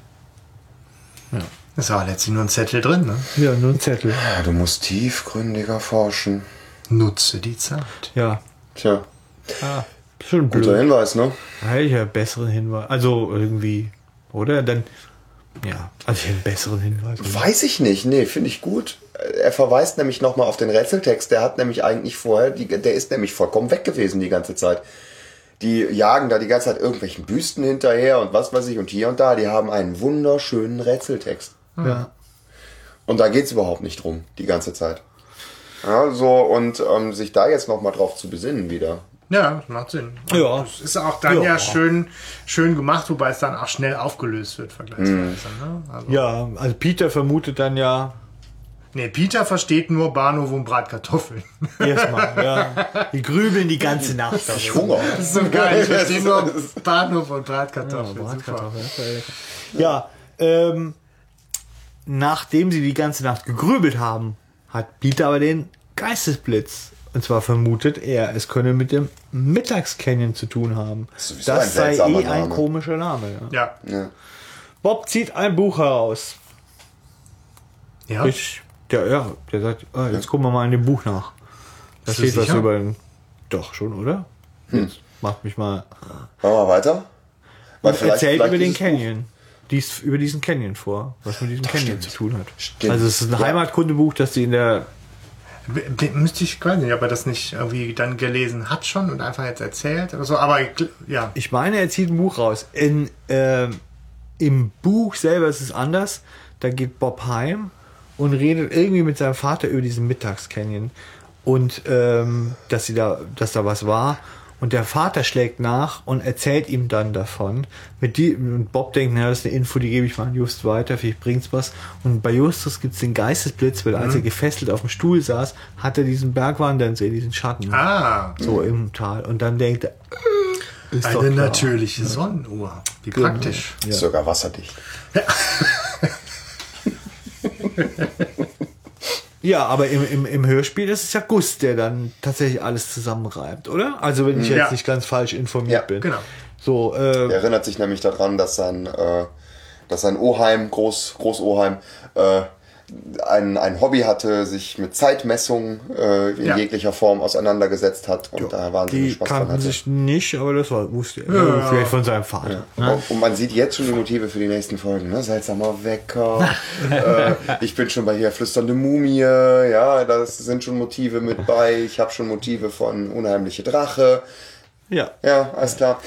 Ja. Das war letztlich nur ein Zettel drin, ne? Ja, nur ein Zettel. Ja, du musst tiefgründiger forschen. Nutze die Zeit. Ja. Tja. Ah, schon blöd. Guter Hinweis, ne? Hätte ich ja einen besseren Hinweis. Also irgendwie, oder? Dann. Ja, also einen besseren Hinweis. Weiß ich nicht, nee, finde ich gut. Er verweist nämlich nochmal auf den Rätseltext, der hat nämlich eigentlich vorher, die, der ist nämlich vollkommen weg gewesen die ganze Zeit. Die jagen da die ganze Zeit irgendwelchen Büsten hinterher und was weiß ich und hier und da. Die haben einen wunderschönen Rätseltext. Ja. Und da geht's überhaupt nicht drum, die ganze Zeit. Ja, so, und ähm, sich da jetzt nochmal drauf zu besinnen wieder. Ja, das macht Sinn. Ja. Das ist auch dann ja, ja schön, schön gemacht, wobei es dann auch schnell aufgelöst wird vergleichsweise. Mhm. Ne? Also ja, also Peter vermutet dann ja... Nee, Peter versteht nur Bahnhof und Bratkartoffeln. Erstmal, ja. Die grübeln die ganze Nacht. Ich Hunger. Das ist so geil. Ich verstehe nur Bahnhof und Bratkartoffeln. Ja, Bratkartoffeln. Ja, ähm, nachdem sie die ganze Nacht gegrübelt haben, hat Peter aber den Geistesblitz. Und zwar vermutet er, es könne mit dem Mittagscanyon zu tun haben. Das, das sei eh ein komischer Name. Ja. Ja. Ja. Bob zieht ein Buch heraus. Ja. Ich, der, ja, der sagt, oh, jetzt gucken wir mal in dem Buch nach. Da steht was über den... Doch, schon, oder? Hm. Jetzt macht mich mal... Machen wir weiter. Weil vielleicht, erzählt vielleicht über den Canyon. Dies, über diesen Canyon vor. Was mit diesem das Canyon stimmt. zu tun hat. Stimmt. Also es ist ein ja. Heimatkundebuch, das sie in der... Müsste ich gar nicht, ob er das nicht irgendwie dann gelesen hat schon und einfach jetzt erzählt oder so, aber ja. Ich meine, er zieht ein Buch raus. In, äh, im Buch selber ist es anders. Da geht Bob heim und redet irgendwie mit seinem Vater über diesen Mittagscanyon und ähm, dass sie da, dass da was war. Und der Vater schlägt nach und erzählt ihm dann davon. Mit die, und Bob denkt, na, das ist eine Info, die gebe ich mal an Justus weiter, vielleicht bringt's was. Und bei Justus gibt's den Geistesblitz, weil mhm. als er gefesselt auf dem Stuhl saß, hat er diesen Bergwandernsee, diesen Schatten. Ah. So im Tal. Und dann denkt er, äh, ist eine doch klar. natürliche Sonnenuhr. Wie genau. praktisch. Ja. Ist sogar wasserdicht. Ja, aber im, im, im Hörspiel ist es ja Gus, der dann tatsächlich alles zusammenreibt, oder? Also wenn ich jetzt ja. nicht ganz falsch informiert ja, bin. Genau. So, äh, er erinnert sich nämlich daran, dass sein, äh, dass sein Oheim, Groß, Großoheim, äh, ein, ein Hobby hatte, sich mit Zeitmessungen äh, in ja. jeglicher Form auseinandergesetzt hat und ja, da wahnsinnig Spaß dran hatte. Die kannten sich nicht, aber das war, wusste er ja. vielleicht von seinem Vater. Ja. Ne? Und man sieht jetzt schon die Motive für die nächsten Folgen. Ne? Seltsamer Wecker, äh, ich bin schon bei hier flüsternde Mumie, ja, da sind schon Motive mit bei, ich habe schon Motive von unheimliche Drache. Ja. Ja, alles klar.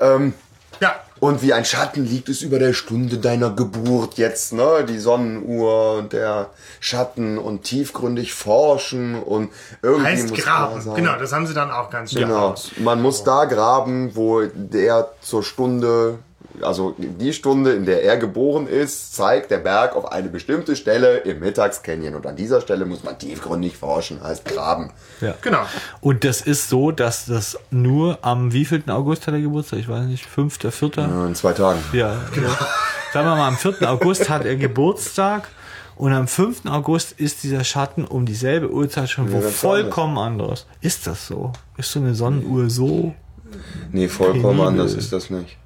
Ähm, ja. Und wie ein Schatten liegt es über der Stunde deiner Geburt jetzt, ne? Die Sonnenuhr und der Schatten und tiefgründig forschen und irgendwie heißt muss graben. Sein. Genau, das haben sie dann auch ganz schön. Genau, man muss da graben, wo der zur Stunde, also die Stunde, in der er geboren ist, zeigt der Berg auf eine bestimmte Stelle im Mittagscanyon. Und an dieser Stelle muss man tiefgründig forschen, heißt graben. Ja, genau. Und das ist so, dass das nur am wievielten August hat er Geburtstag? Ich weiß nicht, fünften, vierten Ja, in zwei Tagen. Ja, genau. Sagen wir mal, am vierten August hat er Geburtstag und am fünften August ist dieser Schatten um dieselbe Uhrzeit schon wo vollkommen anders. Ist das so? Ist so eine Sonnenuhr so? Nee, vollkommen anders ist das nicht.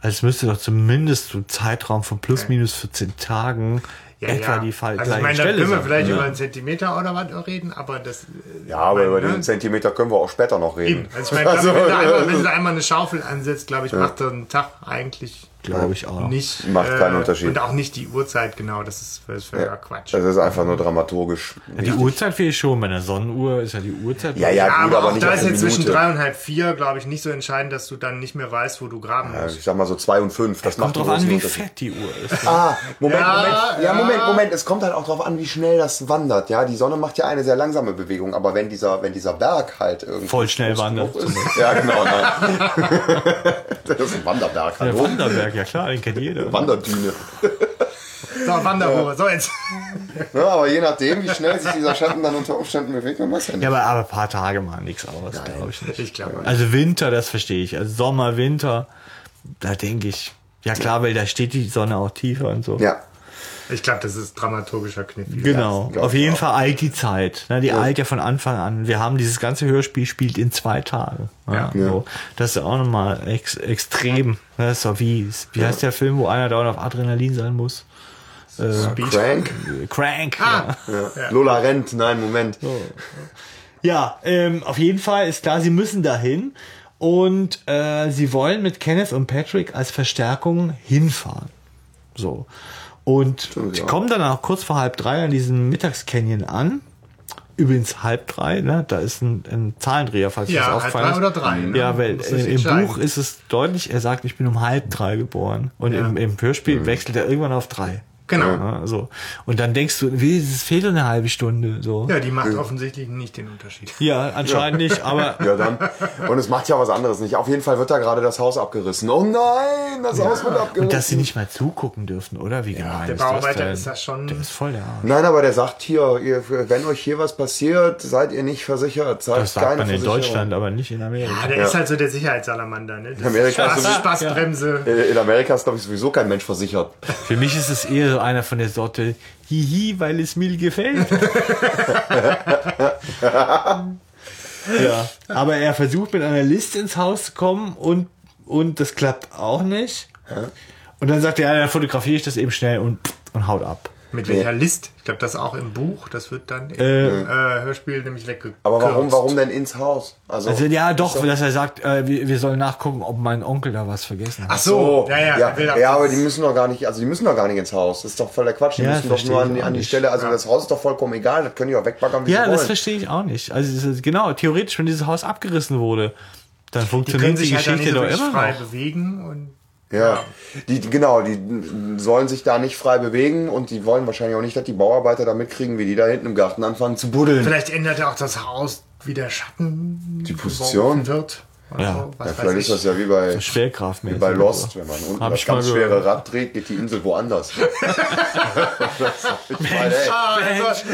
Also es müsste doch zumindest so ein Zeitraum von plus minus vierzehn Tagen ja, etwa ja. die Fall also ich meine, da Stelle können wir sein, vielleicht ne? über einen Zentimeter oder was reden, aber das... Ja, aber meine, über den Zentimeter können wir auch später noch reden. Also ich meine, also, wenn, da einmal, wenn da einmal eine Schaufel ansetzt, glaube ich, ja. macht den Tag eigentlich glaube ich auch nicht... Macht äh, keinen Unterschied. Und auch nicht die Uhrzeit, genau, das ist völliger ja. Quatsch. Das ist einfach nur dramaturgisch. Ja, die Uhrzeit fehlt schon, bei einer Sonnenuhr ist ja die Uhrzeit... Ja, ja, ja gut, aber, aber auch nicht da ist jetzt Minute. Zwischen drei und halb vier, glaube ich, nicht so entscheidend, dass du dann nicht mehr weißt, wo du graben ja, musst. Ich sag mal so zwei und fünf, das, das macht kommt drauf an, wie fett die Uhr ist. Ah, Moment, ja, Moment, ja, Moment, Moment, es kommt halt auch drauf an, wie schnell das wandert, ja, die Sonne macht ja eine sehr langsame Bewegung, aber wenn dieser, wenn dieser Berg halt irgendwie... Voll schnell wandert. Ja, genau, nein. Das ist ein Wanderberg. Ein Wanderberg, ja klar, den kennt jeder. Wanderdüne. So, Wanderrohre, so jetzt. Ja, aber je nachdem, wie schnell sich dieser Schatten dann unter Umständen bewegt, man weiß ja nicht. Ja, aber, aber ein paar Tage machen nichts aus, glaube ich nicht. Ich glaube nicht. Also Winter, das verstehe ich. Also Sommer, Winter, da denke ich, ja klar, weil da steht die Sonne auch tiefer und so. Ja. Ich glaube, das ist dramaturgischer Kniff. Genau, auf jeden Fall eilt die Zeit. Die ja. eilt ja von Anfang an. Wir haben dieses ganze Hörspiel spielt in zwei Tagen. Ja. Ja. So. Das ist ja auch nochmal ex- extrem. Das ist so wie, wie heißt der Film, wo einer dauernd auf Adrenalin sein muss? Äh, Crank? Crank. Ah. Ja. Ja. Lola rennt, nein, Moment. So. Ja, ähm, auf jeden Fall ist klar, sie müssen dahin. Und äh, sie wollen mit Kenneth und Patrick als Verstärkung hinfahren. So. Und sie kommen dann auch kurz vor halb drei an diesem Mittagscanyon an übrigens halb drei, ne? Da ist ein, ein Zahlendreher, falls ja, das aufgefallen ist. Ja, halb drei oder drei. Ne? Ja, weil im Buch ist es deutlich, er sagt, ich bin um halb drei geboren. Und ja. im, im Hörspiel mhm. wechselt er irgendwann auf drei. Genau. Ja, so. Und dann denkst du, wie, es fehlt eine halbe Stunde. So. Ja, die macht ja. offensichtlich nicht den Unterschied. Ja, anscheinend ja. nicht, aber... Ja, dann. Und es macht ja was anderes nicht. Auf jeden Fall wird da gerade das Haus abgerissen. Oh nein, das ja. Haus wird abgerissen. Und dass sie nicht mal zugucken dürfen, oder? Wie ja, gemein der ist Bauarbeiter das ist das schon... Der ist voll der Arsch. Nein, aber der sagt hier, ihr, wenn euch hier was passiert, seid ihr nicht versichert. Seid das sagt keine man in Deutschland, aber nicht in Amerika. Ja, der ja. ist halt so der Sicherheitssalamander. Ne? Das in Amerika ist Spaß, ja. Spaßbremse. In Amerika ist, glaube ich, sowieso kein Mensch versichert. Für mich ist es eher so einer von der Sorte, hihi, weil es mir gefällt. Ja, aber er versucht mit einer List ins Haus zu kommen und, und das klappt auch nicht. Und dann sagt er, ja, dann fotografiere ich das eben schnell und, und haut ab. Mit welcher nee. List? Ich glaube, das auch im Buch, das wird dann im äh, äh, Hörspiel nämlich weggekürzt. Aber warum, warum denn ins Haus? Also, also ja, doch, dass er sagt, äh, wir, wir sollen nachgucken, ob mein Onkel da was vergessen hat. Ach so, ja, ja, ja, ja, ja, aber die müssen doch gar nicht, also die müssen doch gar nicht ins Haus. Das ist doch voller Quatsch. Die ja, müssen doch nur an, an die Stelle, also ja. das Haus ist doch vollkommen egal, das können die auch wegbacken, wie ja, sie wollen. Ja, das verstehe ich auch nicht. Also genau, theoretisch, wenn dieses Haus abgerissen wurde, dann funktioniert die, die Geschichte halt so doch immer frei noch. Bewegen und ja, die, die, genau, die sollen sich da nicht frei bewegen und die wollen wahrscheinlich auch nicht, dass die Bauarbeiter da mitkriegen, wie die da hinten im Garten anfangen zu buddeln. Vielleicht ändert ja auch das Haus, wie der Schatten die Position wird. Ja, so, ja vielleicht ist das ja wie bei, so wie bei Lost, so. Wenn man unten das ganz schwere Rad dreht, geht die Insel woanders. Ich meine, ey.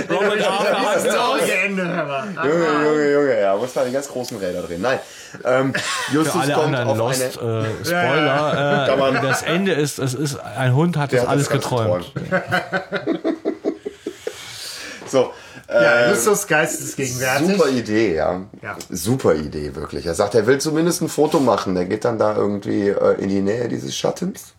Junge, Junge, Junge, ja, muss da die ganz großen Räder drehen. Nein, ähm, Justus kommt anderen auf Lost, eine... Äh, Spoiler, äh, man, das Ende ist, es ist, ein Hund hat das alles geträumt. So. Ja, Justus geistesgegenwärtig. Super Idee, ja. ja. Super Idee, wirklich. Er sagt, er will zumindest ein Foto machen. Der geht dann da irgendwie äh, in die Nähe dieses Schattens.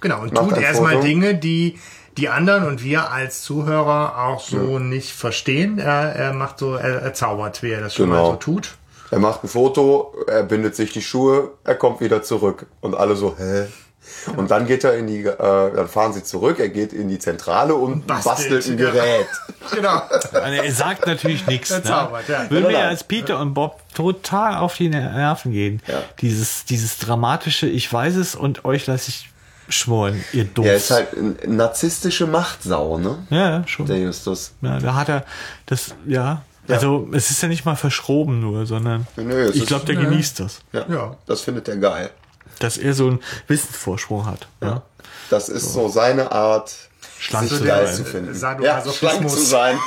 Genau, und tut erstmal Dinge, die die anderen und wir als Zuhörer auch so ja. nicht verstehen. Er, er macht so, er, er zaubert, wie er das schon genau. mal so tut. Er macht ein Foto, er bindet sich die Schuhe, er kommt wieder zurück. Und alle so, hä? Ja. Und dann geht er in die, äh, dann fahren sie zurück, er geht in die Zentrale und bastelt, bastelt ein Gerät. Genau. Er sagt natürlich nichts. Ne? Ja. Würde mir als Peter und Bob total auf die Nerven gehen. Ja. Dieses, dieses dramatische, ich weiß es und euch lasse ich schmoren, ihr Doof. Er ist halt eine narzisstische Machtsau, ne? Ja, schon. Der Justus. Ja, da hat er das, ja. Ja. Also es ist ja nicht mal verschroben nur, sondern nö, ich glaube, der nö. genießt das. Ja. ja, das findet er geil. Dass er so einen Wissensvorsprung hat. Ja. Ja. Das ist so, so seine Art, schlank sich zu geil zu finden. Sadomasochismus. Ja, schlank zu sein.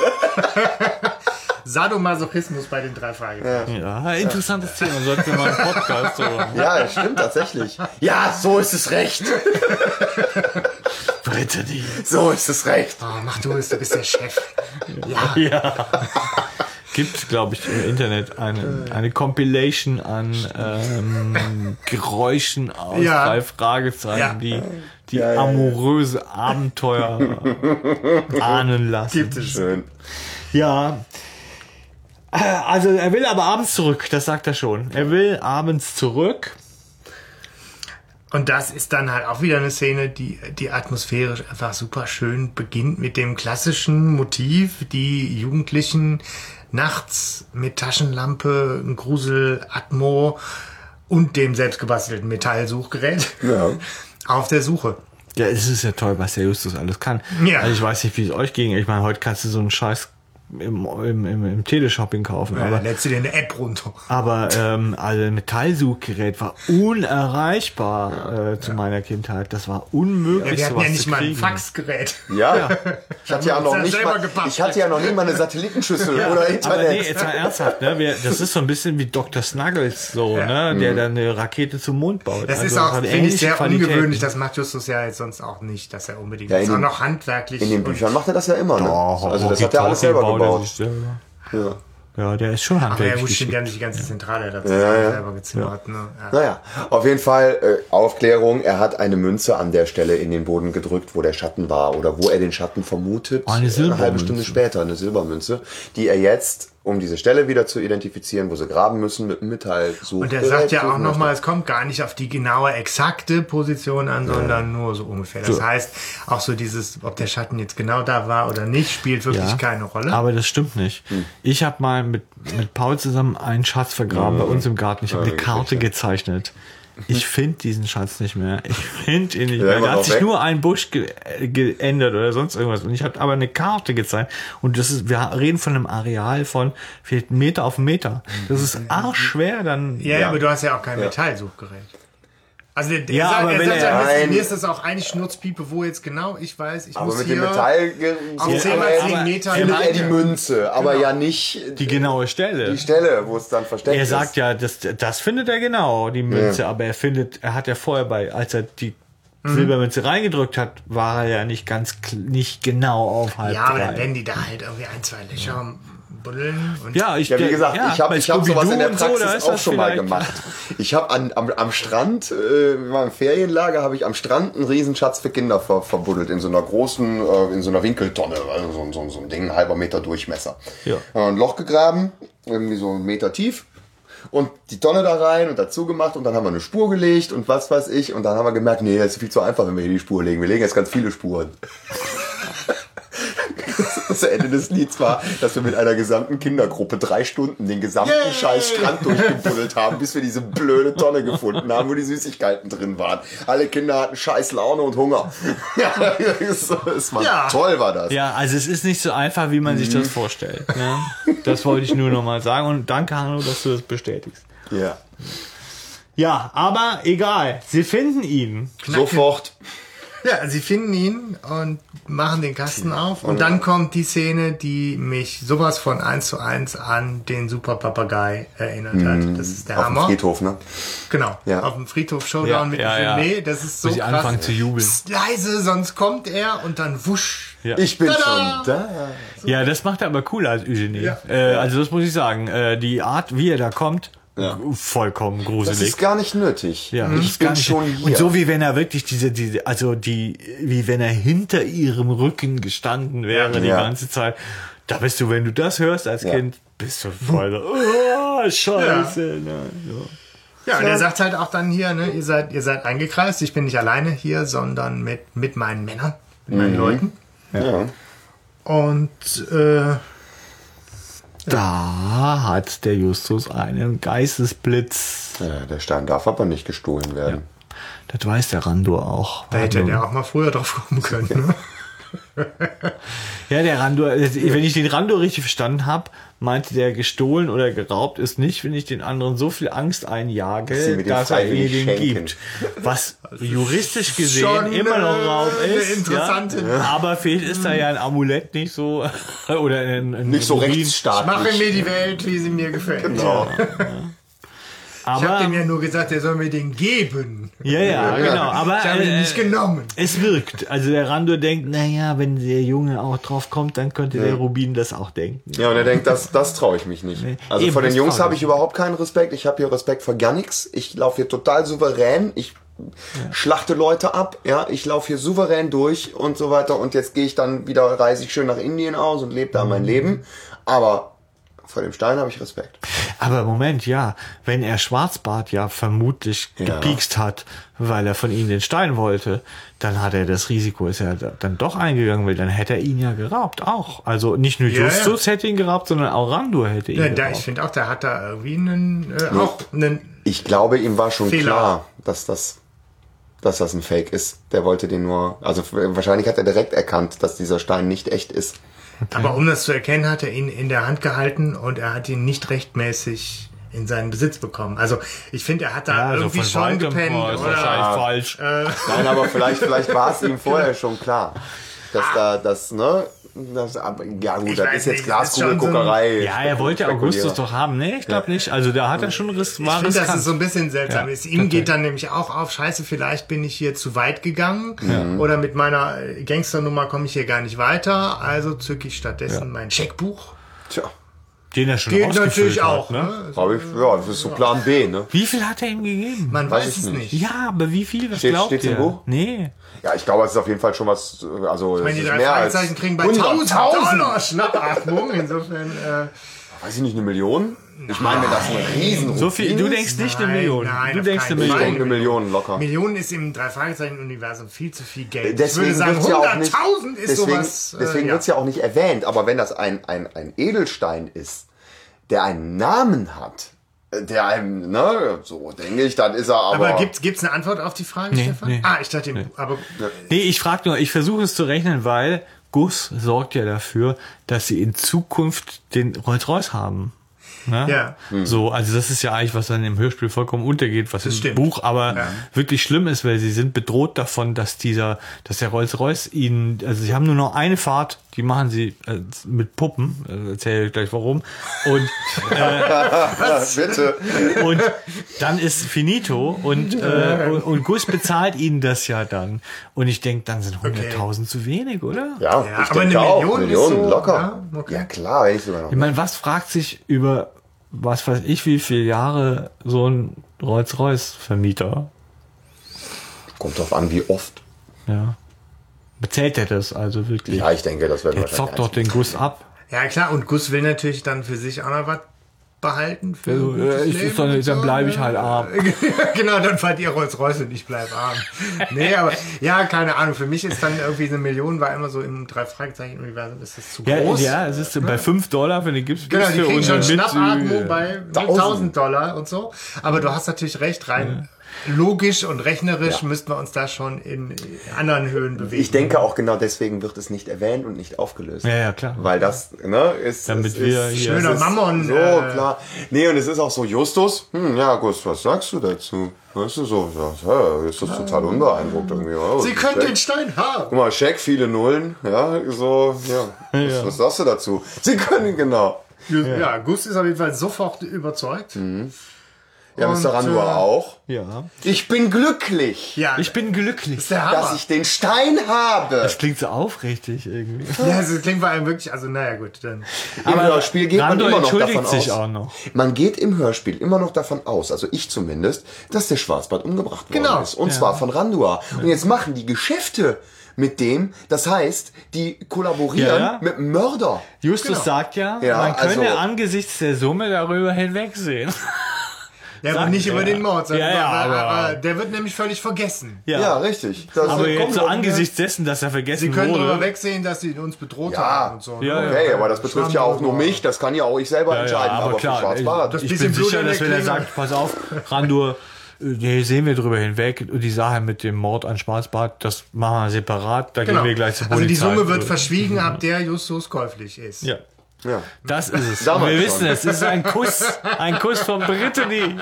Sadomasochismus bei den drei Fragezeichen. Ja, ja interessantes ja. Thema. Sollten wir mal einen Podcast machen. Ja, stimmt, tatsächlich. Ja, so ist es recht. Brittany. So ist es recht. Oh, mach du es, du bist der Chef. Ja. ja. Gibt, glaube ich, im Internet eine, eine Compilation an ähm, Geräuschen aus ja. drei Fragezeichen, ja. die, die ja, ja, amoröse ja. Abenteuer ahnen lassen. Gibt es schön. Ja. Also er will aber abends zurück, das sagt er schon. Er will abends zurück. Und das ist dann halt auch wieder eine Szene, die, die atmosphärisch einfach super schön beginnt mit dem klassischen Motiv, die Jugendlichen nachts mit Taschenlampe, ein Grusel-Atmo und dem selbstgebastelten Metallsuchgerät ja. auf der Suche. Ja, es ist ja toll, was der Justus alles kann. Ja. Also ich weiß nicht, wie es euch ging. Ich meine, heute kannst du so einen Scheiß im, im, im, im Teleshopping kaufen. Ja, aber lädst du dir eine App runter. Aber ähm, also Metallsuchgerät war unerreichbar ja, äh, zu ja. meiner Kindheit. Das war unmöglich, ja, wir hatten ja nicht mal ein Faxgerät. Ja. ja. Ich hatte ja, noch nicht mal, ich hatte ja noch nie mal eine Satellitenschüssel ja, oder Internet. Aber nee, jetzt mal ernsthaft. Ne? Wir, das ist so ein bisschen wie Doktor Snuggles, so, ja. ne? der mhm. dann eine Rakete zum Mond baut. Das also ist auch, finde ich, sehr Qualitäten. Ungewöhnlich. Das macht Justus ja jetzt sonst auch nicht, dass er unbedingt ja, ist auch noch handwerklich. In den Büchern macht er das ja immer. Ne? Doch, also das hat er alles selber gebaut. Ja. Ja. ja, der ist schon handwerklich. Aber er wusste ja nicht die ganze Zentrale dazu ja, ja, ja. selber gezimmert. Ja. Ne? Ja. Naja, auf jeden Fall äh, Aufklärung. Er hat eine Münze an der Stelle in den Boden gedrückt, wo der Schatten war oder wo er den Schatten vermutet. Eine Silbermünze. Eine halbe Stunde später eine Silbermünze, die er jetzt um diese Stelle wieder zu identifizieren, wo sie graben müssen mit einem Mitteilsuch. Und er sagt ja auch nochmal, es kommt gar nicht auf die genaue, exakte Position an, sondern ja. nur so ungefähr. Das so. heißt, auch so dieses, ob der Schatten jetzt genau da war oder nicht, spielt wirklich ja, keine Rolle. Aber das stimmt nicht. Hm. Ich habe mal mit, mit Paul zusammen einen Schatz vergraben ja. bei uns im Garten. Ich habe ja, eine Karte gezeichnet. Ich finde diesen Schatz nicht mehr. Ich finde ihn nicht mehr. Da hat sich weg. nur ein Busch ge- geändert oder sonst irgendwas. Und ich habe aber eine Karte gezeigt. Und das ist, wir reden von einem Areal von vielleicht Meter auf Meter. Das ist arschschwer dann. Ja, ja, aber du hast ja auch kein ja. Metallsuchgerät. Also der, der ja, sagt, aber er wenn sagt, er sagt, mir ist das auch eine Schnurzpiepe, wo jetzt genau, ich weiß, ich aber muss mit hier dem Metall auf zehn mal zehn Meter findet er die Münze, aber genau. ja nicht die genaue Stelle. Die Stelle, wo es dann versteckt ist. Er sagt ist. ja, das, das findet er genau, die Münze, ja. aber er findet, er hat ja vorher bei, als er die Silbermünze mhm. reingedrückt hat, war er ja nicht ganz, nicht genau auf halb Ja, aber drei. Dann werden die da halt irgendwie ein, zwei Löcher ja. Und ja, ich, ja, wie gesagt, ja, ich habe ich hab sowas in der Praxis so, auch schon mal gemacht. Ich habe an, am, am Strand, äh, in meinem Ferienlager, habe ich am Strand einen Riesenschatz für Kinder ver, verbuddelt. In so einer großen, äh, in so einer Winkeltonne, also so, so, so ein Ding, ein halber Meter Durchmesser. Ja. Ein Loch gegraben, irgendwie so einen Meter tief. Und die Tonne da rein und dazu gemacht und dann haben wir eine Spur gelegt und was weiß ich. Und dann haben wir gemerkt, nee, das ist viel zu einfach, wenn wir hier die Spur legen. Wir legen jetzt ganz viele Spuren. Das Ende des Lieds war, dass wir mit einer gesamten Kindergruppe drei Stunden den gesamten Yay. scheiß Strand durchgebuddelt haben, bis wir diese blöde Tonne gefunden haben, wo die Süßigkeiten drin waren. Alle Kinder hatten scheiß Laune und Hunger. Ja, es, es war ja. toll, war das. Ja, also es ist nicht so einfach, wie man mhm. sich das vorstellt. Ne? Das wollte ich nur nochmal sagen und danke, Hanno, dass du das bestätigst. Ja. Ja, aber egal. Sie finden ihn. Sofort. Ja, sie finden ihn und machen den Kasten auf. Und dann kommt die Szene, die mich sowas von eins zu eins an den Super Papagei erinnert hat. Das ist der auf Hammer. Auf dem Friedhof, ne? Genau. Ja. Auf dem Friedhof Showdown ja, mit ja, dem ja. Nee, das ist so krass. Sie anfangen zu jubeln. Leise, sonst kommt er und dann wusch. Ja. Ich bin Tada! schon da. So. Ja, das macht er aber cooler als Eugenie. Ja. Äh, also das muss ich sagen. Äh, die Art, wie er da kommt, ja. vollkommen gruselig. Das ist gar nicht nötig. Ja, ich ist bin gar nicht schon hier. Und so wie wenn er wirklich diese, diese, also die, wie wenn er hinter ihrem Rücken gestanden wäre ja. die ganze Zeit. Da bist du, wenn du das hörst als ja. Kind, bist du voll, oh, scheiße. Ja. Ja. ja, und er sagt halt auch dann hier, ne, ihr seid, ihr seid eingekreist, ich bin nicht alleine hier, sondern mit, mit meinen Männern, mit mhm. meinen Leuten. Ja. ja. Und, äh, da hat der Justus einen Geistesblitz. Ja, der Stein darf aber nicht gestohlen werden. Ja. Das weiß der Rhandura auch. Da hätte der auch mal früher drauf kommen können. Ne? Ja, der Rhandura, wenn ich den Rhandura richtig verstanden habe, meinte der gestohlen oder geraubt ist nicht, wenn ich den anderen so viel Angst einjage, dass, dass er mir den gibt. Was juristisch gesehen schon immer noch Raub ist. Ja? Aber vielleicht ist da ja ein Amulett nicht so oder ein, ein nicht so rechtsstaatlich. Ich mache mir die Welt, wie sie mir gefällt. Genau. Ja, ja. Aber, ich habe dem ja nur gesagt, er soll mir den geben. Ja, ja, genau. Aber ich habe ihn äh, nicht genommen. Es wirkt. Also der Rhandura denkt, naja, wenn der Junge auch drauf kommt, dann könnte ja. der Rubin das auch denken. Ja, und er denkt, das, das traue ich mich nicht. Nee. Also vor den Jungs habe ich überhaupt keinen Respekt. Ich habe hier Respekt vor gar nichts. Ich laufe hier total souverän. Ich ja. schlachte Leute ab. Ja, ich laufe hier souverän durch und so weiter. Und jetzt gehe ich dann wieder, reise ich schön nach Indien aus und lebe da mhm. mein Leben. Aber vor dem Stein habe ich Respekt. Aber Moment, ja, wenn er Schwarzbart ja vermutlich ja. gepiekst hat, weil er von ihm den Stein wollte, dann hat er das Risiko, ist er dann doch eingegangen, weil dann hätte er ihn ja geraubt auch. Also nicht nur ja, Justus ja. hätte ihn geraubt, sondern auch Rhandura hätte ihn ja, geraubt. Da, ich finde auch, der hat da irgendwie einen, äh, auch einen Ich glaube, ihm war schon Fehler. klar, dass das dass das ein Fake ist. Der wollte den nur, also wahrscheinlich hat er direkt erkannt, dass dieser Stein nicht echt ist. Okay. Aber um das zu erkennen, hat er ihn in der Hand gehalten und er hat ihn nicht rechtmäßig in seinen Besitz bekommen. Also ich finde, er hat da ja, also irgendwie schon gepennt. Boah, ist oder wahrscheinlich äh, falsch. Nein, aber vielleicht, vielleicht war es ihm vorher schon klar, dass da das, ne? Das, ja gut, ich das ist nicht, jetzt Glaskugelguckerei. So ja, er wollte Augustus doch haben. Nee, ich glaube ja. nicht. Also da hat er schon Riss. Ich finde, das ist so ein bisschen seltsam. Ja. Ihm geht dann nämlich auch auf, scheiße, vielleicht bin ich hier zu weit gegangen ja. oder mit meiner Gangsternummer komme ich hier gar nicht weiter. Also zücke ich stattdessen ja. mein Scheckbuch. Tja. Den er schon geht natürlich auch. Hat, ne? Also, ich, ja, das ist so Plan B. Ne? Wie viel hat er ihm gegeben? Man weiß, weiß es nicht. nicht. Ja, aber wie viel? Was steht, glaubt steht's ihr? Im Buch? Nee. Ja, ich glaube, es ist auf jeden Fall schon was. Also ich meine, die drei Fragezeichen kriegen bei tausend Dollar Schnappatmung. Insofern. Äh, weiß ich nicht, eine Million? Ich meine, wenn das ein Riesen so viel, du denkst nicht nein, eine Million. Nein, du denkst eine Million. Eine Million locker. Millionen ist im Drei-Fragezeichen-Universum viel zu viel Geld. Deswegen ich würde sagen, hunderttausend ist deswegen, sowas. Deswegen äh, wird es ja auch nicht erwähnt. Aber wenn das ein, ein, ein Edelstein ist, der einen Namen hat, der einem, ne, so denke ich, dann ist er aber... Aber gibt's, gibt's eine Antwort auf die Frage, nee, Stefan? Nee, ah, ich dachte, nee. aber... Nee, ich frage nur, ich versuche es zu rechnen, weil Gus sorgt ja dafür, dass sie in Zukunft den Rolls-Royce haben. Ne? Ja. Hm. So, also das ist ja eigentlich, was dann im Hörspiel vollkommen untergeht, was das im stimmt. Buch aber ja. wirklich schlimm ist, weil sie sind bedroht davon, dass dieser, dass der Rolls-Royce ihnen, also sie haben nur noch eine Fahrt, die machen sie äh, mit Puppen, äh, erzähl gleich warum, und äh, bitte. Und dann ist finito und, äh, und, und Gus bezahlt ihnen das ja dann und ich denke, dann sind hunderttausend okay. zu wenig, oder? Ja, ja ich aber eine auch. Million Millionen ist so, locker. Ja, okay. ja klar, ich sogar noch. Ich meine, was fragt sich über was weiß ich wie viele Jahre so ein Rolls-Royce-Vermieter? Kommt drauf an, wie oft. Ja. Bezahlt er das also wirklich? Ja, ich denke, das werden wir wahrscheinlich... Der zockt doch den Gus ab. Ja, klar. Und Gus will natürlich dann für sich auch noch was behalten. Für also, äh, ich ist doch nicht, dann bleibe ich halt arm. Genau, dann fahrt ihr Rolls-Royce und ich bleibe arm. Nee, aber ja, keine Ahnung. Für mich ist dann irgendwie eine Million, war immer so im Drei-Fragezeichen-Universum, ist das zu ja, groß. Ja, es ist äh, bei fünf Dollar, wenn du gibst... Genau, die kriegen schon Schnappatmung bei tausend Dollar und so. Aber du hast natürlich recht, rein... Ja. Logisch und rechnerisch ja. müssten wir uns da schon in anderen Höhen bewegen. Ich denke auch genau deswegen wird es nicht erwähnt und nicht aufgelöst. Ja, ja, klar. Weil das, ne, ist, damit ist, wir ist schöner ist Mammon. So, äh, klar. Nee, und es ist auch so, Justus, hm, ja, Gus, was sagst du dazu? Weißt du, so, ja, Justus ist total unbeeindruckt irgendwie. Oh, Sie können check. Den Stein haben. Guck mal, check, viele Nullen, ja, so, ja. ja. Was, was sagst du dazu? Sie können, genau. Ja, ja, Gus ist auf jeden Fall sofort überzeugt. Mhm. Ja, Mister Rhandura äh, auch. Ja. Ich bin glücklich. Ja. Ich bin glücklich, das dass ich den Stein habe. Das klingt so aufrichtig irgendwie. Ja, das klingt bei einem wirklich, also naja gut. Dann. Aber im Hörspiel geht Rando man immer noch davon sich aus. Auch noch. Man geht im Hörspiel immer noch davon aus, also ich zumindest, dass der Schwarzbart umgebracht worden genau. ist. Und ja. zwar von Rhandura. Und jetzt machen die Geschäfte mit dem, das heißt, die kollaborieren ja. mit dem Mörder. Justus genau. sagt ja, ja, man könne also, angesichts der Summe darüber hinwegsehen. Der wird nicht ja. über den Mord, sondern ja, ja, aber, aber der wird nämlich völlig vergessen. Ja, ja richtig. Das aber jetzt so angesichts dessen, dass er vergessen wurde. Sie können wurde. Darüber wegsehen, dass sie uns bedroht ja. haben und so. Ja, ja, okay, ja. aber das betrifft ja auch nur mich. Das kann ja auch ich selber ja, entscheiden. Ja, aber aber klar, ich, ich, ich bin sicher, dass wenn er sagt, pass auf, Rhandur, nee, sehen wir drüber hinweg. Und die Sache mit dem Mord an Schwarzbart, das machen wir separat. Da genau. gehen wir gleich zur Polizei. Also die Summe wird verschwiegen, ab der Justus käuflich ist. Ja. Ja. Das ist es. Damals wir schon. Wissen es. Es ist ein Kuss. Ein Kuss von Brittany.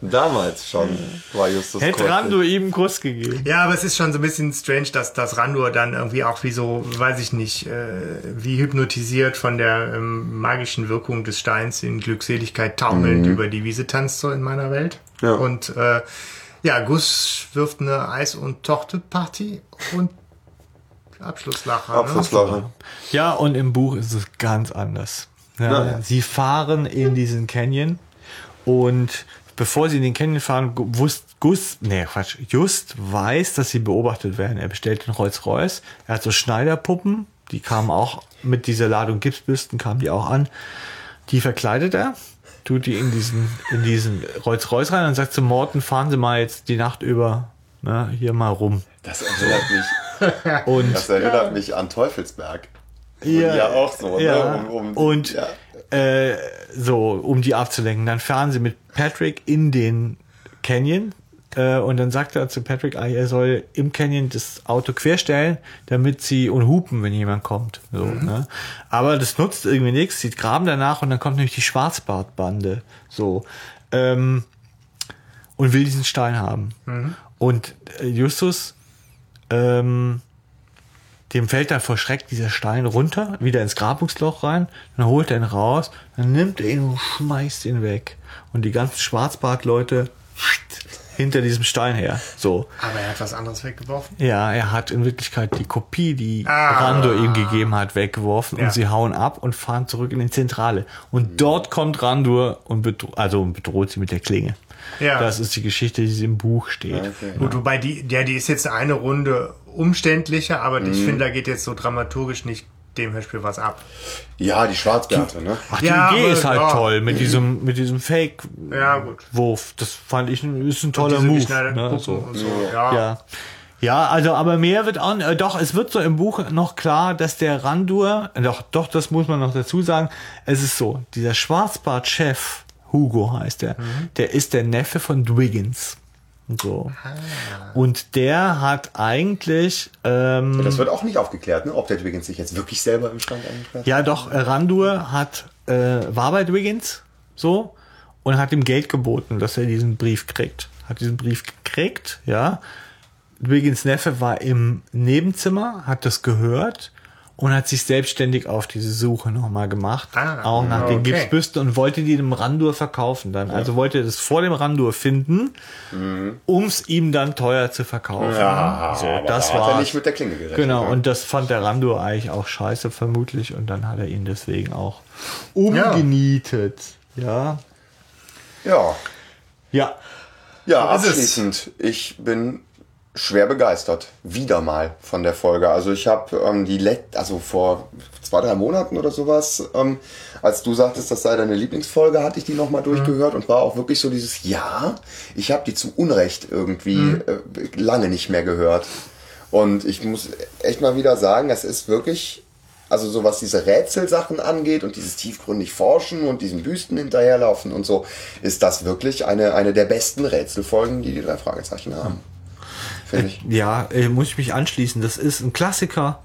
Damals schon war Justus Hätte Kuss. Hätte Rhandur ihm einen Kuss gegeben. Ja, aber es ist schon so ein bisschen strange, dass, dass Rhandur dann irgendwie auch wie so, weiß ich nicht, äh, wie hypnotisiert von der ähm, magischen Wirkung des Steins in Glückseligkeit taumelnd mhm. über die Wiese tanzt, so in meiner Welt. Ja. Und äh, ja, Gus wirft eine Eis- und Torte-Party und Abschlusslacher. Abschlusslacher. Ne? Ja, und im Buch ist es ganz anders. Ja, ja. Sie fahren in diesen Canyon und bevor sie in den Canyon fahren, wusst, Gus, nee, Quatsch, Just weiß, dass sie beobachtet werden. Er bestellt den Rolls-Royce. Er hat so Schneiderpuppen, die kamen auch mit dieser Ladung Gipsbürsten, kamen die auch an. Die verkleidet er, tut die in diesen, in diesen Rolls-Royce rein und sagt zu Morten, fahren Sie mal jetzt die Nacht über, na, hier mal rum. Das erinnert mich. Und, das erinnert ja. mich an Teufelsberg. Ja, ja auch so. Ja. Ne? Um, um, und ja. äh, so, um die abzulenken. Dann fahren sie mit Patrick in den Canyon äh, und dann sagt er zu Patrick, er soll im Canyon das Auto querstellen, damit sie und hupen, wenn jemand kommt. So, mhm. ne? Aber das nutzt irgendwie nichts. Sie graben danach und dann kommt nämlich die Schwarzbartbande. So, ähm, und will diesen Stein haben. Mhm. Und äh, Justus Ähm, dem fällt dann vor Schreck dieser Stein runter, wieder ins Grabungsloch rein, dann holt er ihn raus, dann nimmt er ihn und schmeißt ihn weg. Und die ganzen Schwarzbart-Leute hinter diesem Stein her. So. Aber er hat was anderes weggeworfen? Ja, er hat in Wirklichkeit die Kopie, die ah. Rando ihm gegeben hat, weggeworfen ja. und sie hauen ab und fahren zurück in die Zentrale. Und dort kommt Rando und bedro- also bedroht sie mit der Klinge. Ja. Das ist die Geschichte, die im Buch steht. Okay. Gut, wobei die, ja, die ist jetzt eine Runde umständlicher, aber mhm. ich finde, da geht jetzt so dramaturgisch nicht dem Hörspiel was ab. Ja, die Schwarzgarte, ne? Ach, die ja, Idee ist halt ja. toll mit diesem, mit diesem Fake-Wurf. Ja, das fand ich ein, ist ein toller Move. Ne? Und so. Und so. Ja. Ja. ja, also, aber mehr wird auch, äh, doch, es wird so im Buch noch klar, dass der Rhandur, doch, doch, das muss man noch dazu sagen, es ist so, dieser Schwarzbart-Chef, Hugo heißt er, mhm. der ist der Neffe von Dwiggins. So. Und der hat eigentlich... Ähm, das wird auch nicht aufgeklärt, ne? Ob der Dwiggins sich jetzt wirklich selber im Stand eingeschränkt hat. Ja, doch, Rhandur hat, äh, war bei Dwiggins so und hat ihm Geld geboten, dass er diesen Brief kriegt. Hat diesen Brief gekriegt, ja. Dwiggins Neffe war im Nebenzimmer, hat das gehört und hat sich selbstständig auf diese Suche nochmal gemacht, ah, auch nach okay. den Gipsbüsten und wollte die dem Rhandur verkaufen dann. Ja. Also wollte er das vor dem Rhandur finden, mhm. um es ihm dann teuer zu verkaufen. Ja, so, das da war hat er nicht mit der Klinge gerechnet. Genau, ja. Und das fand der Rhandur eigentlich auch scheiße vermutlich und dann hat er ihn deswegen auch umgenietet. Ja. Ja. Ja. Ja, abschließend. Ich bin... schwer begeistert. Wieder mal von der Folge. Also ich habe ähm, die Let- also vor zwei, drei Monaten oder sowas, ähm, als du sagtest, das sei deine Lieblingsfolge, hatte ich die nochmal durchgehört mhm. und war auch wirklich so dieses, ja, ich habe die zu Unrecht irgendwie mhm. äh, lange nicht mehr gehört. Und ich muss echt mal wieder sagen, das ist wirklich, also so was diese Rätselsachen angeht und dieses tiefgründig Forschen und diesen Büsten hinterherlaufen und so, ist das wirklich eine, eine der besten Rätselfolgen, die die drei Fragezeichen haben. Mhm. Ja, äh, muss ich mich anschließen. Das ist ein Klassiker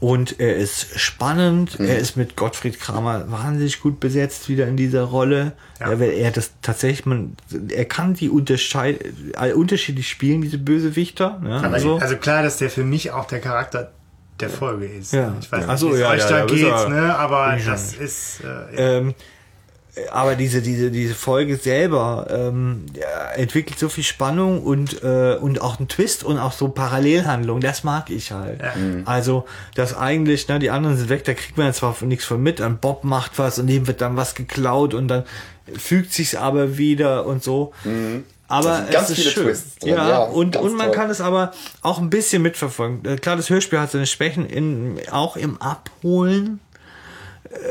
und er ist spannend. Mhm. Er ist mit Gottfried Kramer wahnsinnig gut besetzt wieder in dieser Rolle. Ja. Er, er, das tatsächlich, man, er kann die unterscheid, äh, unterschiedlich spielen, diese Bösewichter. Ne? Also, also klar, dass der für mich auch der Charakter der Folge ist. Ja. Ich weiß nicht, also, wie es ja, euch ja, da ja, geht, ja, ne? aber das schon. ist... Äh, ähm, aber diese diese diese Folge selber ähm, ja, entwickelt so viel Spannung und äh, und auch einen Twist und auch so Parallelhandlungen, das mag ich halt. Ja. Mhm. Also das eigentlich, ne, die anderen sind weg, da kriegt man jetzt zwar nichts von mit, dann Bob macht was und dem wird dann was geklaut und dann fügt sich's aber wieder und so. Mhm. Aber ganz es ist viele schön. Twists drin. Ja, ja, und, und man toll. kann es aber auch ein bisschen mitverfolgen. Klar, das Hörspiel hat seine Schwächen in, auch im Abholen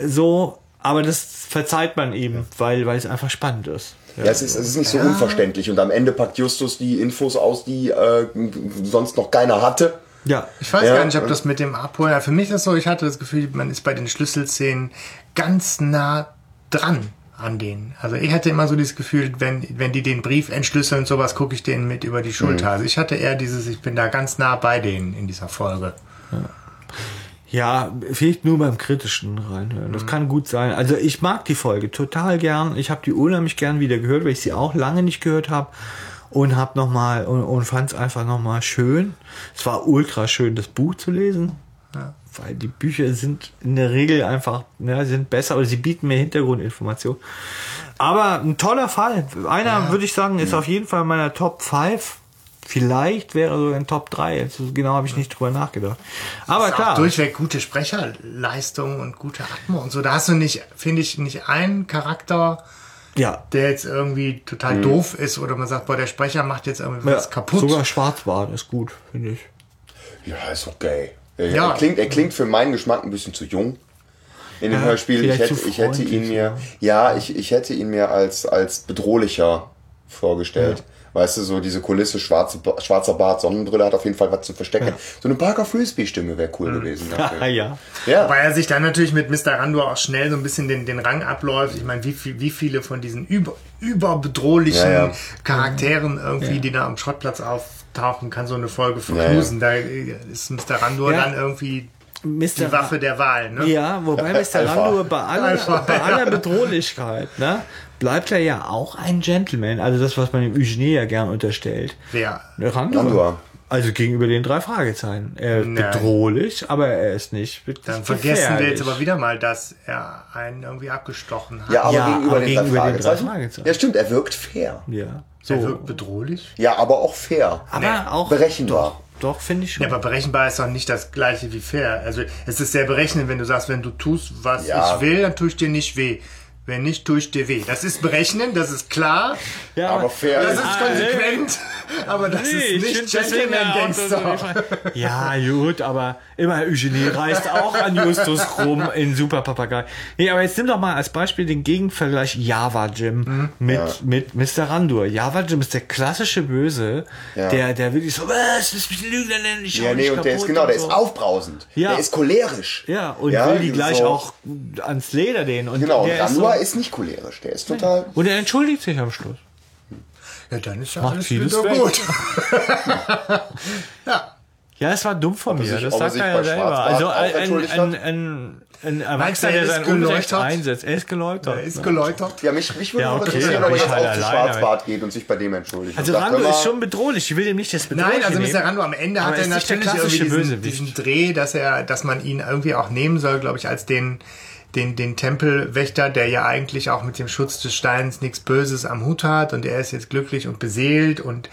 so. Aber das verzeiht man eben, weil, weil es einfach spannend ist. Ja, ja es, ist, es ist nicht so ja. unverständlich. Und am Ende packt Justus die Infos aus, die äh, sonst noch keiner hatte. Ja, ich weiß ja. gar nicht, ob das mit dem Abholen... Ja, für mich ist es so, ich hatte das Gefühl, man ist bei den Schlüsselszenen ganz nah dran an denen. Also ich hatte immer so dieses Gefühl, wenn, wenn die den Brief entschlüsseln und sowas, gucke ich denen mit über die Schulter. Mhm. Also ich hatte eher dieses, ich bin da ganz nah bei denen in dieser Folge. Ja. Ja, vielleicht nur beim Kritischen reinhören. Das mhm. kann gut sein. Also ich mag die Folge total gern. Ich habe die unheimlich gern wieder gehört, weil ich sie auch lange nicht gehört habe und hab noch mal und, und fand es einfach nochmal schön. Es war ultra schön, das Buch zu lesen, ja. weil die Bücher sind in der Regel einfach, ja, sind besser, aber sie bieten mehr Hintergrundinformationen. Aber ein toller Fall. Einer, ja. würde ich sagen, ist ja. auf jeden Fall meiner Top fünf. Vielleicht wäre so in Top drei. Also genau habe ich nicht drüber nachgedacht. Aber das ist klar. Auch durchweg gute Sprecherleistung und gute Atmung und so. Da hast du nicht, finde ich, nicht einen Charakter, ja. der jetzt irgendwie total mhm. doof ist oder man sagt, boah, der Sprecher macht jetzt irgendwie was ja, kaputt. Sogar Schwarzbart ist gut, finde ich. Ja, ist okay. Er, ja. er, klingt, er klingt für meinen Geschmack ein bisschen zu jung. In dem ja, Hörspiel. Ich hätte, ich hätte ihn mir, ja, ja ich, ich hätte ihn mir als, als bedrohlicher vorgestellt. Ja. Weißt du, so diese Kulisse, schwarze, schwarzer Bart, Sonnenbrille hat auf jeden Fall was zu verstecken. Ja. So eine Parker Frisbee-Stimme wäre cool mhm. gewesen. Ja, ja. ja. Weil er sich dann natürlich mit Mister Rhandur auch schnell so ein bisschen den, den Rang abläuft. Ich meine, wie, viel, wie viele von diesen über, überbedrohlichen ja, ja. Charakteren irgendwie, ja. die da am Schrottplatz auftauchen, kann so eine Folge verknusen. Ja, ja. Da ist Mister Rhandur ja. dann irgendwie... Mister die Waffe der Wahl, ne? Ja, wobei Mister Rhandur bei aller, bei aller Bedrohlichkeit, ne, bleibt er ja auch ein Gentleman. Also das, was man dem Eugenie ja gern unterstellt. Wer? Rhandur. Rhandur. Also gegenüber den drei Fragezeichen. Er ist Nein. bedrohlich, aber er ist nicht gefährlich. Dann vergessen wir jetzt aber wieder mal, dass er einen irgendwie abgestochen hat. Ja, aber ja, gegenüber, aber den, gegenüber drei den drei Fragezeichen. Ja, stimmt, er wirkt fair. Ja. So. Er wirkt bedrohlich. Ja, aber auch fair. Aber nee. auch berechenbar. Doch. Doch, finde ich schon. Ja, aber berechenbar ist doch nicht das Gleiche wie fair. Also es ist sehr berechnend, wenn du sagst, wenn du tust, was ja. ich will, dann tue ich dir nicht weh. Wenn nicht, tue ich dir weh. Das ist berechnen, das ist klar. Ja, aber fair. Das ist konsequent. Ah, aber das nee, ist nicht Gentleman Gangster. So ja, gut, aber immer Eugenie reißt auch an Justus rum in Super Papagei. Nee, aber jetzt nimm doch mal als Beispiel den Gegenvergleich Java Jim hm? mit, ja. mit Mister Rhandur. Java Jim ist der klassische Böse, ja. der, der wirklich so, was, das ist Lügner, denn ich ja, nee, und der ist genau, der so. ist aufbrausend. Ja. Der ist cholerisch. Ja, und ja, will die gleich so auch ans Leder dehnen. Und genau, der ist so, ist nicht cholerisch, der ist total... Und er entschuldigt sich am Schluss. Ja, dann ist ja Macht alles wieder weg. gut. ja. ja, es war dumm von ob mir, sich, das sagt er ja selber. Also ein, ein, ein, ein Erwachsener, der sein Unrecht einsetzt. Er ist geläutert. Er ist geläutert. Ja, mich, mich würde ja, okay, interessieren, ob er jetzt halt auf den Schwarzbart geht und sich bei dem entschuldigt. Also Rhandur ist schon bedrohlich, ich will dem nicht das Bedrohliche nehmen. Nein, also Mister Rhandur am Ende hat er natürlich irgendwie diesen Dreh, dass er, dass man ihn irgendwie auch nehmen soll, glaube ich, als den... Den, den Tempelwächter, der ja eigentlich auch mit dem Schutz des Steins nichts Böses am Hut hat und er ist jetzt glücklich und beseelt und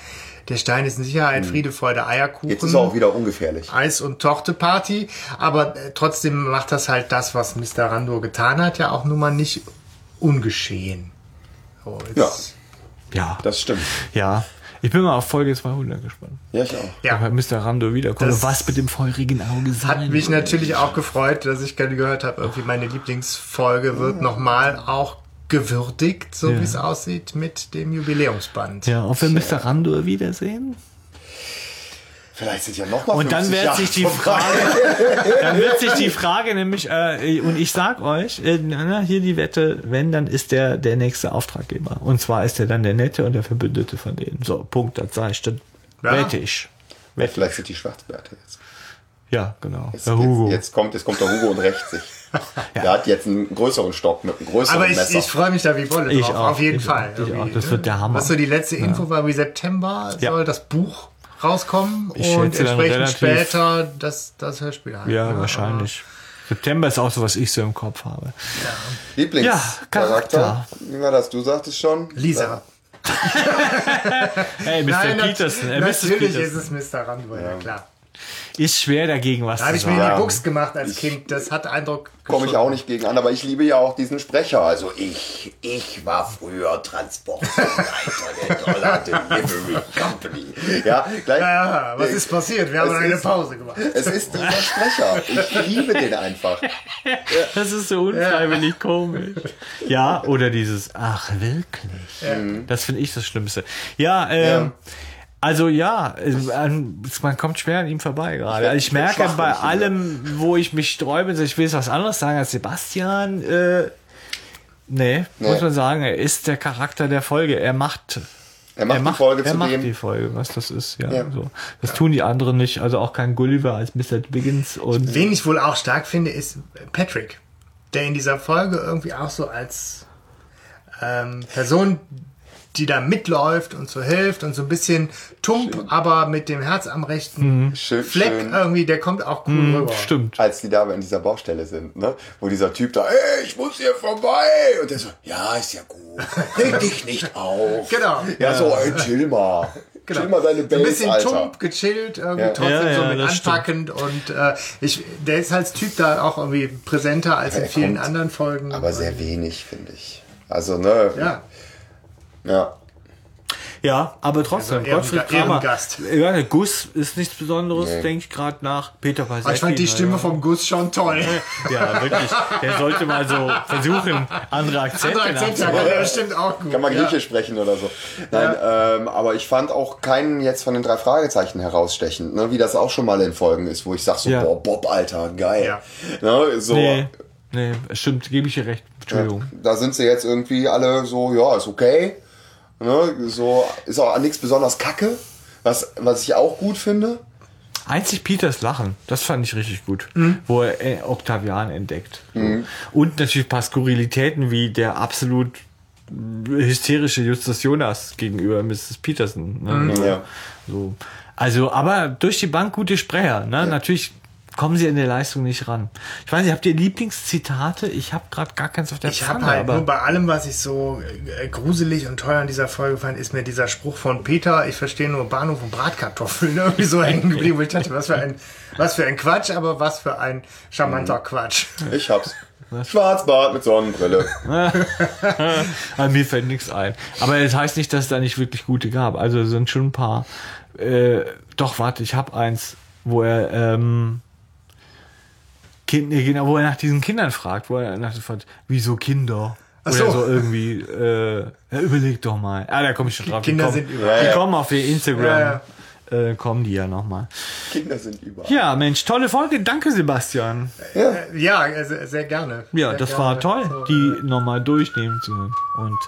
der Stein ist in Sicherheit, Friede, Freude, Eierkuchen. Jetzt ist er auch wieder ungefährlich. Eis- und Torte-Party, aber trotzdem macht das halt das, was Mister Rhandur getan hat, ja auch nun mal nicht ungeschehen. So, ja. ja, das stimmt. Ja. Ich bin mal auf Folge zweihundert gespannt. Ja, ich auch. Ja. Aber Mister Rhandur wiederkommt. Was mit dem feurigen Auge sein? Hat mich natürlich auch gefreut, dass ich gerne gehört habe, irgendwie meine Lieblingsfolge wird nochmal auch gewürdigt, so ja. wie es aussieht mit dem Jubiläumsband. Ja, ob wir Mister Rhandur wiedersehen? Vielleicht sind ja noch mal und dann wird sich die Frage, dann wird sich die Frage nämlich äh, und ich sag euch äh, hier die Wette, wenn dann ist der der nächste Auftraggeber und zwar ist er dann der Nette und der Verbündete von denen. So Punkt, das sage ich dann. Ja. Wette ich. Wette. Vielleicht sind die Schwarzbärte jetzt. Ja, genau. Jetzt, der Hugo. Jetzt, jetzt kommt, jetzt kommt der Hugo und rächt sich. Ja. Der hat jetzt einen größeren Stock mit einem größeren Aber ich, Messer. Ich freue mich da wie Bolle drauf. Auch, auf jeden ich Fall. Auch, ich auch. Das wird der Hammer. Was so die letzte Info ja. war, wie September soll ja. das Buch rauskommen und entsprechend später das, das Hörspiel haben. Ja, wahrscheinlich. September ist auch so, was ich so im Kopf habe. Ja. Lieblingscharakter. Ja, wie war das? Du sagtest schon. Lisa. Hey, Mister Nein, Peterson. Äh, natürlich Mister Peterson. Ist es Mister Rhandur, ja. ja klar. Ist schwer dagegen was da zu sagen. Da habe ich mir in die Buchs gemacht als ich, Kind. Das hat Eindruck. Komme ich auch nicht gegen an, aber ich liebe ja auch diesen Sprecher. Also ich, ich war früher Transportleiter der Dollar Delivery Company. Ja, gleich, ja, was ist passiert? Wir haben eine ist, Pause gemacht. Es ist dieser Sprecher. Ich liebe den einfach. Das ist so unfreiwillig ja. komisch. Ja, oder dieses, ach wirklich. Ja. Das finde ich das Schlimmste. Ja, ähm. Ja. Also ja, man kommt schwer an ihm vorbei gerade. Ich, ich merke bei allem, wo ich mich sträube, ich will jetzt was anderes sagen als Sebastian. Äh, nee, nee, muss man sagen, er ist der Charakter der Folge. Er macht, er macht, er macht die Folge er zu macht dem. die Folge, was das ist. Ja, ja. So. Das ja. tun die anderen nicht. Also auch kein Gulliver als Mister Dwiggins. Und wen ich wohl auch stark finde, ist Patrick, der in dieser Folge irgendwie auch so als ähm, Person... die da mitläuft und so hilft und so ein bisschen tump, schön. aber mit dem Herz am rechten mhm. schön, Fleck schön. irgendwie, der kommt auch cool mhm, rüber. Stimmt. Als die da aber in dieser Baustelle sind, ne? Wo dieser Typ da, ey, ich muss hier vorbei! Und der so, ja, ist ja gut. Reg dich nicht auf. Genau. Ja, ja. so, ey, chill mal. Genau. Chill mal deine Base, so ein bisschen Alter. tump, gechillt, irgendwie ja. trotzdem ja, ja, so mit anpackend stimmt. und äh, ich, der ist als Typ da auch irgendwie präsenter als ja, in vielen anderen Folgen. Aber sehr wenig, finde ich. Also, ne? Ja. Ja. Ja, aber trotzdem, also Gottfried Kramer. Ja, Gus ist nichts Besonderes, nee. denke ich gerade nach. Peter Pasetti. Ich fand die Stimme ja. vom Gus schon toll. Ja, wirklich. Der sollte mal so versuchen, andere Akzente nachzumachen. Andere Akzente, stimmt auch gut. Kann man Griechisch ja. sprechen oder so. Nein, ja. ähm, aber ich fand auch keinen jetzt von den drei Fragezeichen herausstechend, ne, wie das auch schon mal in Folgen ist, wo ich sag so, ja. boah, Bob, Alter, geil. Ja. Ne, so. Nee. nee, stimmt, gebe ich dir recht. Entschuldigung. Ja, da sind sie jetzt irgendwie alle so, ja, ist okay. Ne, so ist auch nichts besonders kacke, was, was ich auch gut finde. Einzig Peters Lachen, das fand ich richtig gut, mhm. wo er Octavian entdeckt. Mhm. Und natürlich ein paar Skurrilitäten wie der absolut hysterische Justus Jonas gegenüber Missus Peterson. Ne? Mhm. Ja. So. Also, aber durch die Bank gute Sprecher. Ne? Ja. Natürlich kommen sie in der Leistung nicht ran. Ich weiß nicht, habt ihr Lieblingszitate? Ich habe gerade gar keins auf der Pfanne. Ich habe halt nur bei allem, was ich so gruselig und teuer in dieser Folge fand, ist mir dieser Spruch von Peter, ich verstehe nur Bahnhof und Bratkartoffeln, irgendwie so hängen geblieben. Ich dachte, was für ein was für ein Quatsch, aber was für ein charmanter Quatsch. Ich hab's. Was? Schwarzbart mit Sonnenbrille. Mir fällt nichts ein. Aber das heißt nicht, dass es da nicht wirklich gute gab. Also sind schon ein paar. Äh, doch, warte, ich habe eins, wo er ähm, kind, wo er nach diesen Kindern fragt, wo er nach wieso Kinder? Ach so. Oder so irgendwie. Äh, ja, überleg doch mal. Ah, da komme ich schon drauf. Kinder sind überall. Die kommen auf ihr Instagram. Ja, ja. Äh, kommen die ja nochmal. Kinder sind überall. Ja, Mensch, tolle Folge. Danke, Sebastian. Ja, ja sehr, sehr gerne. Ja, sehr das gerne. War toll, so, die äh, nochmal durchnehmen zu hören. Und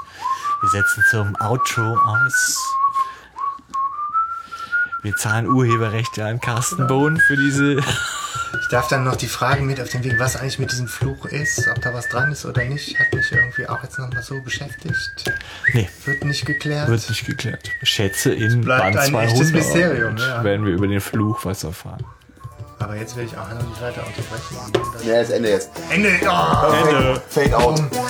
wir setzen zum Outro aus. Wir zahlen Urheberrechte an Carsten Bohn für diese... Ich darf dann noch die Frage mit auf den Weg, was eigentlich mit diesem Fluch ist, ob da was dran ist oder nicht, hat mich irgendwie auch jetzt nochmal so beschäftigt. Nee. Wird nicht geklärt. Wird nicht geklärt. Schätze in Band zweihundert. Bleibt ein echtes Mysterium. Ja. Werden wir über den Fluch was erfahren. Aber jetzt will ich auch noch nicht weiter unterbrechen. Ja, ist Ende jetzt. Ende! Oh, Ende! Fade out.